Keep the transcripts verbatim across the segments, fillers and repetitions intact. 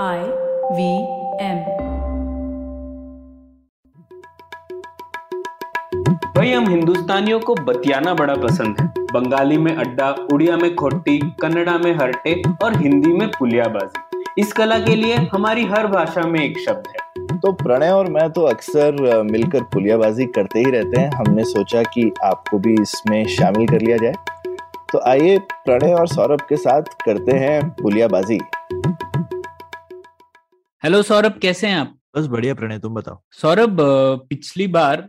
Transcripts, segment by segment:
आई V M. भाई हम हिंदुस्तानियों को बतियाना बड़ा पसंद है। बंगाली में अड्डा, उड़िया में खोटी, कन्नड़ा में हरटे और हिंदी में पुलियाबाजी। इस कला के लिए हमारी हर भाषा में एक शब्द है। तो प्रणय और मैं तो अक्सर मिलकर पुलियाबाजी करते ही रहते हैं। हमने सोचा कि आपको भी इसमें शामिल कर लिया जाए। तो आइए प्रणय और सौरभ के साथ करते हैं पुलियाबाजी। हेलो सौरभ, कैसे हैं आप? बस बढ़िया प्रणय, तुम बताओ। सौरभ, पिछली बार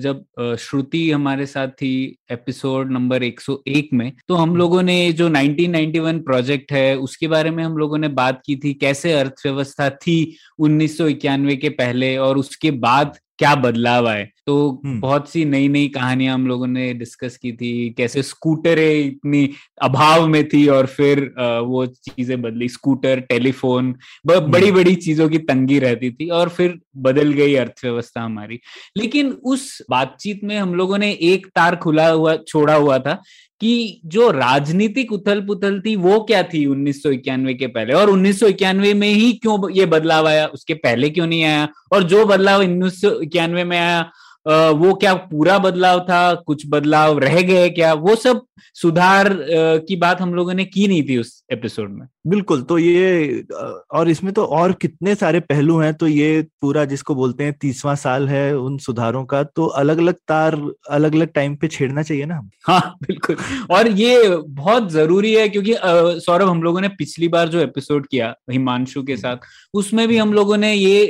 जब श्रुति हमारे साथ थी एपिसोड नंबर एक सौ एक में, तो हम लोगों ने जो उन्नीस सौ इक्यानवे प्रोजेक्ट है उसके बारे में हम लोगों ने बात की थी। कैसे अर्थव्यवस्था थी उन्नीस सौ इक्यानवे के पहले और उसके बाद क्या बदलाव आए। तो बहुत सी नई नई कहानियां हम लोगों ने डिस्कस की थी। कैसे स्कूटरें इतनी अभाव में थी और फिर वो चीजें बदली। स्कूटर, टेलीफोन, बड़ी बड़ी चीजों की तंगी रहती थी और फिर बदल गई अर्थव्यवस्था हमारी। लेकिन उस बातचीत में हम लोगों ने एक तार खुला हुआ छोड़ा हुआ था कि जो राजनीतिक उथल पुथल थी वो क्या थी उन्नीस सौ इक्यानवे के पहले, और उन्नीस सौ इक्यानवे में ही क्यों ये बदलाव आया, उसके पहले क्यों नहीं आया, और जो बदलाव उन्नीस सौ इक्यानवे में आया वो क्या पूरा बदलाव था, कुछ बदलाव रह गए क्या, वो सब सुधार की बात हम लोगों ने की नहीं थी उस एपिसोड में। बिल्कुल। तो ये, और इसमें तो और कितने सारे पहलू हैं। तो ये पूरा जिसको बोलते हैं तीसवां साल है उन सुधारों का, तो अलग अलग तार अलग अलग टाइम पे छेड़ना चाहिए ना हम। हाँ बिल्कुल, और ये बहुत जरूरी है क्योंकि सौरभ, हम लोगों ने पिछली बार जो एपिसोड किया हिमांशु के साथ उसमें भी हम लोगों ने ये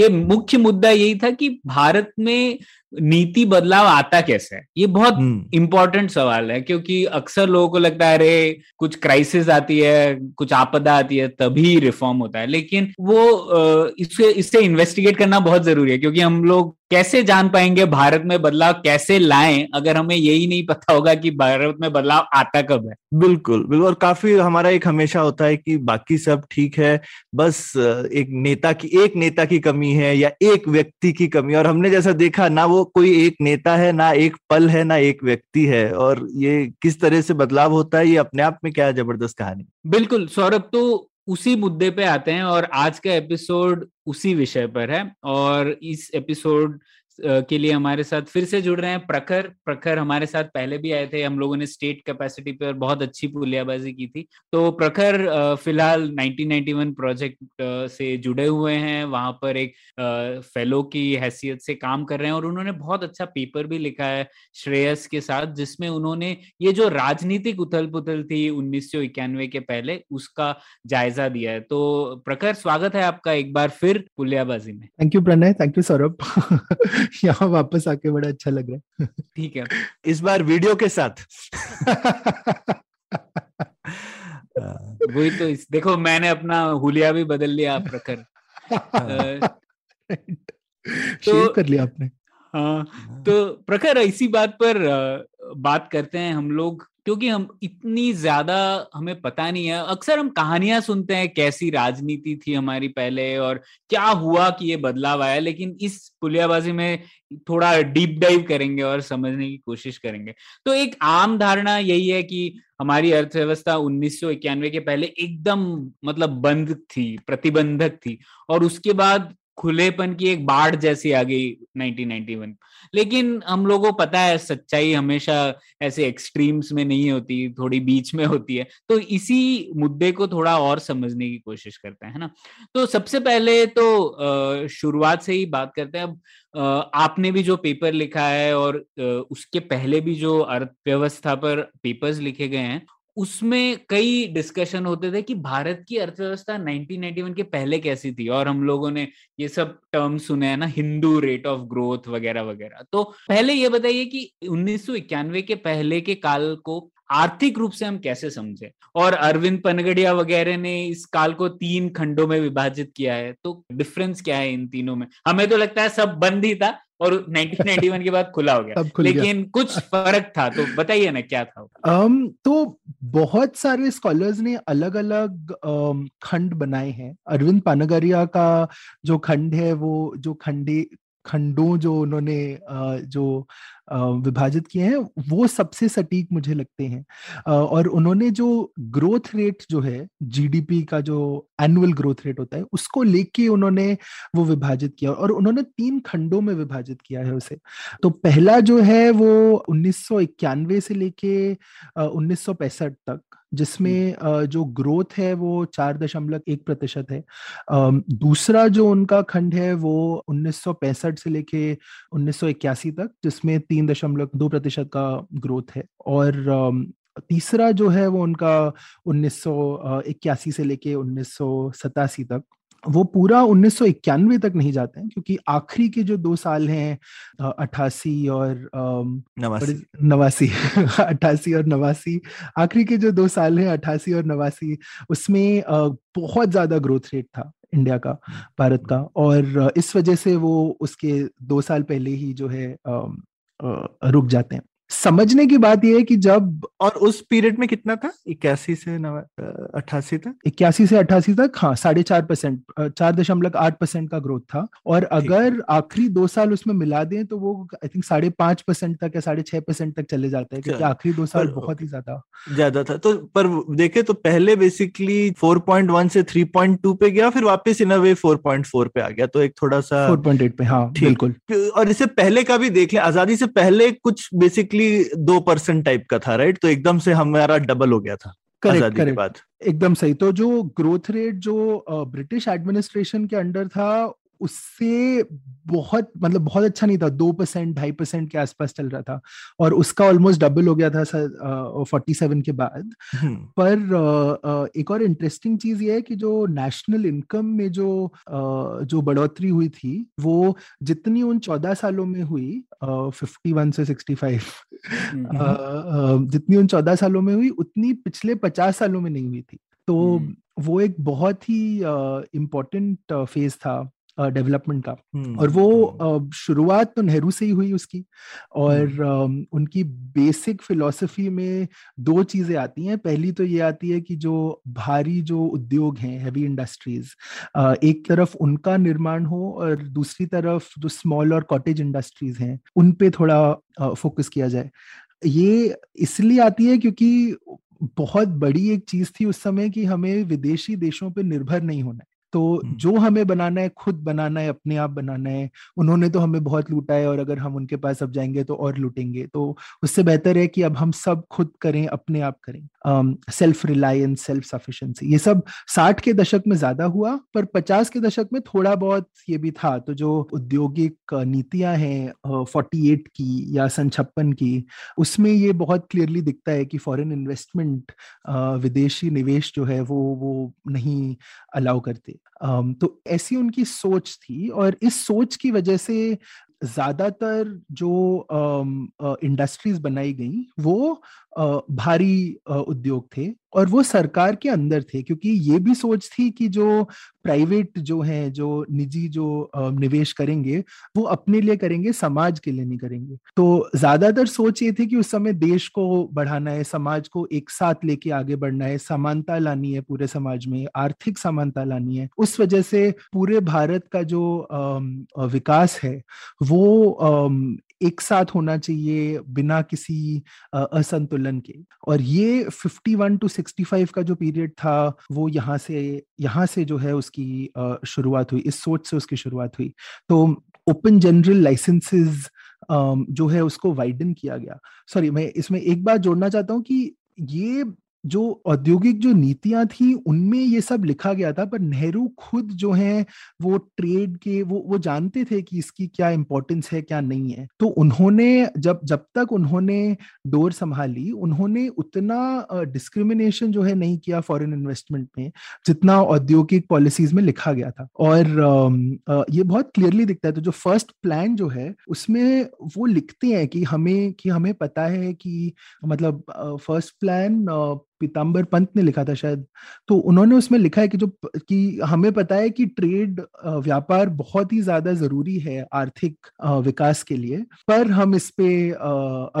ये मुख्य मुद्दा यही था कि भारत में नीति बदलाव आता कैसे है। ये बहुत इंपॉर्टेंट सवाल है क्योंकि अक्सर लोगों को लगता है अरे कुछ क्राइसिस आती है, कुछ आपदा आती है तभी रिफॉर्म होता है, लेकिन वो इससे इससे इन्वेस्टिगेट करना बहुत जरूरी है क्योंकि हम लोग कैसे जान पाएंगे भारत में बदलाव कैसे लाएं अगर हमें यही नहीं पता होगा कि भारत में बदलाव आता कब है। बिल्कुल बिल्कुल। और काफी हमारा एक हमेशा होता है कि बाकी सब ठीक है, बस एक नेता की एक नेता की कमी है या एक व्यक्ति की कमी, और हमने जैसा देखा ना वो कोई एक नेता है, ना एक पल है, ना एक व्यक्ति है, और ये किस तरह से बदलाव होता है ये अपने आप में क्या जबरदस्त कहानी। बिल्कुल सौरभ, तो उसी मुद्दे पे आते हैं और आज का एपिसोड उसी विषय पर है। और इस एपिसोड के लिए हमारे साथ फिर से जुड़ रहे हैं प्रखर। प्रखर हमारे साथ पहले भी आए थे, हम लोगों ने स्टेट कैपेसिटी पर बहुत अच्छी पुलियाबाजी की थी। तो प्रखर फिलहाल उन्नीस सौ इक्यानवे प्रोजेक्ट से जुड़े हुए हैं, वहां पर एक फेलो की हैसियत से काम कर रहे हैं और उन्होंने बहुत अच्छा पेपर भी लिखा है श्रेयस के साथ जिसमें उन्होंने ये जो राजनीतिक उथल पुथल थी उन्नीस सौ इक्यानवे के पहले उसका जायजा दिया है। तो प्रखर, स्वागत है आपका एक बार फिर पुलियाबाजी में। Thank you Pranay, thank you Saurabh, यहाँ वापस आके बड़ा अच्छा लग रहा है। ठीक है, इस बार वीडियो के साथ। वही तो, इस देखो मैंने अपना हुलिया भी बदल लिया आप प्रखर। तो कर लिया आपने। हाँ तो प्रखर, इसी बात पर बात करते हैं हम लोग क्योंकि हम इतनी ज्यादा हमें पता नहीं है। अक्सर हम कहानियां सुनते हैं कैसी राजनीति थी हमारी पहले और क्या हुआ कि ये बदलाव आया, लेकिन इस पुलियाबाजी में थोड़ा डीप डाइव करेंगे और समझने की कोशिश करेंगे। तो एक आम धारणा यही है कि हमारी अर्थव्यवस्था उन्नीस सौ इक्यानवे के पहले एकदम मतलब बंद थी, प्रतिबंधक थी, और उसके बाद खुलेपन की एक बाढ़ जैसी आ गई उन्नीस सौ इक्यानवे। लेकिन हम लोगों को पता है सच्चाई हमेशा ऐसे एक्सट्रीम्स में नहीं होती, थोड़ी बीच में होती है। तो इसी मुद्दे को थोड़ा और समझने की कोशिश करते हैं ना। तो सबसे पहले तो शुरुआत से ही बात करते हैं। आपने भी जो पेपर लिखा है और उसके पहले भी जो अर्थव्यवस्था पर पेपर्स लिखे गए हैं उसमें कई डिस्कशन होते थे कि भारत की अर्थव्यवस्था उन्नीस सौ इक्यानवे के पहले कैसी थी, और हम लोगों ने ये सब टर्म सुने हैं ना, हिंदू रेट ऑफ ग्रोथ वगैरह वगैरह। तो पहले ये बताइए कि उन्नीस सौ इक्यानवे के पहले के काल को आर्थिक रूप से हम कैसे समझे, और अरविंद पनगड़िया वगैरह ने इस काल को तीन खंडों में विभाजित किया है, तो डिफरेंस क्या है इन तीनों में? हमें तो लगता है सब बंद ही था और उन्नीस सौ इक्यानवे के बाद खुला हो गया, लेकिन कुछ फर्क था, तो बताइए ना क्या था। um, तो बहुत सारे स्कॉलर्स ने अलग अलग um, खंड बनाए हैं। अरविंद पनगड़िया का जो खंड है वो जो खंडे खंडों जो उन्होंने जो विभाजित किए हैं, वो सबसे सटीक मुझे लगते हैं। और उन्होंने जो ग्रोथ रेट जो है जीडीपी का, जो एनुअल ग्रोथ रेट होता है, उसको लेके उन्होंने वो विभाजित किया, और उन्होंने तीन खंडों में विभाजित किया है उसे। तो पहला जो है वो उन्नीस सौ इक्यानवे से लेके उन्नीस सौ पैंसठ तक, जिसमें जो ग्रोथ है वो चार दशमलव एक प्रतिशत है। दूसरा जो उनका खंड है वो उन्नीस सौ पैंसठ से लेके उन्नीस सौ इक्यासी तक, जिसमें तीन दशमलव दो प्रतिशत का ग्रोथ है। और तीसरा जो है वो उनका उन्नीस सौ इक्यासी से लेके उन्नीस सौ सतासी तक। वो पूरा उन्नीस सौ इक्यानवे तक नहीं जाते हैं, क्योंकि आखिरी के जो दो साल हैं, अट्ठासी और नवासी अट्ठासी और नवासी, आखिरी के जो दो साल हैं अट्ठासी और नवासी, उसमें बहुत ज्यादा ग्रोथ रेट था इंडिया का, भारत का। और इस वजह से वो उसके दो साल पहले ही जो है रुक जाते हैं। समझने की बात यह है कि जब, और उस पीरियड में कितना था, इक्यासी से अट्ठासी तक, इक्यासी से अट्ठासी तक, हाँ, साढ़े चार परसेंट चार दशमलव आठ परसेंट का ग्रोथ था। और अगर आखिरी दो साल उसमें मिला दें तो वो आई थिंक साढ़े पांच परसेंट तक या साढ़े छह परसेंट तक चले जाते हैं, क्योंकि आखिरी दो साल बहुत ही ज्यादा ज्यादा था। तो पर देखे तो पहले बेसिकली फोर पॉइंट वन से थ्री पॉइंट टू पे गया, फिर वापस in a way four point four पे आ गया, तो एक थोड़ा सा फोर पॉइंट एट पे। हाँ बिल्कुल। और इससे पहले का भी देख लें, आजादी से पहले कुछ बेसिकली दो परसेंट टाइप का था, राइट? तो एकदम से हमारा डबल हो गया था आजादी के बाद। एकदम सही। तो जो ग्रोथ रेट जो ब्रिटिश एडमिनिस्ट्रेशन के अंडर था, उससे बहुत, मतलब बहुत अच्छा नहीं था, दो परसेंट ढाई परसेंट के आसपास चल रहा था, और उसका ऑलमोस्ट डबल हो गया था फोर्टी सेवन के बाद। पर एक और इंटरेस्टिंग चीज ये है कि जो नेशनल इनकम में जो जो बढ़ोतरी हुई थी, वो जितनी उन चौदह सालों में हुई, फिफ्टी वन से सिक्सटी फाइव जितनी उन चौदह सालों में हुई, उतनी पिछले पचास सालों में नहीं हुई थी। तो वो एक बहुत ही इम्पोर्टेंट फेज था डेवलपमेंट uh, का। और वो uh, शुरुआत तो नेहरू से ही हुई उसकी। और uh, उनकी बेसिक फिलॉसफी में दो चीजें आती हैं। पहली तो ये आती है कि जो भारी जो उद्योग हैं, हैवी इंडस्ट्रीज, uh, एक तरफ उनका निर्माण हो, और दूसरी तरफ जो स्मॉल और कॉटेज इंडस्ट्रीज हैं उन पे थोड़ा फोकस uh, किया जाए। ये इसलिए आती है क्योंकि बहुत बड़ी एक चीज थी उस समय कि हमें विदेशी देशों पे निर्भर नहीं होना है। तो जो हमें बनाना है, खुद बनाना है, अपने आप बनाना है। उन्होंने तो हमें बहुत लूटा है, और अगर हम उनके पास अब जाएंगे तो और लूटेंगे। तो उससे बेहतर है कि अब हम सब खुद करें, अपने आप करें। सेल्फ रिलायंस, सेल्फ सफिशिएंसी, ये सब साठ के दशक में ज्यादा हुआ, पर पचास के दशक में थोड़ा बहुत ये भी था। तो जो औद्योगिक नीतियां हैं फोर्टी एट की या सन छप्पन की, उसमें ये बहुत क्लियरली दिखता है कि फॉरेन इन्वेस्टमेंट, विदेशी निवेश जो है वो वो नहीं अलाउ करते। Um, तो ऐसी उनकी सोच थी, और इस सोच की वजह से ज्यादातर जो इंडस्ट्रीज uh, बनाई गई वो uh, भारी uh, उद्योग थे, और वो सरकार के अंदर थे, क्योंकि ये भी सोच थी कि जो प्राइवेट जो है, जो निजी जो uh, निवेश करेंगे वो अपने लिए करेंगे, समाज के लिए नहीं करेंगे। तो ज्यादातर सोच ये थी कि उस समय देश को बढ़ाना है, समाज को एक साथ लेके आगे बढ़ना है, समानता लानी है पूरे समाज में, आर्थिक समानता लानी है। उस वजह से पूरे भारत का जो uh, विकास है वो एक साथ होना चाहिए बिना किसी असंतुलन के। और ये इक्यावन टू पैंसठ का जो पीरियड था, वो यहाँ से यहाँ से जो है उसकी शुरुआत हुई, इस सोच से उसकी शुरुआत हुई। तो ओपन जनरल लाइसेंसेस जो है उसको वाइडन किया गया। सॉरी, मैं इसमें एक बात जोड़ना चाहता हूँ कि ये जो औद्योगिक जो नीतियां थी उनमें ये सब लिखा गया था, पर नेहरू खुद जो हैं वो ट्रेड के वो वो जानते थे कि इसकी क्या इम्पोर्टेंस है, क्या नहीं है। तो उन्होंने जब जब तक उन्होंने डोर संभाली, उन्होंने उतना डिस्क्रिमिनेशन जो है नहीं किया फॉरेन इन्वेस्टमेंट में, जितना औद्योगिक पॉलिसीज में लिखा गया था। और ये बहुत क्लियरली दिखता है। तो जो फर्स्ट प्लान जो है उसमें वो लिखते हैं कि हमें कि हमें पता है कि, मतलब फर्स्ट प्लान पीताम्बर पंत ने लिखा था शायद, तो उन्होंने उसमें लिखा है कि जो कि हमें पता है कि ट्रेड व्यापार बहुत ही ज्यादा जरूरी है आर्थिक विकास के लिए, पर हम इस पे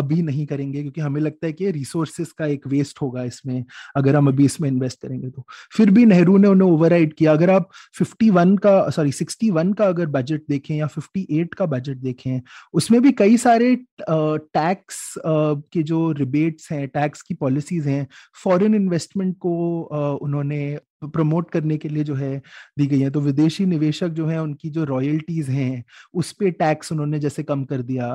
अभी नहीं करेंगे क्योंकि हमें लगता है कि रिसोर्सेस का एक वेस्ट होगा इसमें अगर हम अभी इसमें इन्वेस्ट करेंगे। तो फिर भी नेहरू ने उन्हें ओवरराइड किया। अगर आप इक्यावन का सॉरी इकसठ का अगर बजट देखें या अट्ठावन का बजट देखें, उसमें भी कई सारे टैक्स के जो रिबेट्स हैं, टैक्स की पॉलिसीज हैं, फॉरेन इन्वेस्टमेंट को उन्होंने प्रमोट करने के लिए जो है दी गई है। तो विदेशी निवेशक जो है उनकी जो रॉयल्टीज हैं उस पे टैक्स उन्होंने जैसे कम कर दिया,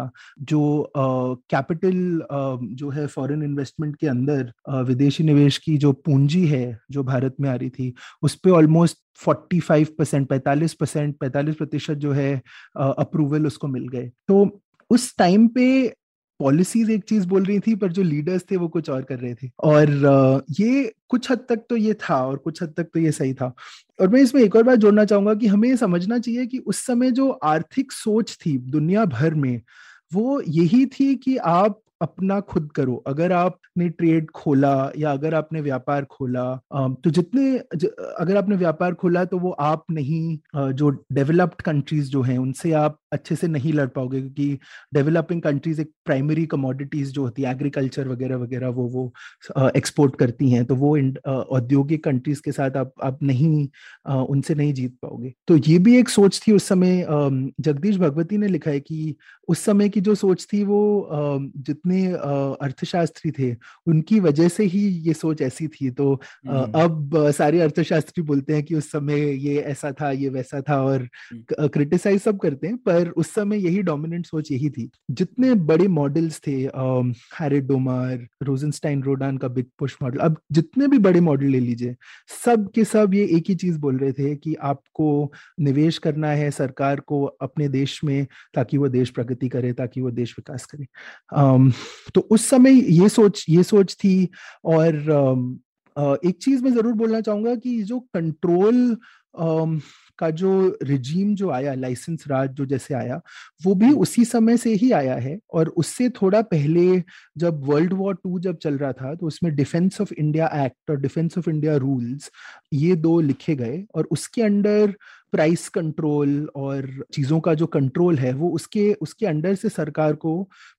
जो कैपिटल uh, uh, जो है फॉरेन इन्वेस्टमेंट के अंदर uh, विदेशी निवेश की जो पूंजी है जो भारत में आ रही थी उस पे ऑलमोस्ट पैंतालीस परसेंट पैंतालीस परसेंट पैंतालीस प्रतिशत जो है अप्रूवल uh, उसको मिल गए। तो उस टाइम पे पॉलिसीज एक चीज बोल रही थी पर जो लीडर्स थे वो कुछ और कर रहे थे, और ये कुछ हद तक तो ये था और कुछ हद तक तो ये सही था। और मैं इसमें एक और बात जोड़ना चाहूंगा कि हमें समझना चाहिए कि उस समय जो आर्थिक सोच थी दुनिया भर में वो यही थी कि आप अपना खुद करो। अगर आपने ट्रेड खोला या अगर आपने व्यापार खोला तो जितने अगर आपने व्यापार खोला तो वो आप नहीं, जो डेवलप्ड कंट्रीज जो हैं उनसे आप अच्छे से नहीं लड़ पाओगे, क्योंकि डेवलपिंग कंट्रीज एक प्राइमरी कमोडिटीज जो होती है एग्रीकल्चर वगैरह वगैरह वो वो एक्सपोर्ट करती हैं, तो वो औद्योगिक कंट्रीज के साथ आप आप नहीं उनसे नहीं जीत पाओगे। तो ये भी एक सोच थी उस समय। जगदीश भगवती ने लिखा है कि उस समय की जो सोच थी वो जितने अर्थशास्त्री थे उनकी वजह से ही ये सोच ऐसी थी। तो अब सारे अर्थशास्त्री बोलते हैं कि उस समय ये ऐसा था ये वैसा था और क्रिटिसाइज सब करते हैं, पर उस समय यही डोमिनेंट सोच यही थी। जितने बड़े मॉडल्स थे, हैरेट डोमार, रोजेनस्टाइन रोडान का बिग पुश मॉडल, अब जितने भी बड़े मॉडल ले लीजिए, सब के सब ये एक ही चीज बोल रहे थे कि आपको निवेश करना है सरकार को अपने देश में ताकि वो देश प्रगति करे, ताकि वो देश विकास करे। um, तो उस समय ये सोच ये सोच थी। और um, एक चीज मैं जरूर बोलना चाहूंगा कि जो कंट्रोल um, का जो रिजीम जो आया, लाइसेंस राज जो जैसे आया, वो भी उसी समय से ही आया है। और उससे थोड़ा पहले जब वर्ल्ड वॉर टू जब चल रहा था तो उसमें डिफेंस ऑफ इंडिया एक्ट और डिफेंस ऑफ इंडिया रूल्स, ये दो लिखे गए और उसके अंडर प्राइस कंट्रोल और चीजों का जो कंट्रोल है वो उसके उसके अंडर से सरकार को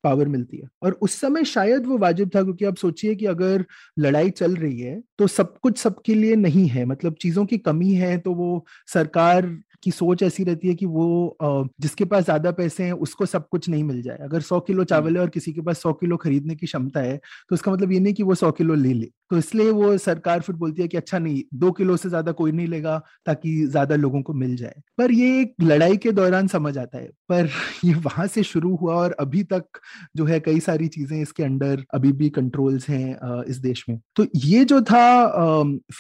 पावर मिलती है। और उस समय शायद वो वाजिब था, क्योंकि आप सोचिए कि अगर लड़ाई चल रही है तो सब कुछ सबके लिए नहीं है, मतलब चीजों की कमी है, तो वो सरकार की सोच ऐसी रहती है कि वो जिसके पास ज्यादा पैसे हैं उसको सब कुछ नहीं मिल जाए। अगर सौ किलो चावल है और किसी के पास सौ किलो खरीदने की क्षमता है तो इसका मतलब ये नहीं कि वो सौ किलो ले ले, तो इसलिए वो सरकार फिर बोलती है कि अच्छा नहीं, दो किलो से ज्यादा कोई नहीं लेगा ताकि ज्यादा लोगों को मिल जाए। पर ये एक लड़ाई के दौरान समझ आता है, पर ये वहां से शुरू हुआ और अभी तक जो है कई सारी चीजें इसके अंडर अभी भी कंट्रोल्स हैं इस देश में। तो ये जो था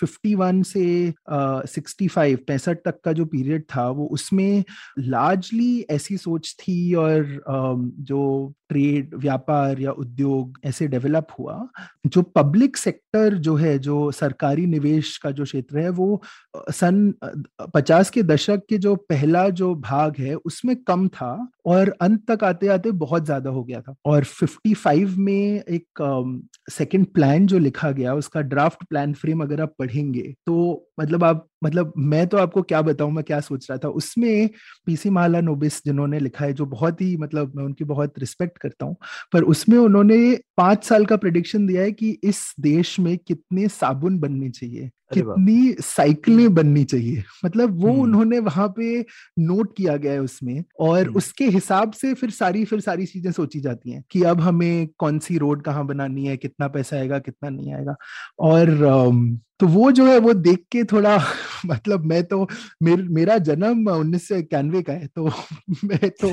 इक्यावन से पैंसठ पैंसठ तक का जो पीरियड था वो उसमें लार्जली ऐसी सोच थी, और जो ट्रेड व्यापार या उद्योग ऐसे डेवलप हुआ। जो पब्लिक सेक्टर जो है, जो सरकारी निवेश का जो क्षेत्र है, वो सन पचास के दशक के जो पहला जो भाग है उसमें कम था और अंत तक आते आते बहुत ज्यादा हो गया था। और पचपन में एक सेकंड प्लान जो लिखा गया, उसका ड्राफ्ट प्लान फ्रेम अगर आप पढ़ेंगे तो मतलब आप मतलब मैं तो आपको क्या बताऊं मैं क्या सोच रहा था। उसमें पीसी महालानोबिस जिन्होंने लिखा है, जो बहुत ही मतलब मैं उनकी बहुत रिस्पेक्ट करता हूं, पर उसमें उन्होंने पांच साल का प्रेडिक्शन दिया है कि इस देश में कितने साबुन बनने चाहिए, कितनी साइकिलें बननी चाहिए, मतलब वो उन्होंने वहां पे नोट किया गया है उसमें। और उसके हिसाब से फिर सारी फिर सारी चीजें सोची जाती हैं कि अब हमें कौन सी रोड कहाँ बनानी है, कितना पैसा आएगा, कितना नहीं आएगा। और तो वो जो है वो देख के थोड़ा मतलब मैं तो मेर, मेरा जन्म उन्नीस सौ इक्यानवे का है, तो मैं तो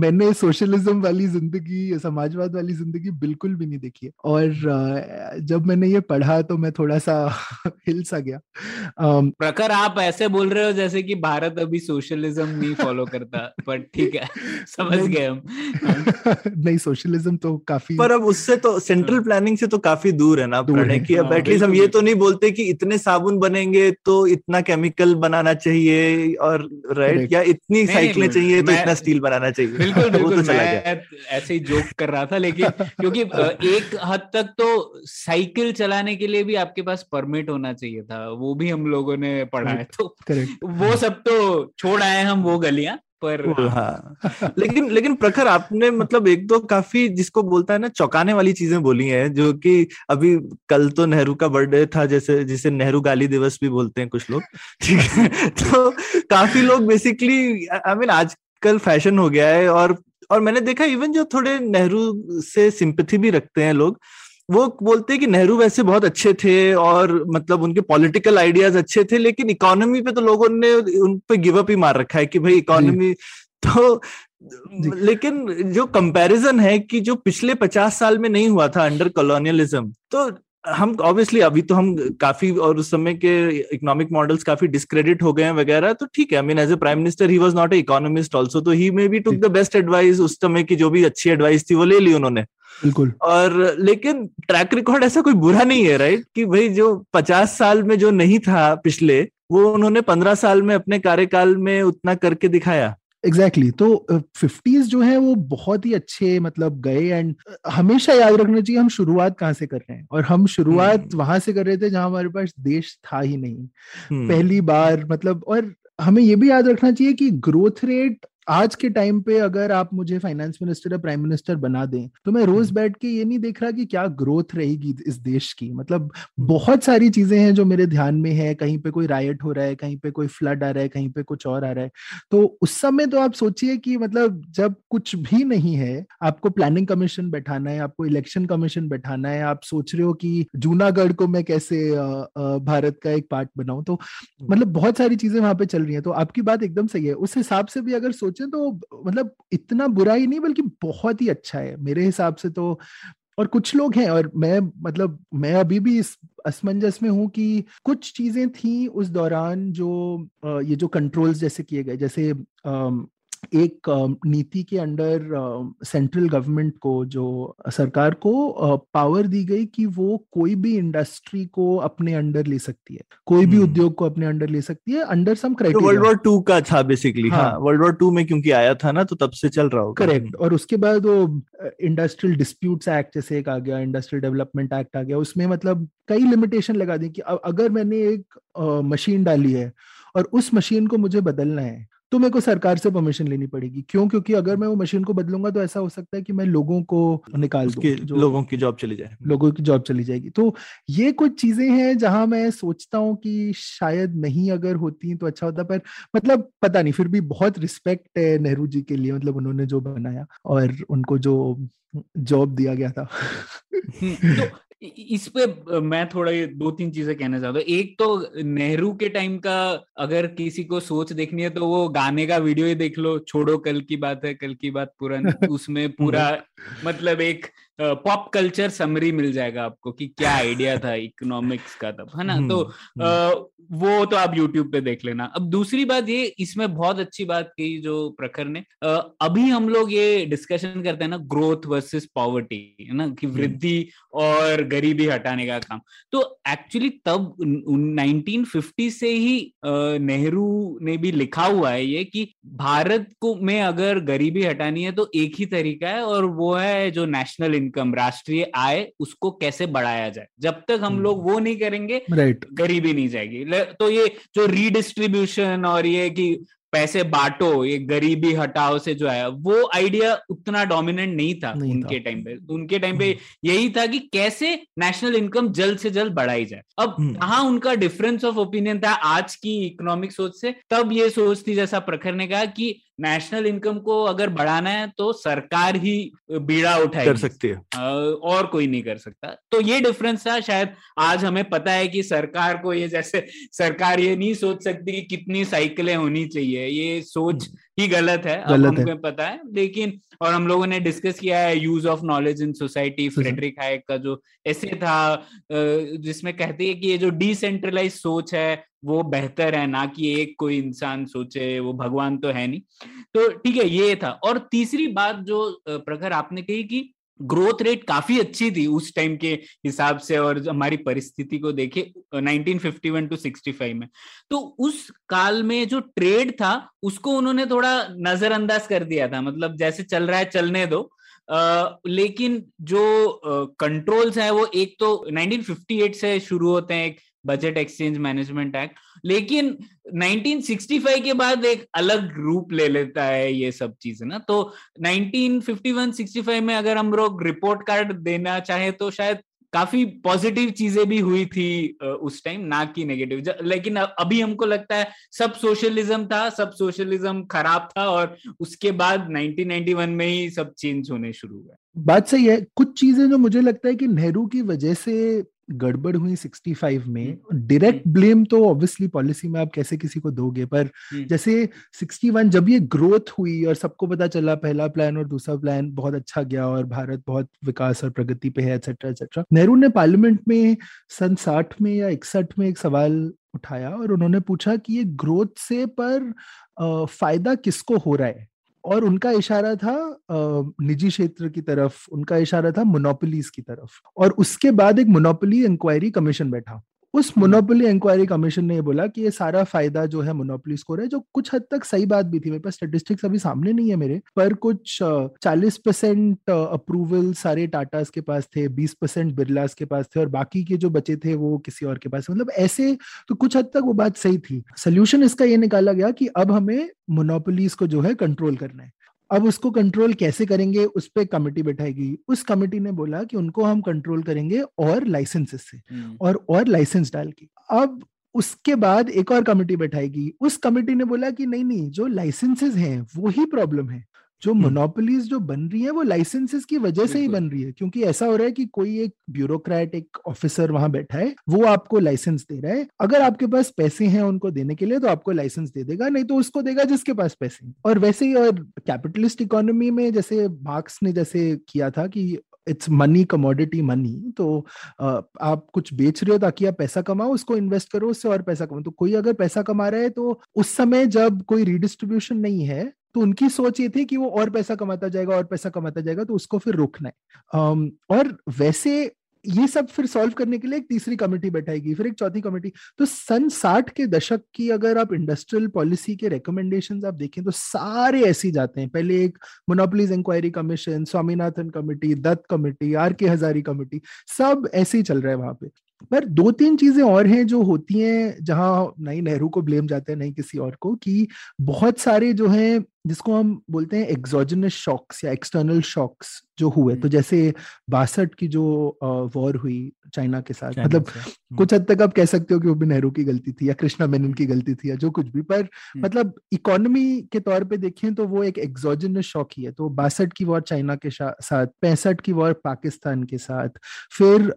मैंने सोशलिज्म वाली जिंदगी, समाजवाद वाली जिंदगी बिल्कुल भी नहीं देखी है। और जब मैंने ये पढ़ा तो मैं थोड़ा सा हिल हिल्स आ गया। um, प्रखर, आप ऐसे बोल रहे हो जैसे कि भारत अभी सोशलिज्म नहीं फॉलो करता, बट ठीक है समझ गए हम। नहीं, सोशलिज्म तो काफी, पर अब उससे तो सेंट्रल प्लानिंग से तो काफी दूर है ना, दूर है कि अब एटलीस्ट हम ये तो नहीं बोलते कि इतने साबुन बनेंगे तो इतना केमिकल बनाना चाहिए और राइट, या इतनी साइकिलें चाहिए तो इतना स्टील बनाना चाहिए। बिल्कुल बिल्कुल, मैं ऐसे ही जोक कर रहा था, लेकिन क्योंकि एक हद तक तो साइकिल चलाने के लिए भी आपके पास परमिट होना चाहिए था, वो भी हम लोगों ने पढ़ा है, तो वो सब तो छोड़ आए हम वो गलियां पर। हाँ। लेकिन लेकिन प्रखर, आपने मतलब एक दो काफी जिसको बोलता है ना चौंकाने वाली चीजें बोली हैं, जो कि अभी कल तो नेहरू का बर्थडे था, जैसे जिसे नेहरू गाली दिवस भी बोलते हैं कुछ लोग, ठीक है। तो काफी लोग बेसिकली आई मीन आजकल फैशन हो गया है, और और मैंने देखा इवन जो थोड़े नेहरू से सिंपैथी भी रखते हैं लोग, वो बोलते हैं कि नेहरू वैसे बहुत अच्छे थे और मतलब उनके पॉलिटिकल आइडियाज अच्छे थे, लेकिन इकोनॉमी पे तो लोगों ने उन पे गिव अप ही मार रखा है कि भाई इकोनॉमी तो। लेकिन जो कंपैरिजन है कि जो पिछले पचास साल में नहीं हुआ था अंडर कॉलोनियलिज्म, तो हम ऑब्वियसली अभी तो हम काफी, और उस समय के इकोनॉमिक मॉडल्स काफी डिस्क्रेडिट हो गए हैं वगैरह, तो ठीक है। I mean as a prime minister he was not a economist also, तो he may be took the best advice, उस समय की जो भी अच्छी एडवाइस थी वो ले ली उन्होंने, बिल्कुल। और लेकिन ट्रैक रिकॉर्ड ऐसा कोई बुरा नहीं है, राइट, कि भाई जो पचास साल में जो नहीं था पिछले, वो उन्होंने पंद्रह साल में अपने कार्यकाल में उतना करके दिखाया। Exactly exactly. तो फिफ्टीज जो है वो बहुत ही अच्छे मतलब गए, एंड हमेशा याद रखना चाहिए हम शुरुआत कहाँ से कर रहे हैं, और हम शुरुआत hmm. वहां से कर रहे थे जहां हमारे पास देश था ही नहीं। hmm. पहली बार मतलब, और हमें ये भी याद रखना चाहिए कि ग्रोथ रेट आज के टाइम पे, अगर आप मुझे फाइनेंस मिनिस्टर या प्राइम मिनिस्टर बना दें तो मैं रोज बैठ के ये नहीं देख रहा कि क्या ग्रोथ रहेगी इस देश की। मतलब बहुत सारी चीजें हैं जो मेरे ध्यान में है, कहीं पे कोई रायट हो रहा है, कहीं पे कोई फ्लड आ रहा है, कहीं पे कुछ और आ रहा है। तो उस समय तो आप सोचिए कि मतलब जब कुछ भी नहीं है, आपको प्लानिंग कमीशन बैठाना है, आपको इलेक्शन कमीशन बैठाना है, आप सोच रहे हो कि जूनागढ़ को मैं कैसे भारत का एक पार्ट बनाऊं, तो मतलब बहुत सारी चीजें वहां पे चल रही है। तो आपकी बात एकदम सही है, उस हिसाब से भी अगर तो मतलब इतना बुरा ही नहीं बल्कि बहुत ही अच्छा है मेरे हिसाब से तो। और कुछ लोग हैं, और मैं मतलब मैं अभी भी इस असमंजस में हूं कि कुछ चीजें थी उस दौरान जो ये जो कंट्रोल्स जैसे किए गए, जैसे एक नीति के अंडर सेंट्रल गवर्नमेंट को, जो सरकार को पावर दी गई कि वो कोई भी इंडस्ट्री को अपने अंडर ले सकती है, कोई भी उद्योग को अपने अंडर ले सकती है under some criteria. World war two का था बेसिकली। हाँ, वर्ल्ड वॉर टू में क्योंकि आया था ना, तो तब से चल रहा होगा। करेक्ट। और उसके बाद वो इंडस्ट्रियल डिस्प्यूट्स एक्ट जैसे एक आ गया, इंडस्ट्रियल डेवलपमेंट एक्ट आ गया, उसमें मतलब कई लिमिटेशन लगा दी कि अगर मैंने एक मशीन डाली है और उस मशीन को मुझे बदलना है तो मेरे को सरकार से परमिशन लेनी पड़ेगी। क्यों? क्योंकि अगर मैं वो मशीन को बदलूंगा तो ऐसा हो सकता है कि मैं लोगों को निकाल दूं, जो लोगों की जॉब चली जाए, लोगों की जॉब चली जाएगी। तो ये कुछ चीजें हैं जहां मैं सोचता हूँ कि शायद नहीं अगर होती तो अच्छा होता, पर मतलब पता नहीं, फिर भी बहुत रिस्पेक्ट है नेहरू जी के लिए, मतलब उन्होंने जो बनाया और उनको जो जॉब दिया गया था। तो इस पे मैं थोड़ा दो तीन चीजें कहना चाहता हूँ। एक तो नेहरू के टाइम का अगर किसी को सोच देखनी है तो वो गाने का वीडियो ही देख लो, छोड़ो कल की बात है, कल की बात पुरानी, उसमें पूरा मतलब एक पॉप कल्चर समरी मिल जाएगा आपको कि क्या आइडिया था इकोनॉमिक्स का तब, है ना। तो आ, वो तो आप यूट्यूब पे देख लेना। अब दूसरी बात ये, इसमें बहुत अच्छी बात कही जो प्रखर ने, आ, अभी हम लोग ये डिस्कशन करते हैं ना ग्रोथ वर्सेस पॉवर्टी, है ना, कि वृद्धि और गरीबी हटाने का काम। तो एक्चुअली तब नाइनटीन फिफ्टी से ही नेहरू ने भी लिखा हुआ है ये कि भारत को में अगर गरीबी हटानी है तो एक ही तरीका है, और वो है जो नेशनल इनकम, राष्ट्रीय आय, उसको कैसे बढ़ाया जाए। जब तक हम लोग वो नहीं करेंगे right. गरीबी नहीं जाएगी। तो ये जो रीडिस्ट्रीब्यूशन और ये कि पैसे बांटो, ये गरीबी हटाओ से जो है, वो आइडिया उतना डोमिनेंट नहीं था नहीं उनके टाइम पे। उनके टाइम पे यही था कि कैसे नेशनल इनकम जल्द से जल्द बढ़ाई जाए। अब कहाँ उनका डिफरेंस ऑफ ओपिनियन था आज की इकोनॉमिक सोच से। तब ये सोच थी, जैसा प्रखर ने कहा, कि नेशनल इनकम को अगर बढ़ाना है तो सरकार ही बीड़ा उठाएगी, कर सकती है, और कोई नहीं कर सकता। तो ये डिफरेंस था। शायद आज हमें पता है कि सरकार को ये, जैसे सरकार ये नहीं सोच सकती कि कितनी साइकिलें होनी चाहिए, ये सोच ही गलत है, अब हमको पता है। लेकिन और हम लोगों ने डिस्कस किया है use of knowledge in society, Friedrich Hayek का जो ऐसे था जिसमें कहती है कि ये जो डिसेंट्रलाइज सोच है वो बेहतर है, ना कि एक कोई इंसान सोचे, वो भगवान तो है नहीं। तो ठीक है, ये था। और तीसरी बात जो प्रखर आपने कही कि ग्रोथ रेट काफी अच्छी थी उस टाइम के हिसाब से, और हमारी परिस्थिति को देखे nineteen fifty one to sixty five में, तो उस काल में जो ट्रेड था उसको उन्होंने थोड़ा नजरअंदाज कर दिया था, मतलब जैसे चल रहा है चलने दो। Uh, लेकिन जो कंट्रोल्स uh, हैं वो, एक तो नाइनटीन फिफ्टी एट से शुरू होते हैं, एक बजट एक्सचेंज मैनेजमेंट एक्ट, लेकिन नाइनटीन सिक्सटी फाइव के बाद एक अलग रूप ले लेता है ये सब चीजें ना। तो nineteen fifty one sixty five में अगर हम लोग रिपोर्ट कार्ड देना चाहें तो शायद काफी पॉजिटिव चीजें भी हुई थी उस टाइम, ना कि नेगेटिव। लेकिन अभी हमको लगता है सब सोशलिज्म था, सब सोशलिज्म खराब था, और उसके बाद नाइनटीन नाइंटी वन में ही सब चेंज होने शुरू हुआ। बात सही है। कुछ चीजें जो मुझे लगता है कि नेहरू की वजह से गड़बड़ हुई सिक्सटी फाइव में, डायरेक्ट ब्लेम तो ऑब्वियसली पॉलिसी में आप कैसे किसी को दोगे, पर जैसे सिक्सटी वन जब ये ग्रोथ हुई और सबको पता चला पहला प्लान और दूसरा प्लान बहुत अच्छा गया और भारत बहुत विकास और प्रगति पे है, एक्सेट्रा एक्सेट्रा, नेहरू ने पार्लियामेंट में सन साठ में या इकसठ में एक सवाल उठाया और उन्होंने पूछा कि ये ग्रोथ से पर आ, फायदा किसको हो रहा है, और उनका इशारा था निजी क्षेत्र की तरफ, उनका इशारा था मोनोपोलीज की तरफ। और उसके बाद एक मोनोपोली इंक्वायरी कमीशन बैठा, उस मोनोपोली इंक्वायरी कमीशन ने बोला कि ये सारा फायदा जो है मोनोपोलीज को रहा है, जो कुछ हद तक सही बात भी थी। मेरे पास स्टैटिस्टिक्स अभी सामने नहीं है मेरे, पर कुछ चालीस परसेंट अप्रूवल सारे टाटास के पास थे, बीस परसेंट बिरलास के पास थे, और बाकी के जो बचे थे वो किसी और के पास, मतलब ऐसे, तो कुछ हद तक वो बात सही थी। सोल्यूशन इसका ये निकाला गया कि अब हमें मोनोपोलीज को जो है कंट्रोल करना है। अब उसको कंट्रोल कैसे करेंगे, उस पर कमेटी बैठाएगी। उस कमेटी ने बोला कि उनको हम कंट्रोल करेंगे और लाइसेंसेस से, और और लाइसेंस डाल के। अब उसके बाद एक और कमेटी बैठाएगी, उस कमेटी ने बोला कि नहीं नहीं, जो लाइसेंसेस हैं वो ही प्रॉब्लम है, जो मोनोपोलीज जो बन रही है वो लाइसेंसेस की वजह से ही बन रही है, क्योंकि ऐसा हो रहा है कि कोई एक ब्यूरोक्रेट, एक ऑफिसर वहां बैठा है, वो आपको लाइसेंस दे रहा है। अगर आपके पास पैसे हैं उनको देने के लिए तो आपको लाइसेंस दे देगा, नहीं तो उसको देगा जिसके पास पैसे हैं। और वैसे ही, और कैपिटलिस्ट इकोनॉमी में जैसे मार्क्स ने जैसे किया था कि इट्स मनी, कमोडिटी मनी, तो आप कुछ बेच रहे हो ताकि आप पैसा कमाओ, उसको इन्वेस्ट करो, उससे और पैसा कमाओ। तो कोई अगर पैसा कमा रहा है, तो उस समय जब कोई रिडिस्ट्रीब्यूशन नहीं है, तो उनकी सोच ये थी कि वो और पैसा कमाता जाएगा और पैसा कमाता जाएगा, तो उसको फिर रोकना है। और वैसे ये सब फिर सॉल्व करने के लिए एक तीसरी कमेटी बैठाएगी, फिर एक चौथी कमेटी। तो सन साठ के दशक की अगर आप इंडस्ट्रियल पॉलिसी के रिकमेंडेशंस आप देखें तो सारे ऐसे जाते हैं, पहले एक monopolies inquiry commission, Swaminathan committee, Dutt committee, R K Hazari committee, सब ऐसे ही चल रहा है वहां पे। पर दो तीन चीजें और हैं जो होती हैं, जहां नहीं नेहरू को ब्लेम जाता है नहीं किसी और को, कि बहुत सारे जो हैं जिसको हम बोलते हैं एक्सोजेनस शॉक्स या एक्सटर्नल शॉक्स जो हुए, तो जैसे बासठ की जो वॉर हुई चाइना के साथ, चाइना मतलब से। कुछ हद तक आप कह सकते हो कि वो भी नेहरू की गलती थी या कृष्णा मेनन की गलती थी या जो कुछ भी, पर मतलब इकोनॉमी के तौर पे देखें तो वो एक एक्सोजेनस शॉक ही है। तो बासठ की वॉर चाइना के साथ, पैंसठ की वॉर पाकिस्तान के साथ, फिर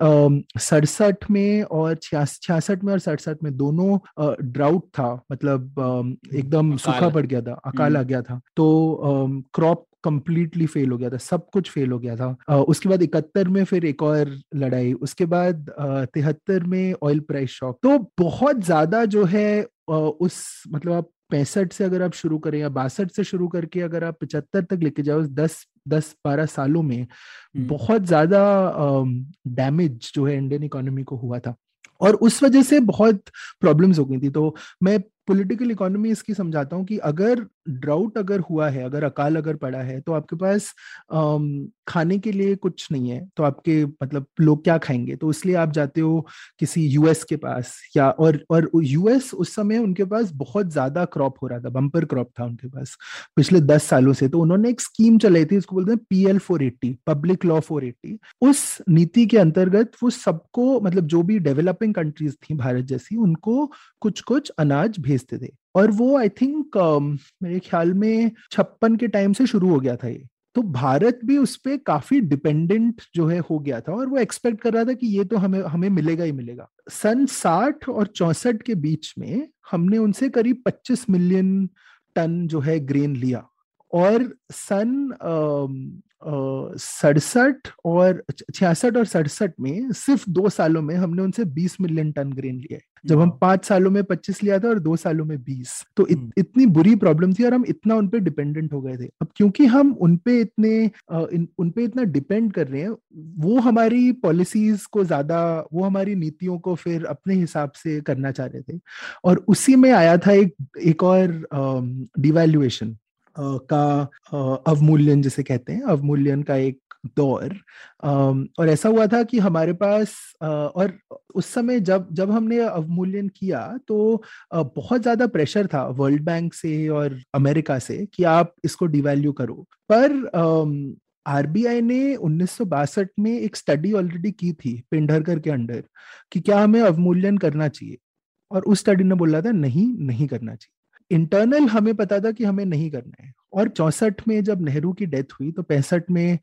सड़सठ में और छियासठ में और सड़सठ में दोनों ड्राउट था, मतलब एकदम सूखा पड़ गया था, अकाल आ गया था, तो क्रॉप कंप्लीटली फेल हो गया था, सब कुछ फेल हो गया था। uh, उसके बाद इकहत्तर में फिर एक और लड़ाई, उसके बाद uh, तिहत्तर में ऑयल प्राइस शॉक। तो बहुत ज्यादा जो है uh, उस मतलब आप पैंसठ से अगर आप शुरू करें या बासठ से शुरू करके अगर आप पचहत्तर तक लेके जाओ, दस दस बारह सालों में बहुत ज्यादा डैमेज uh, जो है इंडियन इकोनॉमी को हुआ था, और उस वजह से बहुत प्रॉब्लम्स हो गई थी। तो मैं पॉलिटिकल इकोनॉमी इसकी समझाता हूँ कि अगर ड्राउट अगर हुआ है, अगर अकाल अगर पड़ा है, तो आपके पास अम, खाने के लिए कुछ नहीं है, तो आपके मतलब लोग क्या खाएंगे, तो इसलिए आप जाते हो किसी यूएस के पास, या और और यूएस उस समय उनके पास बहुत ज्यादा क्रॉप हो रहा था, बम्पर क्रॉप था उनके पास पिछले दस सालों से, तो उन्होंने एक स्कीम चलाई थी, इसको बोलते हैं P L four eighty, public law four eighty. उस नीति के अंतर्गत वो सबको, मतलब जो भी डेवलपिंग डेवलपिंग कंट्रीज थी भारत जैसी, उनको कुछ कुछ अनाज भेजते थे। और वो आई थिंक uh, मेरे ख्याल में छप्पन के टाइम से शुरू हो गया था ये, तो भारत भी उस पर काफी डिपेंडेंट जो है हो गया था और वो एक्सपेक्ट कर रहा था कि ये तो हमें हमें मिलेगा ही मिलेगा। सन साठ और चौसठ के बीच में हमने उनसे करीब पच्चीस मिलियन टन जो है ग्रेन लिया, और सन सड़सठ और छियासठ और सड़सठ में सिर्फ दो सालों में हमने उनसे बीस मिलियन टन ग्रेन लिया है। जब हम पांच सालों में पच्चीस लिया था और दो सालों में बीस, तो इत, इतनी बुरी प्रॉब्लम थी और हम इतना उनपे डिपेंडेंट हो गए थे। अब क्योंकि हम उनपे इतने इन, उनपे इतना डिपेंड कर रहे हैं, वो हमारी पॉलिसीज को ज्यादा, वो हमारी नीतियों को फिर अपने हिसाब से करना चाह रहे थे। और उसी में आया था एक एक और डिवैल्यूएशन का अवमूल्यन, जिसे कहते हैं अवमूल्यन का एक दौर। और ऐसा हुआ था कि हमारे पास, और उस समय जब जब हमने अवमूल्यन किया तो बहुत ज्यादा प्रेशर था वर्ल्ड बैंक से और अमेरिका से कि आप इसको डिवैल्यू करो। पर आरबीआई ने उन्नीस सौ बासठ में एक स्टडी ऑलरेडी की थी पेंढरकर के अंडर कि क्या हमें अवमूल्यन करना चाहिए, और उस स्टडी ने बोला था नहीं, नहीं करना चाहिए। इंटरनल हमें पता था कि हमें नहीं करना है। और चौसठ में जब नेहरू की डेथ हुई, तो पैंसठ में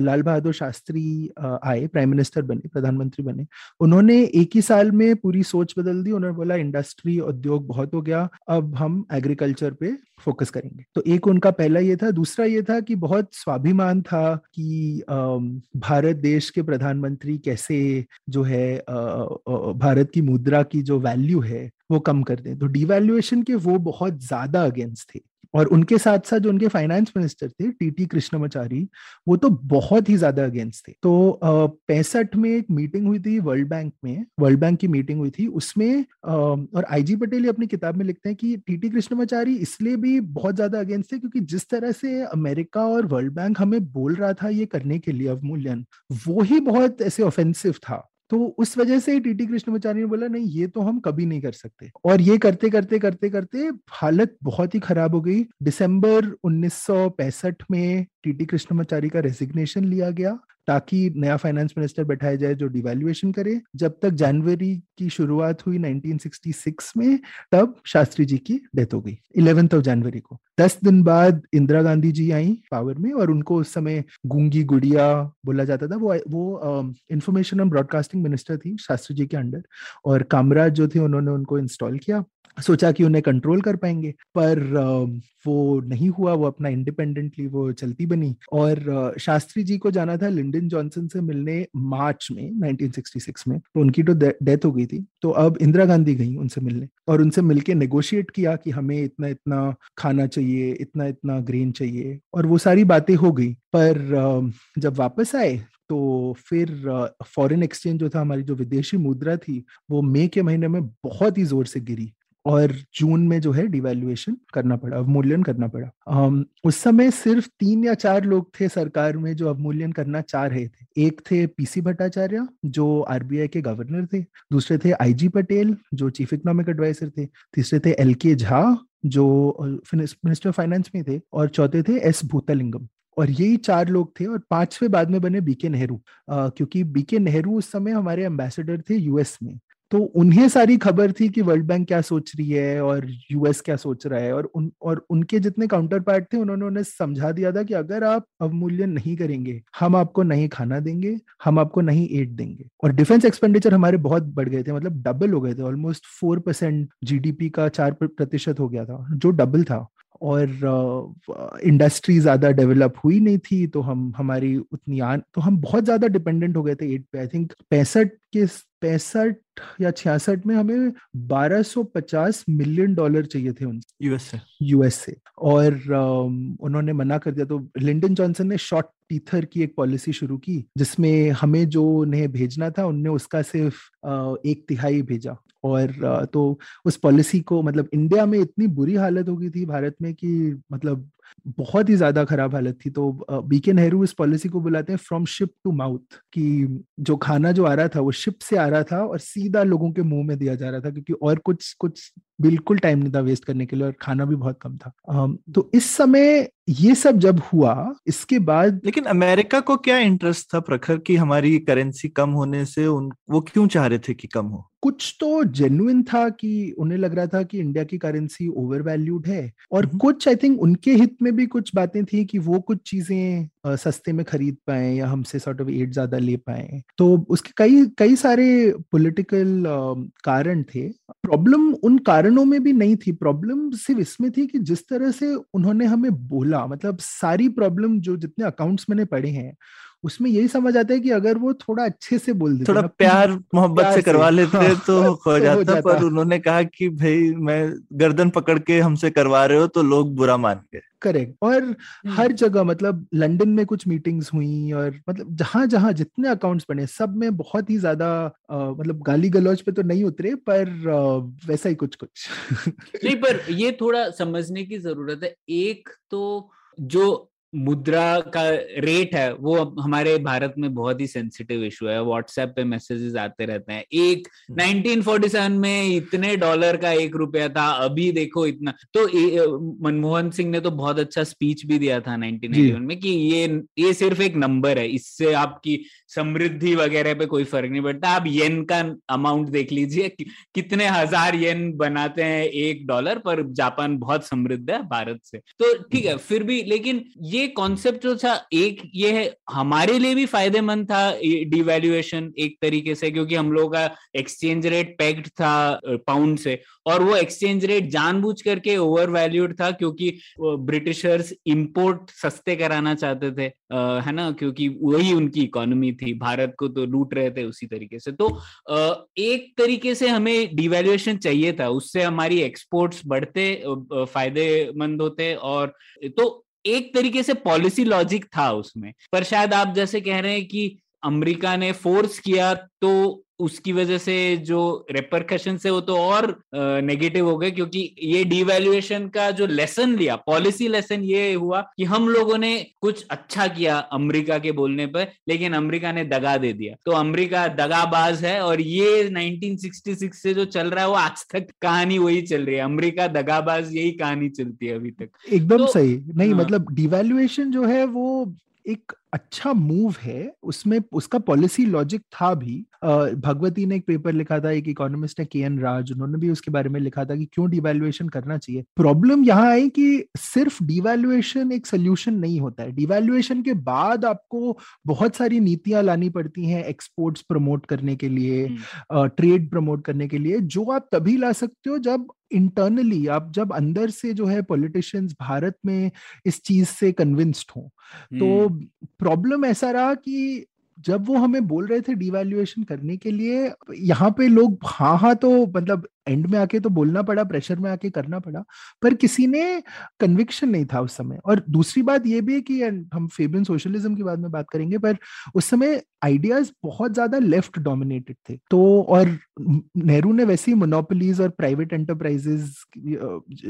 लाल बहादुर शास्त्री आए, प्राइम मिनिस्टर बने, प्रधानमंत्री बने। उन्होंने एक ही साल में पूरी सोच बदल दी। उन्होंने बोला इंडस्ट्री, उद्योग बहुत हो गया, अब हम एग्रीकल्चर पे फोकस करेंगे। तो एक उनका पहला ये था। दूसरा ये था कि बहुत स्वाभिमान था कि भारत देश के प्रधानमंत्री कैसे जो है भारत की मुद्रा की जो वैल्यू है वो कम कर दें। तो डिवैल्यूएशन के वो बहुत ज्यादा अगेंस्ट थे। और उनके साथ साथ जो उनके फाइनेंस मिनिस्टर थे टीटी कृष्णमाचारी, वो तो बहुत ही ज्यादा अगेंस्ट थे। तो पैंसठ में एक मीटिंग हुई थी वर्ल्ड बैंक में, वर्ल्ड बैंक की मीटिंग हुई थी उसमें, और आईजी पटेल अपनी किताब में लिखते हैं कि टीटी कृष्णमाचारी इसलिए भी बहुत ज्यादा अगेंस्ट थे क्योंकि जिस तरह से अमेरिका और वर्ल्ड बैंक हमें बोल रहा था ये करने के लिए अवमूल्यन, वो ही बहुत ऐसे ऑफेंसिव था। तो उस वजह से टीटी कृष्णमाचारी ने बोला नहीं, ये तो हम कभी नहीं कर सकते। और ये करते करते करते करते हालत बहुत ही खराब हो गई। दिसंबर उन्नीस सौ पैंसठ में टीटी कृष्णमाचारी का रेजिग्नेशन लिया गया ताकि नया फाइनेंस मिनिस्टर बैठाया जाए जो डिवैल्यूएशन करे। जब तक जनवरी की शुरुआत हुई उन्नीस सौ छियासठ में, तब शास्त्री जी की डेथ हो गई ग्यारहवीं जनवरी को। दस दिन बाद इंदिरा गांधी जी आई पावर में, और उनको उस समय गूंगी गुड़िया बोला जाता था। वो वो इंफॉर्मेशन एंड ब्रॉडकास्टिंग मिनिस्टर थी शास्त्री जी के अंडर, और कामराज जो थे उन्होंने उनको इंस्टॉल किया, सोचा कि उन्हें कंट्रोल कर पाएंगे, पर वो नहीं हुआ। वो अपना इंडिपेंडेंटली वो चलती बनी। और शास्त्री जी को जाना था लिंडन जॉनसन से मिलने मार्च में उन्नीस सौ छियासठ में, तो उनकी तो डेथ हो गई थी। तो अब इंदिरा गांधी गई उनसे मिलने, और उनसे मिलके नेगोशिएट किया कि हमें इतना इतना खाना चाहिए, इतना इतना ग्रेन चाहिए, और वो सारी बातें हो गई। पर जब वापस आए तो फिर फॉरेन एक्सचेंज जो था, हमारी जो विदेशी मुद्रा थी, वो मई के महीने में बहुत ही जोर से गिरी, और जून में जो है डिवैल्यूएशन करना पड़ा, अवमूल्यन करना पड़ा। um, उस समय सिर्फ तीन या चार लोग थे सरकार में जो अवमूल्यन करना चाह रहे थे। एक थे पीसी भट्टाचार्य जो आरबीआई के गवर्नर थे, दूसरे थे आईजी पटेल जो चीफ इकोनॉमिक एडवाइजर थे, तीसरे थे एलके झा जो मिनिस्टर फाइनेंस में थे, और चौथे थे एस भूतालिंगम। और यही चार लोग थे। और पांचवे बाद में बने बीके नेहरू, क्योंकि बीके नेहरू उस समय हमारे एम्बेसडर थे यूएस में, तो उन्हें सारी खबर थी कि वर्ल्ड बैंक क्या सोच रही है और यूएस क्या सोच रहा है। और उन और उनके जितने काउंटर पार्ट थे, उन्होंने उन्हें समझा दिया था कि अगर आप अवमूल्यन नहीं करेंगे, हम आपको नहीं खाना देंगे, हम आपको नहीं एड देंगे। और डिफेंस एक्सपेंडिचर हमारे बहुत बढ़ गए थे, मतलब डबल हो गए थे, ऑलमोस्ट फोर परसेंट जीडीपी का चार प्रतिशत हो गया था, जो डबल था। और इंडस्ट्री ज़्यादा डेवलप हुई नहीं थी, तो हम हमारी उतनी आन तो हम बहुत ज़्यादा डिपेंडेंट हो गए थे एड पे। आई थिंक पैंसठ के पैंसठ या छियासठ में हमें बारह सौ पचास मिलियन डॉलर चाहिए थे उनसे, यूएस से यूएस से और उन्होंने मना कर दिया। तो लिंडन जॉनसन ने शॉर्ट टीथर की एक पॉलिसी शुरू की, जिसमें हमें जो उन्हें भेजना था, उनने उसका सिर्फ एक तिहाई भेजा। और तो उस पॉलिसी को, मतलब इंडिया में इतनी बुरी हालत हो गई थी भारत में कि, मतलब बहुत ही ज्यादा खराब हालत थी। तो बीके नेहरू इस पॉलिसी को बुलाते हैं फ्रॉम शिप टू माउथ, कि जो खाना जो आ रहा था वो शिप से आ रहा था और सीधा लोगों के मुंह में दिया जा रहा था, क्योंकि और कुछ कुछ बिल्कुल टाइम नहीं था वेस्ट करने के लिए और खाना भी बहुत कम था। um, तो इस समय ये सब जब हुआ, इसके बाद लेकिन अमेरिका को क्या इंटरेस्ट था प्रखर कि हमारी करेंसी कम होने से उन, वो क्यों चाह रहे थे कि कम हो? कुछ तो जेन्युइन था कि उन्हें लग रहा था कि इंडिया की करेंसी ओवर वैल्यूड है, और कुछ आई थिंक उनके हित में भी कुछ बातें थी कि वो कुछ चीजें सस्ते में खरीद पाए या हमसे सॉर्ट ऑफ एड ज्यादा ले पाए। तो उसके कई कई सारे पॉलिटिकल कारण थे। प्रॉब्लम उन कारणों में भी नहीं थी, प्रॉब्लम सिर्फ इसमें थी कि जिस तरह से उन्होंने हमें बोला, मतलब सारी प्रॉब्लम जो जितने अकाउंट्स मैंने पढ़े हैं उसमें यही समझ आता है कि अगर वो थोड़ा अच्छे से बोल देते, थोड़ा प्यार मोहब्बत से, से करवा लेते हाँ, तो हो जाता, जाता। पर उन्होंने कहा कि भाई मैं गर्दन पकड़ के हमसे करवा रहे हो तो लोग बुरा मान गए। करेक्ट। और हर जगह, मतलब लंदन में कुछ मीटिंग्स हुई और मतलब जहां जहां जितने अकाउंट्स बने सब में बहुत ही ज्यादा मतलब गाली गलौज पे तो नहीं उतरे, पर आ, वैसा ही कुछ कुछ नहीं। पर ये थोड़ा समझने की जरूरत है। एक तो जो मुद्रा का रेट है वो हमारे भारत में बहुत ही सेंसिटिव इशू है। व्हाट्सएप पे मैसेजेस आते रहते हैं, एक नाइनटीन फोर्टी सेवन में इतने डॉलर का एक रुपया था, अभी देखो इतना। तो मनमोहन सिंह ने तो बहुत अच्छा स्पीच भी दिया था नाइनटीन नाइंटी वन में कि ये ये सिर्फ एक नंबर है, इससे आपकी समृद्धि वगैरह पे कोई फर्क नहीं पड़ता। आप येन का अमाउंट देख लीजिए कि, कितने हजार येन बनाते हैं एक डॉलर, पर जापान बहुत समृद्ध है भारत से। तो ठीक है फिर भी, लेकिन ये कॉन्सेप्ट जो था, एक ये है हमारे लिए भी फायदेमंद था डिवैल्यूएशन एक तरीके से, क्योंकि हम लोगों का एक्सचेंज रेट पेग्ड था पाउंड से, और वो एक्सचेंज रेट जानबूझ करके ओवर वैल्यूड था क्योंकि ब्रिटिशर्स इंपोर्ट सस्ते कराना चाहते थे, है ना, क्योंकि वही उनकी इकोनॉमी थी, भारत को तो लूट रहे थे उसी तरीके से। तो एक तरीके से हमें डिवैल्यूएशन चाहिए था, उससे हमारी एक्सपोर्ट्स बढ़ते, फायदेमंद होते, और तो एक तरीके से पॉलिसी लॉजिक था उसमें। पर शायद आप जैसे कह रहे हैं कि अमेरिका ने फोर्स किया तो उसकी वजह से जो रेपरकशन से वो तो और नेगेटिव हो गए, क्योंकि ये डिवैल्यूएशन का जो लेसन लिया, पॉलिसी लेसन ये हुआ कि हम लोगों ने कुछ अच्छा किया अमेरिका के बोलने पर, लेकिन अमेरिका ने दगा दे दिया। तो अमेरिका दगाबाज है, और ये नाइनटीन सिक्सटी सिक्स से जो चल रहा है वो आज तक कहानी वही चल रही है, अमेरिका दगाबाज, यही कहानी चलती है अभी तक। एकदम तो, सही नहीं हाँ। मतलब डिवैल्यूएशन जो है वो एक अच्छा मूव है, उसमें उसका पॉलिसी लॉजिक था भी। भगवती ने एक पेपर लिखा था, एक इकोनॉमिस्ट है के एन राज, उन्होंने भी उसके बारे में लिखा था कि क्यों डिवैल्यूएशन करना चाहिए। प्रॉब्लम यहाँ आई कि सिर्फ डिवैल्यूएशन एक सोल्यूशन नहीं होता है, डिवैल्यूएशन के बाद आपको बहुत सारी नीतियां लानी पड़ती हैं एक्सपोर्ट्स प्रमोट करने के लिए, ट्रेड प्रमोट करने के लिए, जो आप तभी ला सकते हो जब इंटरनली आप, जब अंदर से जो है पॉलिटिशियंस भारत में इस चीज से कन्विंस्ड हो। तो प्रॉब्लम ऐसा रहा कि जब वो हमें बोल रहे थे डिवैल्यूएशन करने के लिए, यहाँ पे लोग हाँ हाँ तो मतलब एंड में आके तो बोलना पड़ा, प्रेशर में आके करना पड़ा, पर किसी ने कन्विक्शन नहीं था उस समय। और दूसरी बात ये भी है कि हम फेबियन सोशलिज्म के बाद में बात करेंगे, पर उस समय आइडियाज बहुत ज्यादा लेफ्ट डोमिनेटेड थे। तो और नेहरू ने वैसे ही मोनोपोलीज और प्राइवेट एंटरप्राइजेस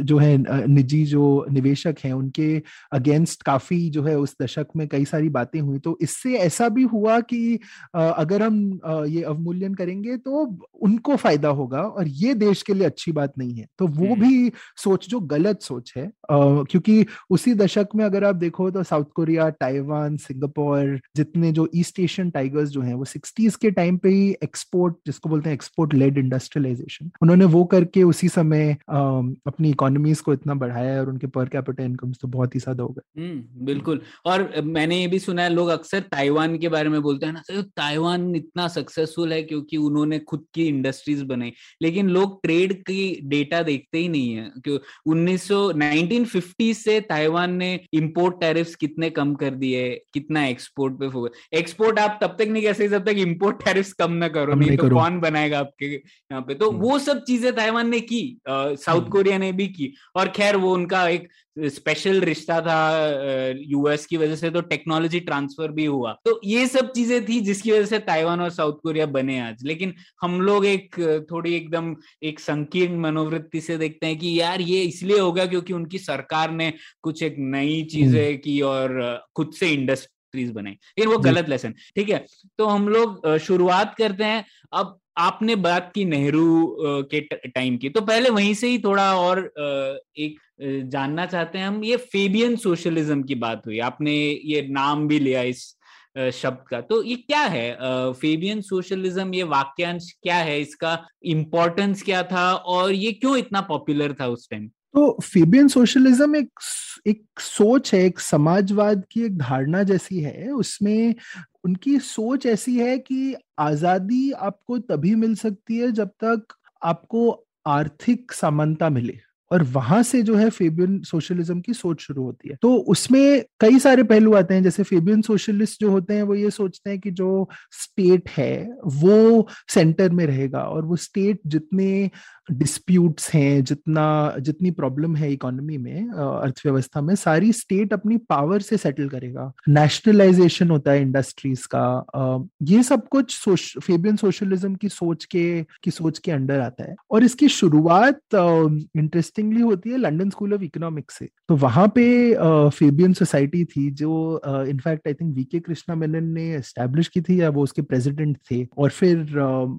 जो है, निजी जो निवेशक हैं, उनके अगेंस्ट काफी जो है उस दशक में कई सारी बातें हुई। तो इससे ऐसा भी हुआ कि अगर हम ये अवमूल्यन करेंगे तो उनको फायदा होगा और ये देश के लिए अच्छी बात नहीं है। तो वो भी सोच जो गलत सोच है, क्योंकि उसी दशक में अगर आप देखो तो साउथ कोरिया, ताइवान, सिंगापुर, जितने जो ईस्ट एशियन टाइगर्स जो हैं वो सिक्सटीज के टाइम पे ही एक्सपोर्ट, जिसको बोलते हैं एक्सपोर्ट लेड इंडस्ट्रियलाइजेशन, उन्होंने वो करके उसी समय अपनी इकोनॉमीज को इतना बढ़ाया और उनके पर कैपिटा इनकम्स तो बहुत ही ज्यादा हो गए। बिल्कुल। और मैंने ये भी सुना है, लोग अक्सर ताइवान के बारे में बोलते हैं ना, तो ताइवान इतना सक्सेसफुल है क्योंकि उन्होंने खुद की इंडस्ट्रीज बनाई, लेकिन लोग ट्रेड की डेटा देखते ही नहीं है क्यों उन्नीस सौ, उन्नीस पचास से ताइवान ने इंपोर्ट टैरिफ्स कितने कम कर दिए, कितना एक्सपोर्ट पे फोकस। एक्सपोर्ट आप तब तक नहीं कर सकते जब तक इंपोर्ट टैरिफ्स कम ना करो, नहीं तो कौन बनाएगा आपके यहाँ पे। तो वो सब चीजें ताइवान ने की, साउथ कोरिया ने भी की, और खैर वो उनका एक स्पेशल रिश्ता था यूएस की वजह से, तो टेक्नोलॉजी ट्रांसफर भी हुआ, तो ये सब चीजें थी जिसकी वजह से ताइवान और साउथ कोरिया बने आज। लेकिन हम लोग एक थोड़ी एकदम एक संकीर्ण मनोवृत्ति से देखते हैं कि यार ये इसलिए होगा क्योंकि उनकी सरकार ने कुछ एक नई चीजें की और खुद से इंडस्ट्रीज बनाई, लेकिन वो गलत लेसन। ठीक है, तो हम लोग शुरुआत करते हैं। अब आपने बात की नेहरू के टाइम की, तो पहले वहीं से ही थोड़ा और एक जानना चाहते हैं हम, ये फेबियन सोशलिज्म की बात हुई, आपने ये नाम भी लिया इस शब्द का, तो ये क्या है फेबियन सोशलिज्म, ये वाक्यांश क्या है, इसका इम्पोर्टेंस क्या था और ये क्यों इतना पॉपुलर था उस टाइम? तो फेबियन सोशलिज्म एक एक सोच है, एक समाजवाद की एक धारणा जैसी है। उसमें उनकी सोच ऐसी है कि आजादी आपको तभी मिल सकती है जब तक आपको आर्थिक समानता मिले, और वहां से जो है फेबियन सोशलिज्म की सोच शुरू होती है। तो उसमें कई सारे पहलू आते हैं, जैसे फेबियन सोशलिस्ट जो होते हैं वो ये सोचते हैं कि जो स्टेट है वो सेंटर में रहेगा, और वो स्टेट जितने डिस्प्यूट्स हैं, जितना जितनी प्रॉब्लम है इकोनॉमी में, अर्थव्यवस्था में, सारी स्टेट अपनी पावर से सेटल करेगा। नेशनलाइजेशन होता है इंडस्ट्रीज का, ये सब कुछ सोश, फेबियन सोशलिज्म की सोच के की सोच के अंडर आता है। और इसकी शुरुआत इंटरेस्ट होती है लंदन स्कूल ऑफ इकोनॉमिक्स से। तो वहां पे फेबियन सोसाइटी थी जो in fact I think VK Krishna Menon ने एस्टैब्लिश की थी, या वो उसके प्रेसिडेंट थे। और फिर uh,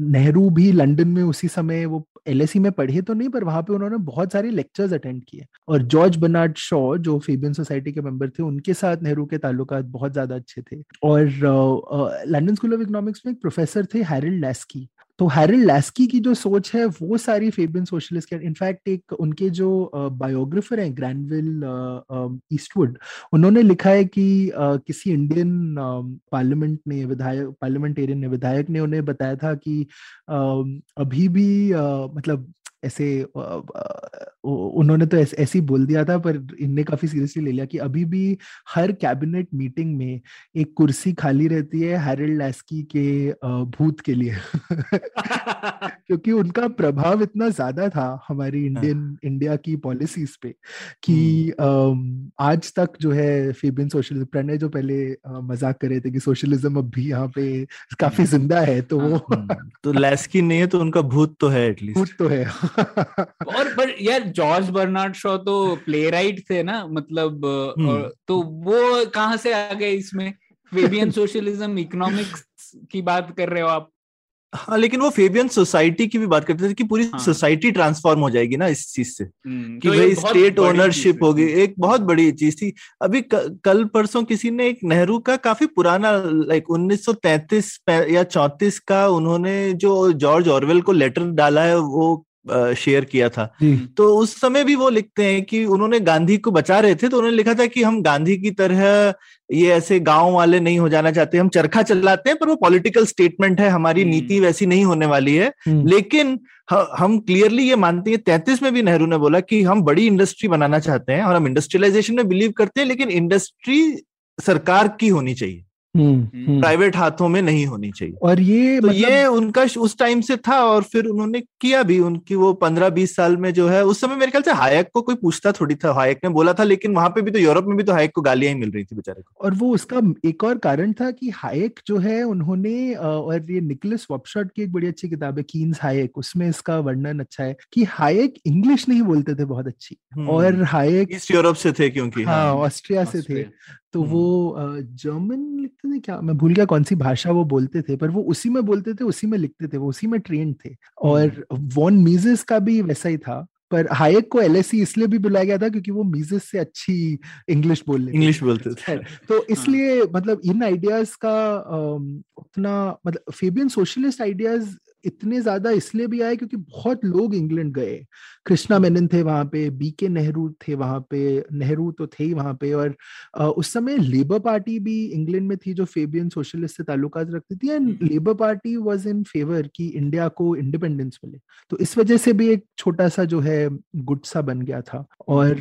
नेहरू भी लंदन में उसी समय, वो एलएसी में पढ़े तो नहीं, पर वहां पे उन्होंने बहुत सारे लेक्चर्स अटेंड किए। और जॉर्ज बर्नार्ड शॉ जो फेबियन सोसाइटी के मेंबर थे, उनके साथ नेहरू के ताल्लुकात बहुत ज्यादा अच्छे थे। और लंदन स्कूल ऑफ इकोनॉमिक्स में एक प्रोफेसर थे हैरल्ड लैस्की, तो हैरल्ड लैस्की की जो सोच है वो सारी फेबियन सोशलिस्ट के। इनफैक्ट एक उनके जो बायोग्राफर हैं ग्रैनविल ईस्टवुड, उन्होंने लिखा है कि किसी इंडियन पार्लियामेंट ने विधायक पार्लियामेंटेरियन ने विधायक ने उन्हें बताया था कि अभी भी मतलब ऐसे उन्होंने तो ऐसे ऐसे ही बोल दिया था, पर इनने काफी सीरियसली ले लिया कि अभी भी हर कैबिनेट मीटिंग में एक कुर्सी खाली रहती है हैरल्ड लैस्की के भूत के लिए क्योंकि उनका प्रभाव इतना ज्यादा था हमारी इंडियन इंडिया की पॉलिसीज पे कि आज तक जो है फेबियन सोशलिज्म, प्रणय जो पहले मजाक कर रहे थे कि सोशलिज्म अब भी यहाँ पे काफी जिंदा है, तो तो लैस्की नहीं है तो उनका भूत तो है, एटलीस्ट भूत तो है और पर यार जॉर्ज बर्नार्ड शॉ तो प्लेराइट थे ना, मतलब तो वो कहाँ से आ गए इसमें? फेबियन सोशलिज्म इकोनॉमिक्स की बात कर रहे हो आप? हाँ, लेकिन वो फेबियन सोसाइटी की भी बात करते थे कि पूरी हाँ। सोसाइटी ट्रांसफॉर्म हो जाएगी ना इस चीज से, कि भाई स्टेट ओनरशिप होगी, एक बहुत बड़ी चीज थी। अभी कल परसों किसी ने एक नेहरू का काफी पुराना लाइक उन्नीस सौ तैंतीस या चौंतीस का उन्होंने जो जॉर्ज ऑरवेल को लेटर डाला है वो शेयर किया था। तो उस समय भी वो लिखते हैं कि उन्होंने गांधी को बचा रहे थे, तो उन्होंने लिखा था कि हम गांधी की तरह ये ऐसे गांव वाले नहीं हो जाना चाहते, हम चरखा चलाते हैं पर वो पॉलिटिकल स्टेटमेंट है, हमारी नीति वैसी नहीं होने वाली है। लेकिन हम क्लियरली ये मानते हैं, तैंतीस में भी नेहरू ने बोला कि हम बड़ी इंडस्ट्री बनाना चाहते हैं और हम इंडस्ट्रियलाइजेशन में बिलीव करते हैं, लेकिन इंडस्ट्री सरकार की होनी चाहिए, प्राइवेट हाथों में नहीं होनी चाहिए। और ये तो मतलब... ये उनका उस टाइम से था और फिर उन्होंने किया भी। उनकी वो पंद्रह बीस साल में जो है, उस समय मेरे ख्याल से हायक को कोई पूछता थोड़ी था, हायक ने बोला था, लेकिन वहां पे भी तो यूरोप में भी तो हायक को गालियां ही मिल रही थी बेचारे को। और वो उसका एक और कारण था कि हायक जो है उन्होंने, और ये निकोलस वॉपशॉट की एक बड़ी अच्छी किताब है कीन्स हायक, उसमें इसका वर्णन अच्छा है कि हायक इंग्लिश नहीं बोलते थे बहुत अच्छी, और हायक ईस्ट यूरोप से थे क्योंकि ऑस्ट्रिया से थे, तो वो जर्मन लिखते थे क्या, मैं भूल गया कौन सी भाषा वो बोलते थे, पर वो उसी में बोलते थे, उसी में लिखते थे, वो उसी में ट्रेंड थे। और वॉन मिसेस का भी वैसा ही था, पर हायक को एलएसी इसलिए भी बुलाया गया था क्योंकि वो मिसेस से अच्छी इंग्लिश बोल इंग्लिश बोलते थे, तो इसलिए मतलब इन आइडियाज का उतना मतलब फेबियन सोशलिस्ट आइडियाज इतने ज्यादा इसलिए भी आए क्योंकि बहुत लोग इंग्लैंड गए। कृष्णा मेनन थे वहां पे, बीके नेहरू थे वहां पे, नेहरू तो थे ही वहां पे, और उस समय लेबर पार्टी भी इंग्लैंड में थी जो फेबियन सोशलिस्ट से ताल्लुकात रखती थी, and labour party was in favour कि इंडिया को इंडिपेंडेंस मिले, तो इस वजह से भी एक छोटा सा जो है गुट सा बन गया था, और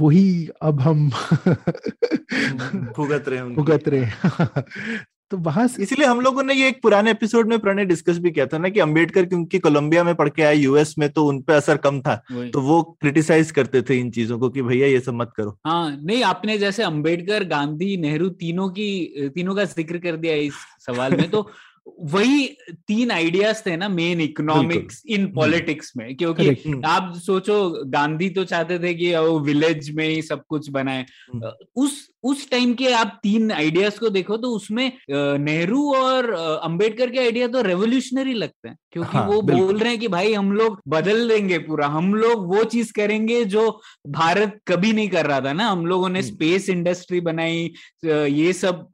वही अब हम भुगत रहे भुगत रहे तो वहां से... इसलिए हम लोगों ने ये एक पुराने एपिसोड में पुराने डिस्कस भी किया था ना कि अंबेडकर क्योंकि कोलंबिया में पढ़ के आए यूएस में, तो उनपे असर कम था, तो वो क्रिटिसाइज करते थे इन चीजों को कि भैया ये सब मत करो। हाँ नहीं, आपने जैसे अंबेडकर, गांधी, नेहरू तीनों की तीनों का जिक्र कर दिया इस सवाल में, तो वही तीन आइडियाज थे ना मेन इकोनॉमिक्स इन पॉलिटिक्स में, क्योंकि आप सोचो गांधी तो चाहते थे कि वो विलेज में ही सब कुछ बनाए। उस उस टाइम के आप तीन आइडियाज को देखो तो उसमें नेहरू और अंबेडकर के आइडिया तो रेवोल्यूशनरी लगते हैं, क्योंकि हाँ, वो बोल रहे हैं कि भाई हम लोग बदल देंगे पूरा, हम लोग वो चीज करेंगे जो भारत कभी नहीं कर रहा था ना, हम लोगों ने स्पेस इंडस्ट्री बनाई, ये सब,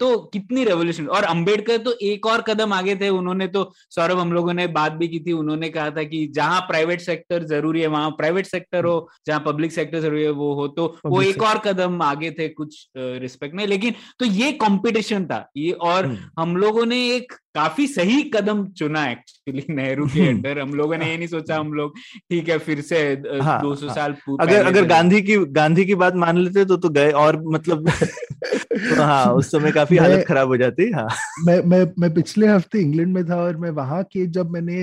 तो कितनी रेवोल्यूशन। और अंबेडकर तो एक और कदम आगे थे, उन्होंने तो, सौरभ हम लोगों ने बात भी की थी, उन्होंने कहा था कि जहां प्राइवेट सेक्टर जरूरी है वहां प्राइवेट सेक्टर हो, जहां पब्लिक सेक्टर जरूरी है वो हो, तो वो एक और कदम आगे थे कुछ रिस्पेक्ट में। लेकिन तो ये कंपटीशन था ये, और हम लोगों ने एक काफी सही कदम चुना एक्चुअली नेहरू के अंडर। हम लोगों ने ये नहीं सोचा हम लोग ठीक है फिर से हाँ, दो सौ हाँ, साल अगर अगर गांधी की गांधी की बात मान लेते तो तो गए और मतलब तो हाँ उस समय काफी हालत खराब हो जाती। हाँ मैं मैं मैं पिछले हफ्ते इंग्लैंड में था और मैं वहां के जब मैंने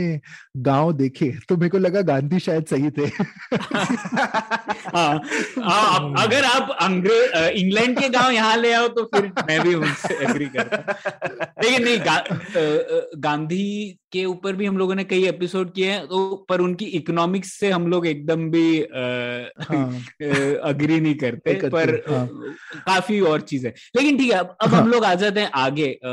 गांव देखे तो मेरे को लगा गांधी शायद सही थे। हाँ, हाँ, अगर आप अंग्रेज इंग्लैंड के गांव यहाँ ले आओ तो फिर मैं भी उनसे एग्री करता। लेकिन नहीं, गा, गांधी के ऊपर भी हम लोगों ने कई एपिसोड किए हैं, तो पर उनकी इकोनॉमिक्स से हम लोग एकदम भी अग्री हाँ, नहीं करते, पर हाँ, काफी और चीज है। लेकिन ठीक है, अब अब हाँ, हम लोग आ जाते हैं आगे। आ,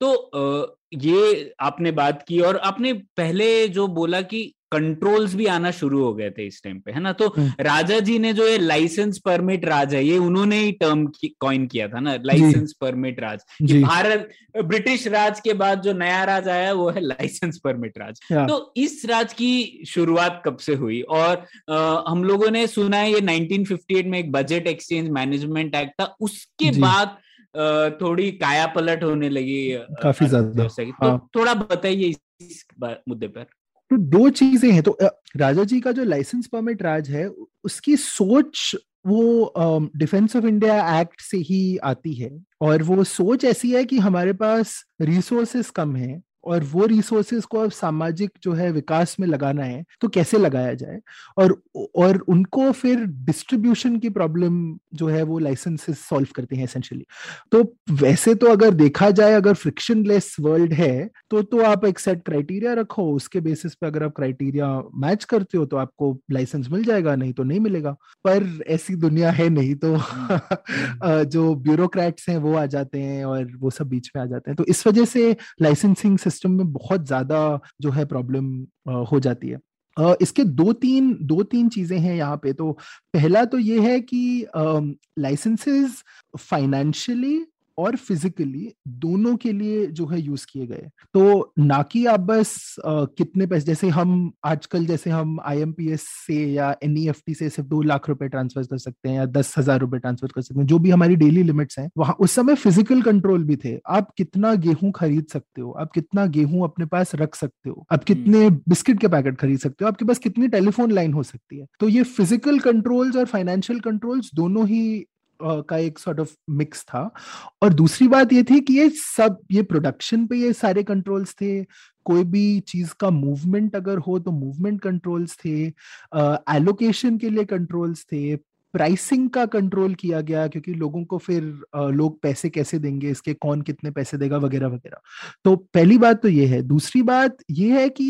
तो आ, ये आपने बात की और आपने पहले जो बोला कि कंट्रोल्स भी आना शुरू हो गए थे इस टाइम पे, है ना, तो राजा जी ने जो ये लाइसेंस परमिट राज है, ये उन्होंने ही टर्म कॉइन किया था ना, लाइसेंस परमिट राज, कि भारत ब्रिटिश राज के बाद जो नया राज आया वो है लाइसेंस परमिट राज। तो इस राज की शुरुआत कब से हुई? और आ, हम लोगों ने सुना है ये नाइनटीन फिफ्टी एट में एक बजट एक्सचेंज मैनेजमेंट एक्ट था, उसके बाद थोड़ी काया पलट होने लगी काफी ज्यादा। तो थोड़ा बताइए इस मुद्दे पर। तो दो चीजें हैं, तो राजा जी का जो लाइसेंस परमिट राज है उसकी सोच वो डिफेंस ऑफ इंडिया एक्ट से ही आती है, और वो सोच ऐसी है कि हमारे पास रिसोर्सेस कम है और वो रिसोर्सेस को अब सामाजिक जो है विकास में लगाना है तो कैसे लगाया जाए, और और उनको फिर डिस्ट्रीब्यूशन की प्रॉब्लम जो है वो लाइसेंसेस सॉल्व करते हैं एसेंशियली। तो वैसे तो अगर देखा जाए, अगर फ्रिक्शनलेस वर्ल्ड है तो तो आप एक सेट क्राइटेरिया रखो, उसके बेसिस पे अगर आप क्राइटेरिया मैच करते हो तो आपको लाइसेंस मिल जाएगा, नहीं तो नहीं मिलेगा। पर ऐसी दुनिया है नहीं, तो जो ब्यूरोक्रेट्स हैं वो आ जाते हैं और वो सब बीच में आ जाते हैं, तो इस वजह से लाइसेंसिंग सिस्टम में बहुत ज्यादा जो है प्रॉब्लम हो जाती है। इसके दो तीन दो तीन चीजें हैं यहाँ पे। तो पहला तो ये है कि लाइसेंसेस फाइनेंशियली और फिजिकली दोनों के लिए जो है यूज किए गए, तो ना कि आप बस आ, कितने पैसे, जैसे हम आजकल जैसे हम आईएमपीएस से या एनईएफटी से सिर्फ दो लाख रुपए ट्रांसफर कर सकते हैं या दस हजार रुपए ट्रांसफर कर सकते हैं, जो भी हमारी डेली लिमिट्स हैं, वहां उस समय फिजिकल कंट्रोल भी थे। आप कितना गेहूं खरीद सकते हो, आप कितना गेहूं अपने पास रख सकते हो, आप कितने बिस्किट के पैकेट खरीद सकते हो, आपके पास कितनी टेलीफोन लाइन हो सकती है। तो ये फिजिकल कंट्रोल्स और फाइनेंशियल कंट्रोल्स दोनों ही का एक सॉर्ट ऑफ मिक्स था। और दूसरी बात ये थी कि ये सब ये प्रोडक्शन पे ये सारे कंट्रोल्स थे, कोई भी चीज का मूवमेंट अगर हो तो मूवमेंट कंट्रोल्स थे, एलोकेशन के लिए कंट्रोल्स थे, प्राइसिंग का कंट्रोल किया गया क्योंकि लोगों को फिर आ, लोग पैसे कैसे देंगे, इसके कौन कितने पैसे देगा वगैरह वगैरह। तो पहली बात तो ये है। दूसरी बात ये है कि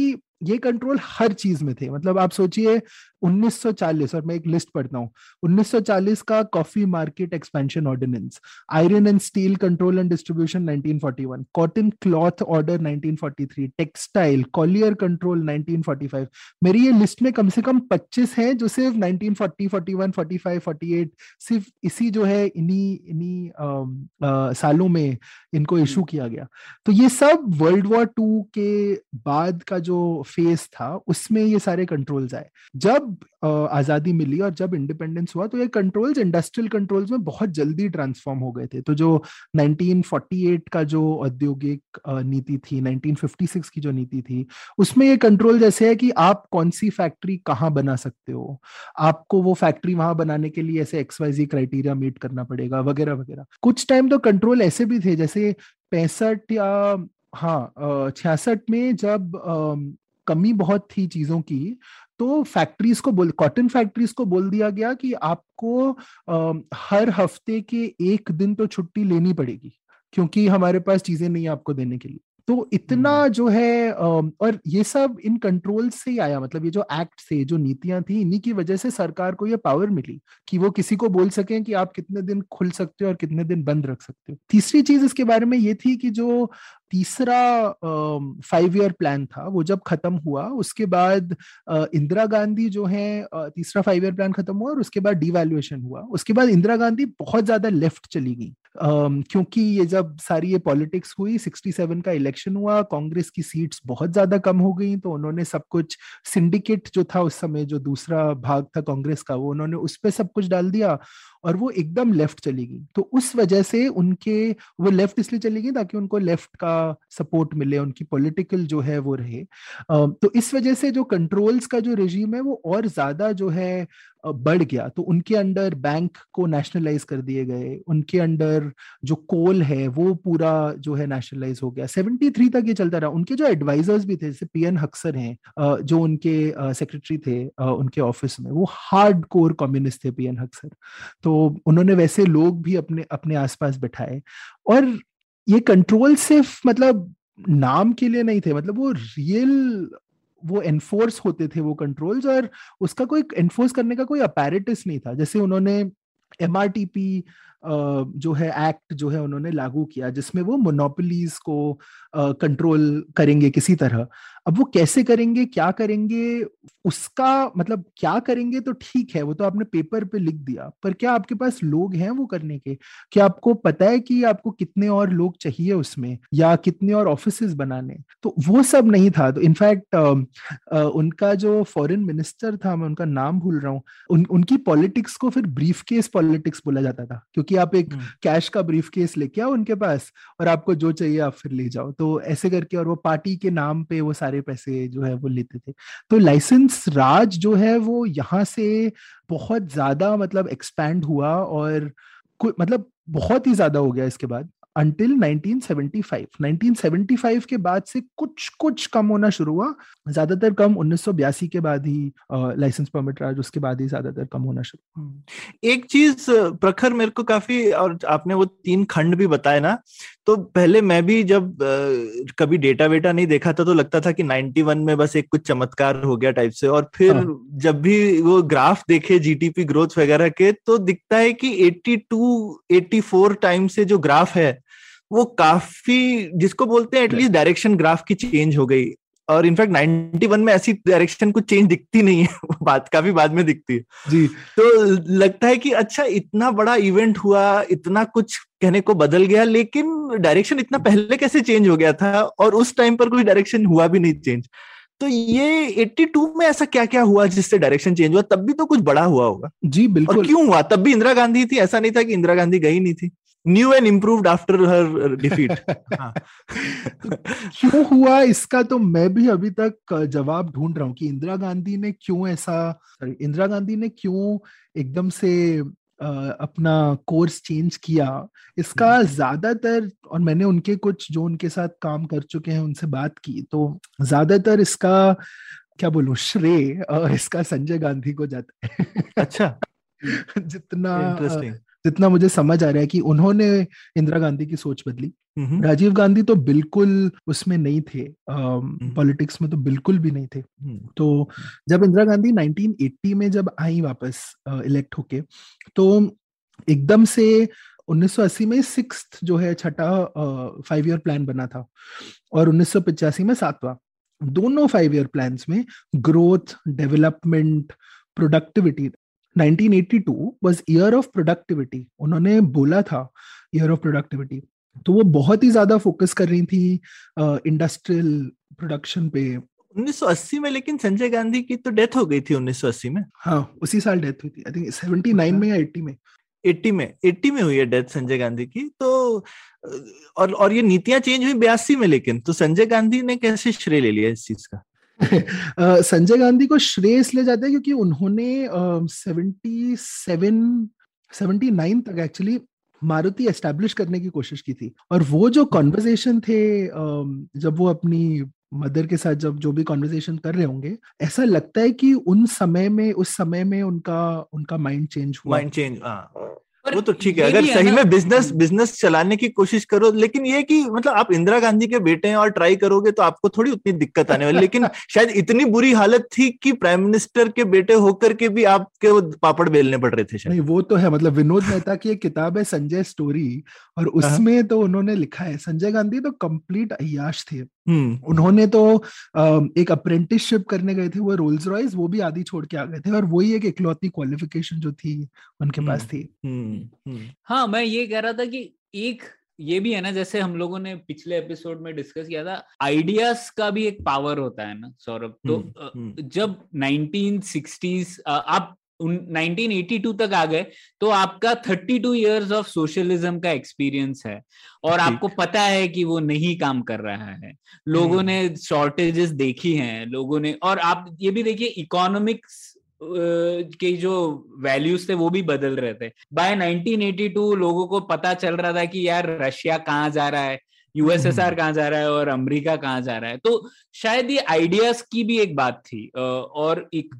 ये कंट्रोल हर चीज में थे, मतलब आप सोचिए उन्नीस सौ चालीस, और मैं एक लिस्ट पढ़ता हूँ, उन्नीस सौ चालीस का coffee market expansion ordinance, iron and steel control and distribution nineteen forty one, cotton cloth order nineteen forty three, textile Collier control nineteen forty five. मेरी ये लिस्ट में कम से कम पच्चीस हैं जो सिर्फ nineteen forty, forty one, forty five, forty eight सिर्फ इसी जो है इन्हीं इन्हीं सालों में इनको इशू किया गया। तो ये सब वर्ल्ड वॉर टू के बाद का जो फेस था उसमें ये सारे कंट्रोल्स आए। जब आजादी मिली और जब इंडिपेंडेंस हुआ तो ये कंट्रोल्स इंडस्ट्रियल कंट्रोल्स में बहुत जल्दी ट्रांसफॉर्म हो गए थे। तो जो नाइनटीन फोर्टी एट का जो औद्योगिक नीति थी, नाइनटीन फिफ्टी सिक्स की जो नीति थी, उसमें ये कंट्रोल जैसे है कि आप कौन सी फैक्ट्री कहाँ बना सकते हो, आपको वो फैक्ट्री वहां बनाने के लिए ऐसे X Y Z criteria meet करना पड़ेगा वगैरह वगैरह। कुछ टाइम तो कंट्रोल ऐसे भी थे जैसे पैंसठ या हाँ छियासठ में जब अ, कमी बहुत थी चीजों की, तो फैक्ट्रीज को बोल कॉटन फैक्ट्रीज को बोल दिया गया कि आपको आ, हर हफ्ते के एक दिन तो छुट्टी लेनी पड़ेगी क्योंकि हमारे पास चीजें नहीं है आपको देने के लिए। तो इतना जो है आ, और ये सब इन कंट्रोल से ही आया, मतलब ये जो एक्ट से जो नीतियां थी इन्हीं की वजह से सरकार को ये पावर मिली कि वो किसी को बोल सकें कि आप कितने दिन खुल सकते हो और कितने दिन बंद रख सकते हो। तीसरी चीज इसके बारे में ये थी कि जो तीसरा फाइव ईयर प्लान था वो जब खत्म हुआ उसके बाद इंदिरा गांधी जो है तीसरा फाइव ईयर प्लान खत्म हुआ और उसके बाद डिवैल्यूएशन हुआ। उसके बाद इंदिरा गांधी बहुत ज्यादा लेफ्ट चली गई क्योंकि ये जब सारी ये पॉलिटिक्स हुई सड़सठ का इलेक्शन हुआ, कांग्रेस की सीट्स बहुत ज्यादा कम हो गई, तो उन्होंने सब कुछ सिंडिकेट जो था उस समय जो दूसरा भाग था कांग्रेस का वो उन्होंने उस पर सब कुछ डाल दिया और वो एकदम लेफ्ट चली गई। तो उस वजह से उनके वो लेफ्ट इसलिए चली गई ताकि उनको लेफ्ट का सपोर्ट मिले, उनकी पॉलिटिकल जो है वो रहे। तो इस वजह से जो कंट्रोल्स का जो रेजीम है वो और ज्यादा जो है बढ़ गया। तो उनके अंडर बैंक को नेशनलाइज कर दिए गए, उनके अंडर जो कोल है वो पूरा जो है नेशनलाइज हो गया। तिहत्तर तक ये चलता रहा। उनके जो एडवाइजर्स भी थे जैसे पीएन हक्सर हैं जो उनके सेक्रेटरी थे उनके ऑफिस में, वो हार्ड कोर कम्युनिस्ट थे पीएन हक्सर, तो उन्होंने वैसे लोग भी अपने अपने आसपास बिठाए। और ये कंट्रोल सिर्फ मतलब नाम के लिए नहीं थे, मतलब वो रियल वो एनफोर्स होते थे वो कंट्रोल्स, और उसका कोई एनफोर्स करने का कोई अपैरेटस नहीं था। जैसे उन्होंने एमआरटीपी जो है एक्ट जो है उन्होंने लागू किया जिसमें वो मोनोपोलीज को कंट्रोल करेंगे किसी तरह। अब वो कैसे करेंगे, क्या करेंगे, उसका मतलब क्या करेंगे तो ठीक है वो तो आपने पेपर पे लिख दिया, पर क्या आपके पास लोग हैं वो करने के? क्या आपको पता है कि आपको कितने और लोग चाहिए उसमें या कितने और ऑफिसेस बनाने? तो वो सब नहीं था। तो इनफैक्ट उनका जो फॉरेन मिनिस्टर था, मैं उनका नाम भूल रहा हूँ, उन, उनकी पॉलिटिक्स को फिर ब्रीफ केस पॉलिटिक्स बोला जाता था क्योंकि आप एक कैश का ब्रीफ केस लेके आओ उनके पास और आपको जो चाहिए आप फिर ले जाओ, तो ऐसे करके। और वो पार्टी के नाम पे वो सारे पैसे जो है वो लेते थे। तो लाइसेंस राज जो है वो यहाँ से बहुत ज्यादा मतलब एक्सपैंड हुआ और मतलब बहुत ही ज्यादा हो गया इसके बाद until nineteen seventy five. Nineteen seventy five के बाद से कुछ कुछ कम होना शुरू हुआ, ज्यादातर कम उन्नीस सौ बयासी के बाद ही लाइसेंस परमिट राज उसके बाद ही ज्यादातर कम होना शुरू हुआ। एक चीज प्रखर मेरे को काफी, और आपने वो तीन खंड भी बताए ना, तो पहले मैं भी जब आ, कभी डेटा वेटा नहीं देखा था तो लगता था कि नाइनटी वन में बस एक कुछ चमत्कार हो गया टाइप से, और फिर हाँ। जब भी वो ग्राफ देखे जीडीपी ग्रोथ वगैरह के तो दिखता है कि बयासी चौरासी टाइम से जो ग्राफ है वो काफी, जिसको बोलते हैं एटलीस्ट डायरेक्शन ग्राफ की चेंज हो गई, और इनफैक्ट नाइनटी वन में ऐसी डायरेक्शन कुछ चेंज दिखती नहीं है, वो बात काफी बाद में दिखती है जी। तो लगता है कि अच्छा इतना बड़ा इवेंट हुआ, इतना कुछ कहने को बदल गया, लेकिन डायरेक्शन इतना पहले कैसे चेंज हो गया था और उस टाइम पर कोई डायरेक्शन हुआ भी नहीं चेंज। तो ये बयासी में ऐसा क्या क्या हुआ जिससे डायरेक्शन चेंज हुआ? तब भी तो कुछ बड़ा हुआ होगा जी। बिल्कुल। और क्यों हुआ? तब भी इंदिरा गांधी थी, ऐसा नहीं था कि इंदिरा गांधी गई नहीं थी। New and improved after her defeat. हाँ. तो क्यों हुआ इसका तो मैं भी अभी तक जवाब ढूंढ रहा हूँ कि इंदिरा गांधी ने क्यों ऐसा सॉरी इंदिरा गांधी ने क्यों एकदम से अपना कोर्स चेंज किया। इसका ज्यादातर, और मैंने उनके कुछ जो उनके साथ काम कर चुके हैं उनसे बात की, तो ज्यादातर इसका क्या बोलूं श्रेय इसका संजय गांधी को जाता है। अच्छा। जितना इंटरेस्टिंग जितना मुझे समझ आ रहा है कि उन्होंने इंदिरा गांधी की सोच बदली। राजीव गांधी तो बिल्कुल उसमें नहीं थे, पॉलिटिक्स में तो बिल्कुल भी नहीं थे। तो जब इंदिरा गांधी नाइनटीन एटी में जब आई वापस इलेक्ट होके, तो एकदम से उन्नीस सौ अस्सी में सिक्स्थ जो है छठा फाइव ईयर प्लान बना था और उन्नीस सौ पचासी में सातवां। दोनों फाइव ईयर प्लान्स में growth, development, productivity. Nineteen eighty two was year of productivity, उन्होंने बोला था year of productivity, तो वो बहुत ही ज्यादा फोकस कर रही थी इंडस्ट्रियल uh, प्रोडक्शन पे उन्नीस सौ अस्सी में। लेकिन संजय गांधी की तो डेथ हो गई थी उन्नीस सौ अस्सी में। हाँ, उसी साल डेथ हुई थी, आई थिंक उन्यासी में या अस्सी में अस्सी में अस्सी में हुई है डेथ संजय गांधी की। तो और और ये नीतियां चेंज हुई बयासी में, लेकिन तो संजय गांधी ने कैसे श्रेय ले लिया इस चीज का? संजय गांधी को श्रेय इसलिए जाता है क्योंकि उन्होंने सेवेंटी सेवन सेवेंटी नाइन तक एक्चुअली मारुति एस्टैब्लिश करने की कोशिश की थी। और वो जो कॉन्वर्सेशन थे जब वो अपनी मदर के साथ जब जो भी कॉन्वर्सेशन कर रहे होंगे, ऐसा लगता है कि उन समय में उस समय में उनका उनका माइंड चेंज हुआ। माइंड चेंज, हाँ वो तो ठीक है, अगर सही में बिजनेस बिजनेस चलाने की कोशिश करो। लेकिन ये कि मतलब आप इंदिरा गांधी के बेटे हैं और ट्राई करोगे तो आपको थोड़ी उतनी दिक्कत आने वाली। लेकिन शायद इतनी बुरी हालत थी कि प्राइम मिनिस्टर के बेटे होकर के भी आपके वो पापड़ बेलने पड़ रहे थे शायद। नहीं वो तो है, मतलब विनोद मेहता की एक किताब है संजय स्टोरी, और उसमें तो उन्होंने लिखा है संजय गांधी तो कंप्लीट अय्याश थे। उन्होंने तो एक अप्रेंटिसशिप करने गए थे, वो रोल्स रॉयस वो भी आधी छोड़ के आ गए थे, और वही एक इकलौती क्वालिफिकेशन जो थी उनके पास थी। हाँ मैं ये कह रहा था कि एक ये भी है ना, जैसे हम लोगों ने पिछले एपिसोड में डिस्कस किया था, आइडियाज का भी एक पावर होता है ना सौरभ। तो जब नाइनटीन सिक्सटीज़ आप नाइनटीन एटी टू तक आ गए तो आपका thirty two years of socialism का एक्सपीरियंस है, और आपको पता है कि वो नहीं काम कर रहा है, लोगों ने शॉर्टेजेस देखी हैं, लोगों ने, और आप ये भी देखिए इकोनॉमिक्स के जो वैल्यूज थे वो भी बदल रहे थे। बाय नाइनटीन एटी टू लोगों को पता चल रहा था कि यार रशिया कहाँ जा रहा है, यूएसएसआर कहाँ जा रहा है और अमेरिका कहाँ जा रहा है। तो शायद ये आइडियाज की भी एक बात थी। और एक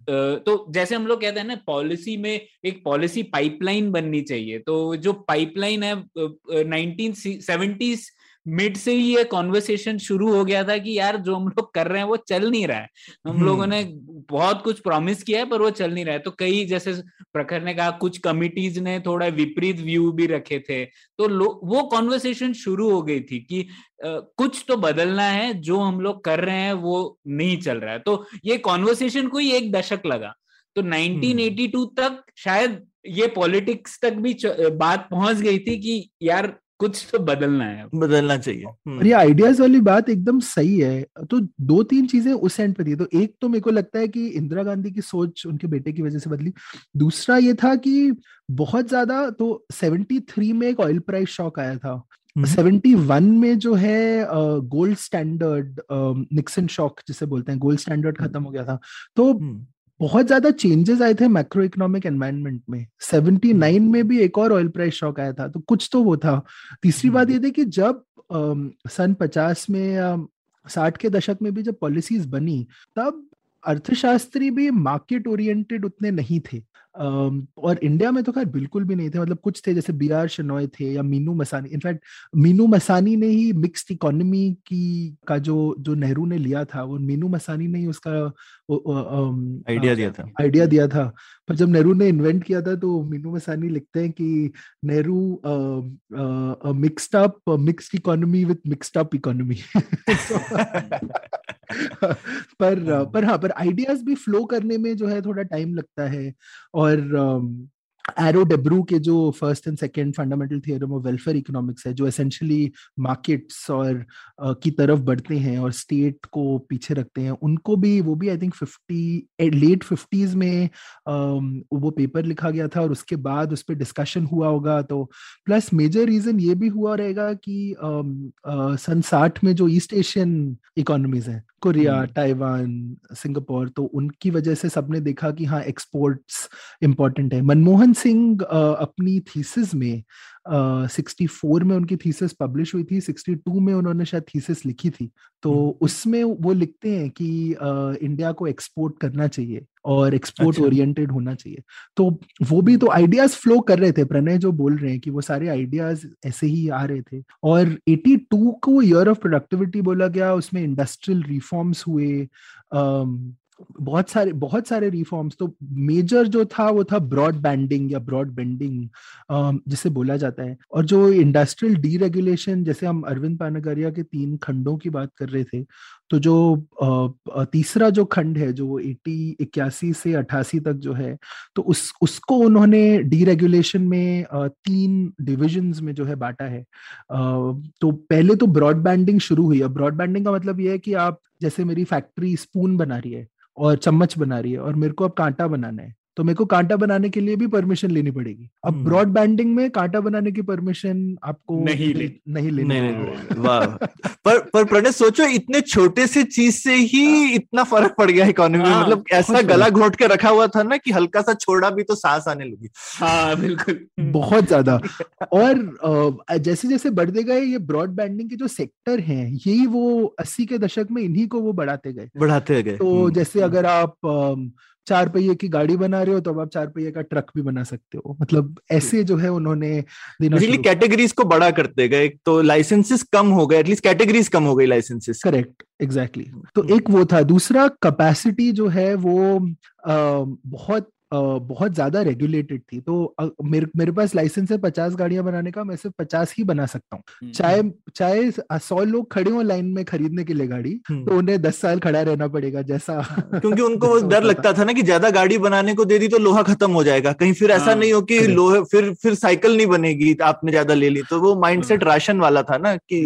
तो जैसे हम लोग कहते हैं ना पॉलिसी में एक पॉलिसी पाइपलाइन बननी चाहिए, तो जो पाइपलाइन है नाइनटीन सेवेंटीज़ मिड से ही ये कॉन्वर्सेशन शुरू हो गया था कि यार जो हम लोग कर रहे हैं वो चल नहीं रहा है, हम लोगों ने बहुत कुछ प्रॉमिस किया है पर वो चल नहीं रहा है। तो कई, जैसे प्रखर ने कहा, कुछ कमिटीज ने थोड़ा विपरीत व्यू भी रखे थे, तो वो कॉन्वर्सेशन शुरू हो गई थी कि Uh, कुछ तो बदलना है, जो हम लोग कर रहे हैं वो नहीं चल रहा है। तो ये कॉन्वर्सेशन को ही एक दशक लगा, तो नाइनटीन एटी टू तक शायद ये पॉलिटिक्स तक भी बात पहुंच गई थी कि यार कुछ तो बदलना है, बदलना चाहिए। और ये आइडियाज वाली बात एकदम सही है। तो दो तीन चीजें उस एंड पे थी। तो एक तो मेरे को लगता है कि इंदिरा गांधी की सोच उनके बेटे की वजह से बदली। दूसरा ये था कि बहुत ज्यादा, तो सेवेंटी थ्री में एक ऑयल प्राइस शॉक आया था, सेवेंटी वन में जो है गोल्ड स्टैंडर्ड, निक्सन शॉक जिसे बोलते हैं, गोल्ड स्टैंडर्ड खत्म हो गया था। तो बहुत ज्यादा चेंजेस आए थे मैक्रो इकोनॉमिक एनवायरनमेंट में। सेवेंटी नाइन में भी एक और ऑयल प्राइस शॉक आया था, तो कुछ तो वो था। तीसरी बात ये थी कि जब आ, सन पचास में, साठ के दशक में भी जब पॉलिसीज बनी, तब अर्थशास्त्री भी मार्केट ओरिएंटेड उतने नहीं थे, और इंडिया में तो खैर बिल्कुल भी नहीं थे। मतलब कुछ थे जैसे बी आर शनॉय थे या मीनू मसानी। इनफैक्ट मीनू मसानी ने ही मिक्स्ड इकोनॉमी की का जो जो नेहरू ने लिया था, वो मीनू मसानी ने ही उसका आइडिया दिया था आइडिया दिया था पर जब नेहरू ने इन्वेंट किया था तो मीनू मसानी लिखते हैं कि Nehru mixed up mixed economy with mixed up economy. पर पर हाँ, पर आइडियाज भी फ्लो करने में जो है थोड़ा टाइम लगता है। और एरो डेब्रू के जो first and second fundamental theorem of welfare economics है, जो एसेंशियली मार्केट्स और की तरफ बढ़ते हैं और स्टेट को पीछे रखते हैं, उनको भी, वो भी I think fifty late fifties में वो पेपर लिखा गया था, और उसके बाद उस पर डिस्कशन हुआ होगा। तो प्लस मेजर रीजन ये भी हुआ रहेगा कि सन साठ में जो ईस्ट एशियन इकोनॉमीज हैं, कोरिया, ताइवान, सिंगापुर, तो उनकी वजह से सबने देखा कि हाँ एक्सपोर्ट्स इम्पोर्टेंट है। मनमोहन सिंह अपनी थीसिस में सिक्सटी फोर में उनकी थीसिस पब्लिश हुई थी, सिक्सटी टू में उन्होंने शायद थीसिस लिखी थी, तो उसमें वो लिखते हैं कि इंडिया को एक्सपोर्ट करना चाहिए और एक्सपोर्ट ओरिएंटेड होना चाहिए। तो वो भी तो आइडियाज फ्लो कर रहे थे। प्रणय जो बोल रहे हैं कि वो सारे आइडियाज ऐसे ही आ रहे थे। और एटी टू को ईयर ऑफ प्रोडक्टिविटी बोला गया, उसमें इंडस्ट्रियल रिफॉर्म्स हुए, बहुत सारे बहुत सारे रिफॉर्म्स। तो मेजर जो था वो था ब्रॉड बैंडिंग या ब्रॉड बेंडिंग जिसे बोला जाता है, और जो इंडस्ट्रियल डीरेगुलेशन, जैसे हम अरविंद पानगारिया के तीन खंडों की बात कर रहे थे, तो जो तीसरा जो खंड है जो एटी इक्यासी से अट्ठासी तक जो है, तो उस उसको उन्होंने डीरेगुलेशन में तीन डिविजन्स में जो है बांटा है। तो पहले तो ब्रॉडबैंडिंग शुरू हुई। अब ब्रॉडबैंडिंग का मतलब यह है कि आप, जैसे मेरी फैक्ट्री स्पून बना रही है और चम्मच बना रही है और मेरे को अब कांटा बनाना है, तो मेरे को कांटा बनाने के लिए भी परमिशन लेनी पड़ेगी। अब ब्रॉडबैंडिंग में कांटा बनाने की परमिशन आपको नहीं ले, नहीं लेनी पड़ेगी। वाह। पर पर प्रणय सोचो, इतने छोटे से चीज से ही इतना फर्क पड़ गया इकोनॉमी में। मतलब ऐसा गला घोट के रखा हुआ था ना कि हल्का सा छोड़ा भी तो सांस आने लगी। हाँ बिल्कुल, बहुत ज्यादा। और जैसे जैसे बढ़ते गए ये ब्रॉडबैंडिंग के जो सेक्टर है, यही वो अस्सी के दशक में इन्हीं को वो बढ़ाते गए बढ़ाते गए तो जैसे अगर आप चार पहिए की गाड़ी बना रहे हो तो अब आप चार पहिए का ट्रक भी बना सकते हो। मतलब ऐसे जो है उन्होंने बेसिकली कैटेगरीज को बड़ा करते गए। एक तो लाइसेंसेस कम हो गए, एटलीस्ट कैटेगरीज कम हो गई लाइसेंसेस। Correct, exactly. तो एक वो था। दूसरा, कैपेसिटी जो है वो आ, बहुत Uh, बहुत ज्यादा रेगुलेटेड थी। तो uh, मेरे मेरे पास लाइसेंस है पचास गाड़ियां बनाने का, मैं सिर्फ पचास ही बना सकता हूँ। चाहे चाहे सौ लोग खड़े हो लाइन में खरीदने के लिए गाड़ी, तो उन्हें दस साल खड़ा रहना पड़ेगा, जैसा क्योंकि उनको वो डर लगता था ना कि ज्यादा गाड़ी बनाने को दे दी तो लोहा खत्म हो जाएगा, कहीं फिर ऐसा नहीं हो कि लोहे फिर फिर साइकिल नहीं बनेगी आपने ज्यादा ले ली। तो वो माइंडसेट राशन वाला था ना कि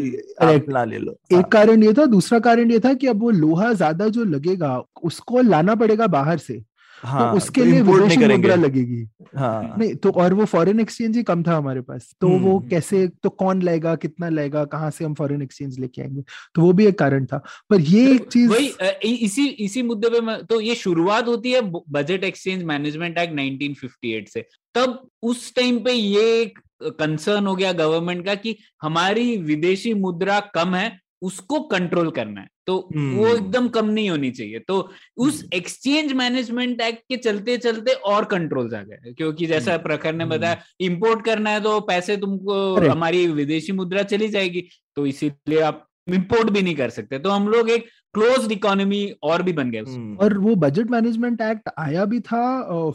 आप ना ले लो। एक कारण ये था। दूसरा कारण ये था कि अब वो लोहा ज्यादा जो लगेगा उसको लाना पड़ेगा बाहर से। हाँ, तो उसके तो लिए विदेशी मुद्रा लगेगी। हाँ, नहीं तो, और वो फॉरेन एक्सचेंज ही कम था हमारे पास, तो वो कैसे, तो कौन लाएगा, कितना लाएगा, कहाँ से हम फॉरेन एक्सचेंज लेके आएंगे, तो वो भी एक कारण था। पर ये तो एक चीज वही इसी इसी मुद्दे पे मैं, तो ये शुरुआत होती है budget exchange management act nineteen fifty eight से। तब उस टाइम पे ये एक कंसर्न हो गया गवर्नमेंट का कि हमारी विदेशी मुद्रा कम है, उसको कंट्रोल करना है, तो वो एकदम कम नहीं होनी चाहिए। तो उस एक्सचेंज मैनेजमेंट एक्ट के चलते चलते और कंट्रोल्स आ गए, क्योंकि जैसा प्रखर ने बताया, इंपोर्ट करना है तो पैसे तुमको, हमारी विदेशी मुद्रा चली जाएगी, तो इसीलिए आप इंपोर्ट भी नहीं कर सकते। तो हम लोग एक क्लोज्ड इकोनॉमी और भी बन गए। और वो बजट मैनेजमेंट एक्ट आया भी था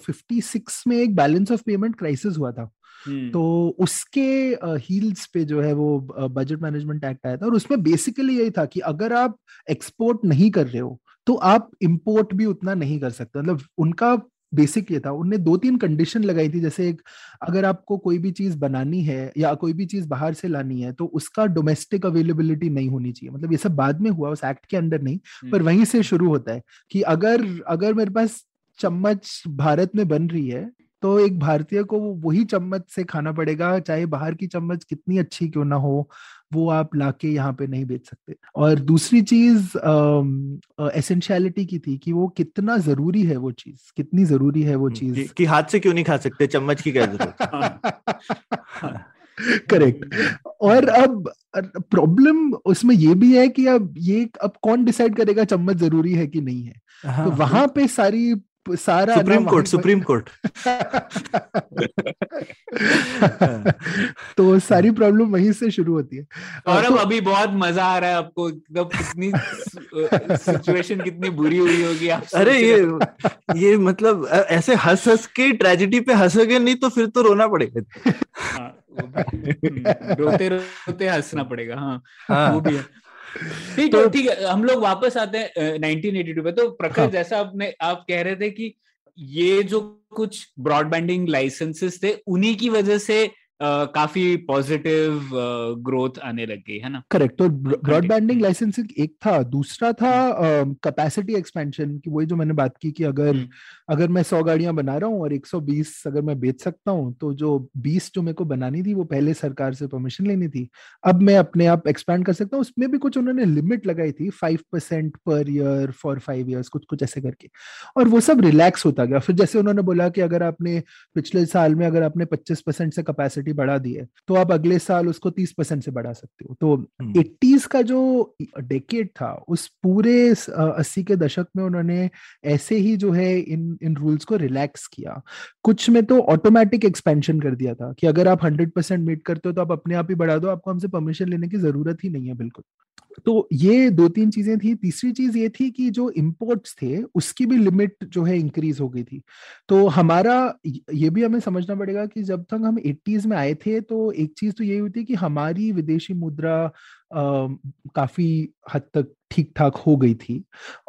फिफ्टी सिक्स में, एक बैलेंस ऑफ पेमेंट क्राइसिस हुआ था, तो उसके हील्स पे जो है वो बजट मैनेजमेंट एक्ट आया था। और उसमें बेसिकली यही था कि अगर आप एक्सपोर्ट नहीं कर रहे हो तो आप इंपोर्ट भी उतना नहीं कर सकते। मतलब उनका बेसिक ये था। उनने दो तीन कंडीशन लगाई थी, जैसे एक, अगर आपको कोई भी चीज बनानी है या कोई भी चीज बाहर से लानी है तो उसका डोमेस्टिक अवेलेबिलिटी नहीं होनी चाहिए। मतलब ये सब बाद में हुआ, उस एक्ट के अंदर नहीं, पर वहीं से शुरू होता है कि अगर अगर मेरे पास चम्मच भारत में बन रही है तो एक भारतीय को वही चम्मच से खाना पड़ेगा, चाहे बाहर की चम्मच कितनी अच्छी क्यों ना हो, वो आप लाके यहाँ पे नहीं बेच सकते। और दूसरी चीज एसेंशियलिटी की थी कि वो कितना जरूरी है, वो चीज कितनी जरूरी है, वो चीज कि, कि हाथ से क्यों नहीं खा सकते, चम्मच की क्या जरूरत। करेक्ट। और अब प्रॉब्लम उसमें ये भी है कि अब ये अब कौन डिसाइड करेगा चम्मच जरूरी है कि नहीं है। हाँ, तो वहां पे सारी सारा सुप्रीम कोर्ट सुप्रीम कोर्ट तो सारी प्रॉब्लम वहीं से शुरू होती है। और अब तो, अभी बहुत मजा आ रहा है आपको, एकदम कितनी सिचुएशन कितनी बुरी हुई होगी आप। अरे ये ये मतलब ऐसे हंस हंस के ट्रेजेडी पे हंसोगे नहीं तो फिर तो रोना पड़ेगा। हाँ, रोते रोते हंसना पड़ेगा। हाँ, हाँ वो भी है। ठीक तो, है ठीक है हम लोग वापस आते हैं नाइनटीन एटी टू पे। तो प्रखर, हाँ, जैसा आपने आप कह रहे थे कि ये जो कुछ ब्रॉडबैंडिंग लाइसेंसेस थे उन्हीं की वजह से Uh, काफी पॉजिटिव ग्रोथ uh, आने लग गई है ना। करेक्ट। तो ब्रॉडबैंडिंग लाइसेंस एक था। दूसरा था कैपेसिटी एक्सपेंशन की, वही जो मैंने बात की कि अगर अगर मैं सौ गाड़ियां बना रहा हूँ और एक सौ बीस अगर मैं बेच सकता हूँ, तो जो बीस जो मेरे को बनानी थी वो पहले सरकार से परमिशन लेनी थी, अब मैं अपने आप एक्सपैंड कर सकता हूँ। उसमें भी कुछ उन्होंने लिमिट लगाई थी, five percent per year for five years, कुछ कुछ ऐसे करके, और वो सब रिलैक्स होता गया। फिर जैसे उन्होंने बोला कि अगर आपने पिछले साल में अगर आपने पच्चीस परसेंट से कैपेसिटी बढ़ा दी है तो आप अगले साल उसको तीस परसेंट से बढ़ा सकते हो। तो अस्सी का जो डेकेड था, उस पूरे अस्सी के दशक में उन्होंने ऐसे ही जो है इन इन रूल्स को रिलैक्स किया। कुछ में तो ऑटोमेटिक एक्सपेंशन कर दिया था कि अगर आप हंड्रेड परसेंट मीट करते हो तो आप अपने आप ही बढ़ा दो, आपको हमसे परमिशन लेने की जरूरत ही नहीं है। बिल्कुल। तो ये दो तीन चीजें थी। तीसरी चीज ये थी कि जो इम्पोर्ट्स थे उसकी भी लिमिट जो है इंक्रीज हो गई थी। तो हमारा ये भी हमें समझना पड़ेगा कि जब तक हम एटीज़ में आए थे तो एक चीज तो यही हुई थी कि हमारी विदेशी मुद्रा आ, काफी हद तक ठीक ठाक हो गई थी।